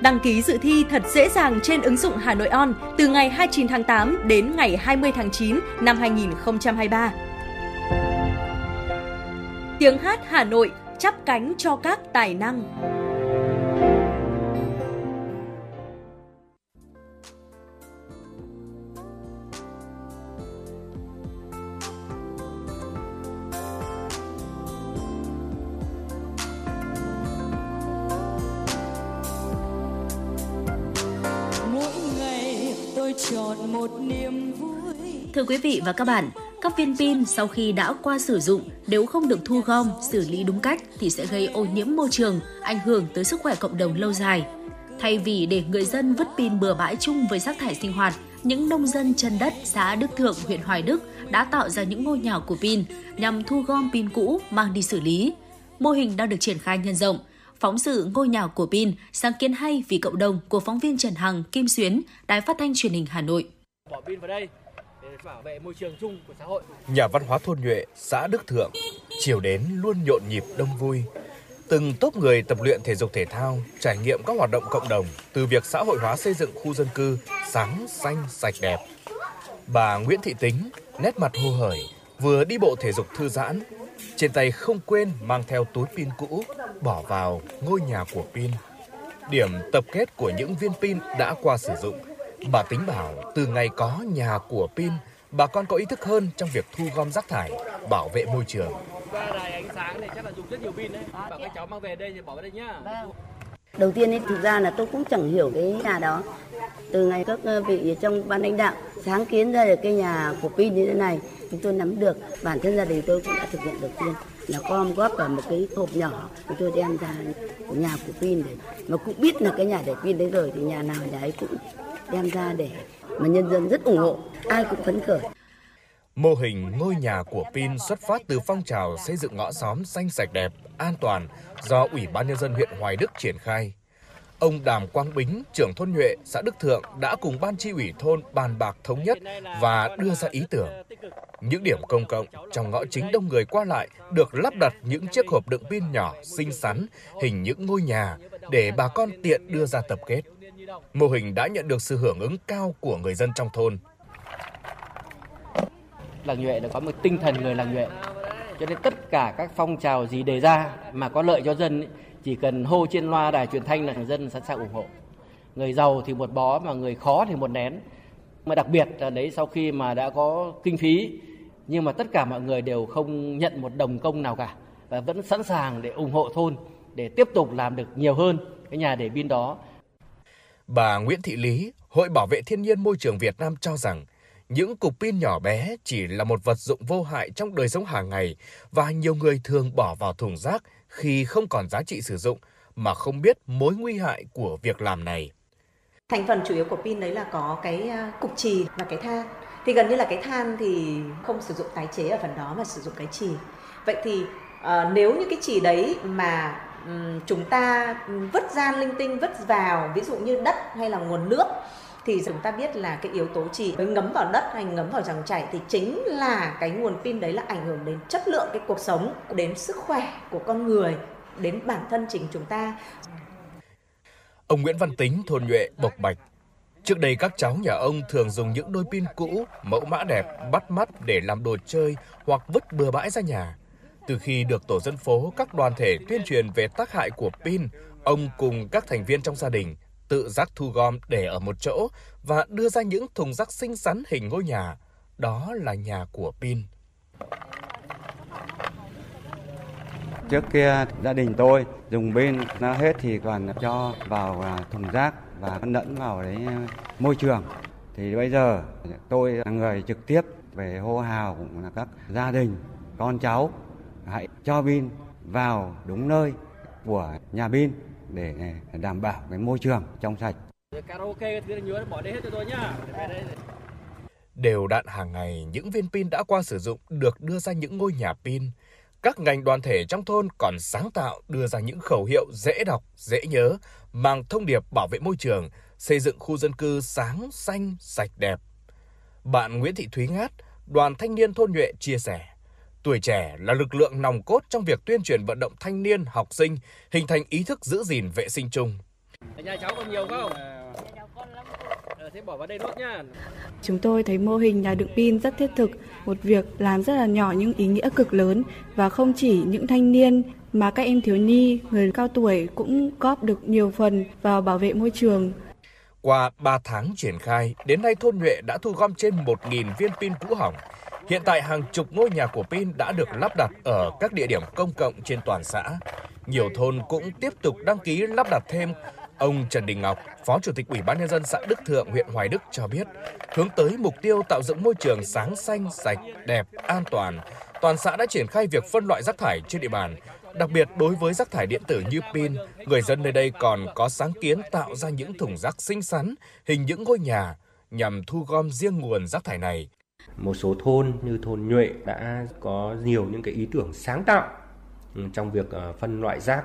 Đăng ký dự thi thật dễ dàng trên ứng dụng Hà Nội On từ ngày hai mươi chín tháng tám đến ngày hai mươi tháng chín năm hai nghìn không trăm hai mươi ba. Tiếng hát Hà Nội chắp cánh cho các tài năng. Thưa quý vị và các bạn, các viên pin sau khi đã qua sử dụng nếu không được thu gom, xử lý đúng cách thì sẽ gây ô nhiễm môi trường, ảnh hưởng tới sức khỏe cộng đồng lâu dài. Thay vì để người dân vứt pin bừa bãi chung với rác thải sinh hoạt, những nông dân chân đất xã Đức Thượng, huyện Hoài Đức đã tạo ra những ngôi nhà của pin nhằm thu gom pin cũ mang đi xử lý. Mô hình đang được triển khai nhân rộng. Phóng sự Ngôi nhà của pin, sáng kiến hay vì cộng đồng của phóng viên Trần Hằng, Kim Xuyến, Đài Phát thanh Truyền hình Hà Nội. Bỏ pin vào đây để bảo vệ môi trường chung của xã hội. Nhà văn hóa thôn Nhuệ, xã Đức Thượng, chiều đến luôn nhộn nhịp đông vui. Từng tốp người tập luyện thể dục thể thao, trải nghiệm các hoạt động cộng đồng từ việc xã hội hóa xây dựng khu dân cư sáng, xanh, sạch đẹp. Bà Nguyễn Thị Tính, nét mặt hồ hởi, vừa đi bộ thể dục thư giãn, trên tay không quên mang theo túi pin cũ bỏ vào ngôi nhà của pin. Điểm tập kết của những viên pin đã qua sử dụng. Bà Tính bảo từ ngày có nhà của pin, bà con có ý thức hơn trong việc thu gom rác thải, bảo vệ môi trường. Đầu tiên ấy, thực ra là tôi cũng chẳng hiểu cái nhà đó. Từ ngày các vị trong ban lãnh đạo sáng kiến ra được cái nhà của pin như thế này, chúng tôi nắm được, bản thân gia đình tôi cũng đã thực hiện đầu tiên là gom góp vào một cái hộp nhỏ, chúng tôi đem ra của nhà của pin để mà cũng biết là cái nhà để pin đấy rồi thì nhà nào nhà ấy cũng đem ra để mà nhân dân rất ủng hộ, ai cũng phấn khởi. Mô hình ngôi nhà của pin xuất phát từ phong trào xây dựng ngõ xóm xanh sạch đẹp, an toàn do Ủy ban Nhân dân huyện Hoài Đức triển khai. Ông Đàm Quang Bính, trưởng thôn Nhuệ, xã Đức Thượng đã cùng ban chi ủy thôn bàn bạc thống nhất và đưa ra ý tưởng. Những điểm công cộng trong ngõ chính đông người qua lại được lắp đặt những chiếc hộp đựng pin nhỏ, xinh xắn, hình những ngôi nhà để bà con tiện đưa ra tập kết. Mô hình đã nhận được sự hưởng ứng cao của người dân trong thôn. Làng Nhuệ đã có một tinh thần người làng Nhuệ, cho nên tất cả các phong trào gì đề ra mà có lợi cho dân ấy, chỉ cần hô trên loa đài truyền thanh là người dân sẵn sàng ủng hộ. Người giàu thì một bó mà người khó thì một nén. Mà đặc biệt là đấy, sau khi mà đã có kinh phí nhưng mà tất cả mọi người đều không nhận một đồng công nào cả và vẫn sẵn sàng để ủng hộ thôn để tiếp tục làm được nhiều hơn cái nhà để pin đó. Bà Nguyễn Thị Lý, Hội Bảo vệ Thiên nhiên Môi trường Việt Nam cho rằng những cục pin nhỏ bé chỉ là một vật dụng vô hại trong đời sống hàng ngày và nhiều người thường bỏ vào thùng rác khi không còn giá trị sử dụng mà không biết mối nguy hại của việc làm này. Thành phần chủ yếu của pin đấy là có cái cục chì và cái than. Thì gần như là cái than thì không sử dụng tái chế ở phần đó mà sử dụng cái chì. Vậy thì nếu như cái chì đấy mà chúng ta vứt ra linh tinh, vứt vào ví dụ như đất hay là nguồn nước thì chúng ta biết là cái yếu tố chì ngấm vào đất hay ngấm vào dòng chảy thì chính là cái nguồn pin đấy là ảnh hưởng đến chất lượng cái cuộc sống, đến sức khỏe của con người, đến bản thân chính chúng ta. Ông Nguyễn Văn Tính, thôn Nhuệ, Bộc Bạch. Trước đây các cháu nhà ông thường dùng những đôi pin cũ, mẫu mã đẹp, bắt mắt để làm đồ chơi hoặc vứt bừa bãi ra nhà. Từ khi được tổ dân phố, các đoàn thể tuyên truyền về tác hại của pin, ông cùng các thành viên trong gia đình tự giác thu gom để ở một chỗ và đưa ra những thùng rác xinh xắn hình ngôi nhà. Đó là nhà của pin. Trước kia gia đình tôi dùng pin nó hết thì còn cho vào thùng rác và lẫn vào đấy môi trường. Thì bây giờ tôi là người trực tiếp về hô hào cũng là các gia đình, con cháu hãy cho pin vào đúng nơi của nhà pin để đảm bảo cái môi trường trong sạch. Đều đặn hàng ngày, những viên pin đã qua sử dụng được đưa ra những ngôi nhà pin. Các ngành đoàn thể trong thôn còn sáng tạo đưa ra những khẩu hiệu dễ đọc, dễ nhớ, mang thông điệp bảo vệ môi trường, xây dựng khu dân cư sáng, xanh, sạch đẹp. Bạn Nguyễn Thị Thúy Ngát, đoàn thanh niên thôn Nhuệ chia sẻ, Tuổi trẻ là lực lượng nòng cốt trong việc tuyên truyền vận động thanh niên, học sinh, hình thành ý thức giữ gìn vệ sinh chung. Ở nhà cháu còn nhiều không? Thế bỏ vào đây nốt nha. Chúng tôi thấy mô hình nhà đựng pin rất thiết thực, một việc làm rất là nhỏ nhưng ý nghĩa cực lớn, và không chỉ những thanh niên mà các em thiếu nhi, người cao tuổi cũng góp được nhiều phần vào bảo vệ môi trường. Qua ba tháng triển khai, đến nay thôn Nhuệ đã thu gom trên một nghìn viên pin cũ hỏng. Hiện tại hàng chục ngôi nhà của pin đã được lắp đặt ở các địa điểm công cộng trên toàn xã. Nhiều thôn cũng tiếp tục đăng ký lắp đặt thêm. Ông Trần Đình Ngọc, Phó Chủ tịch Ủy ban Nhân dân xã Đức Thượng, huyện Hoài Đức cho biết, hướng tới mục tiêu tạo dựng môi trường sáng xanh, sạch, đẹp, an toàn, toàn xã đã triển khai việc phân loại rác thải trên địa bàn. Đặc biệt đối với rác thải điện tử như pin, người dân nơi đây còn có sáng kiến tạo ra những thùng rác xinh xắn, hình những ngôi nhà, nhằm thu gom riêng nguồn rác thải này. Một số thôn như thôn Nhuệ đã có nhiều những cái ý tưởng sáng tạo trong việc phân loại rác,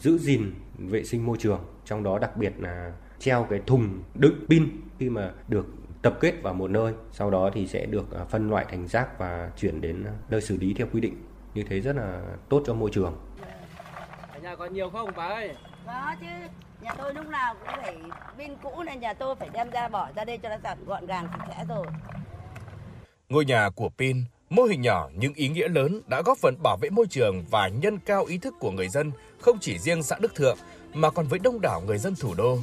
giữ gìn vệ sinh môi trường, trong đó đặc biệt là treo cái thùng đựng pin khi mà được tập kết vào một nơi, sau đó thì sẽ được phân loại thành rác và chuyển đến nơi xử lý theo quy định. Như thế rất là tốt cho môi trường. Ở nhà còn nhiều không bà ơi? Có chứ, nhà tôi lúc nào cũng phải pin cũ nên nhà tôi phải đem ra bỏ ra đây cho nó giặt gọn gàng sạch sẽ rồi. Ngôi nhà của pin, mô hình nhỏ nhưng ý nghĩa lớn đã góp phần bảo vệ môi trường và nâng cao ý thức của người dân, không chỉ riêng xã Đức Thượng mà còn với đông đảo người dân thủ đô.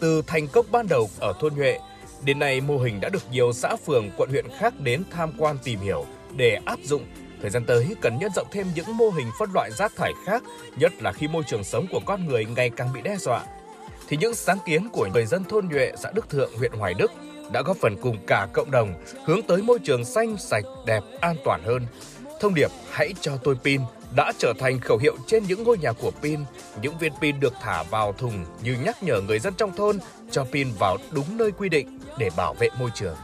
Từ thành công ban đầu ở thôn Nhuệ, đến nay mô hình đã được nhiều xã phường, quận huyện khác đến tham quan tìm hiểu để áp dụng. Thời gian tới cần nhân rộng thêm những mô hình phân loại rác thải khác, nhất là khi môi trường sống của con người ngày càng bị đe dọa. Thì những sáng kiến của người dân thôn Nhuệ, xã Đức Thượng, huyện Hoài Đức đã góp phần cùng cả cộng đồng hướng tới môi trường xanh, sạch, đẹp, an toàn hơn. Thông điệp "Hãy cho tôi pin" đã trở thành khẩu hiệu trên những ngôi nhà của pin. Những viên pin được thả vào thùng như nhắc nhở người dân trong thôn cho pin vào đúng nơi quy định để bảo vệ môi trường.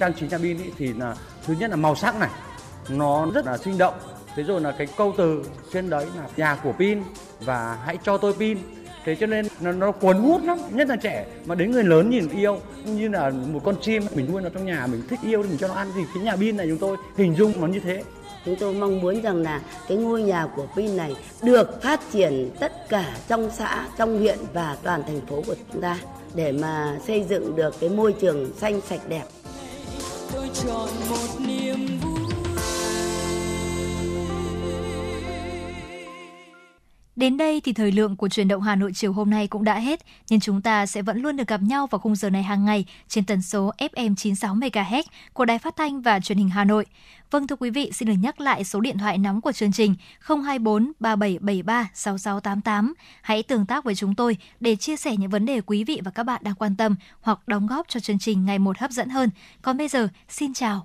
Trang trí nhà pin thì là thứ nhất là màu sắc này, nó rất là sinh động. Thế rồi là cái câu từ trên đấy là nhà của pin và hãy cho tôi pin. Thế cho nên nó, nó cuốn hút lắm, nhất là trẻ mà đến người lớn nhìn yêu, như là một con chim mình nuôi nó trong nhà, mình thích yêu thì mình cho nó ăn gì. Cái nhà pin này chúng tôi hình dung nó như thế. Chúng tôi mong muốn rằng là cái ngôi nhà của pin này được phát triển tất cả trong xã, trong huyện và toàn thành phố của chúng ta để mà xây dựng được cái môi trường xanh sạch đẹp. Tôi chọn một niềm vui. Đến đây thì thời lượng của Chuyển động Hà Nội chiều hôm nay cũng đã hết, nhưng chúng ta sẽ vẫn luôn được gặp nhau vào khung giờ này hàng ngày trên tần số ép em chín mươi sáu mê ga héc của Đài Phát thanh và Truyền hình Hà Nội. Vâng thưa quý vị, xin được nhắc lại số điện thoại nóng của chương trình không hai bốn ba bảy bảy ba sáu sáu tám tám. Hãy tương tác với chúng tôi để chia sẻ những vấn đề quý vị và các bạn đang quan tâm hoặc đóng góp cho chương trình ngày một hấp dẫn hơn. Còn bây giờ, xin chào!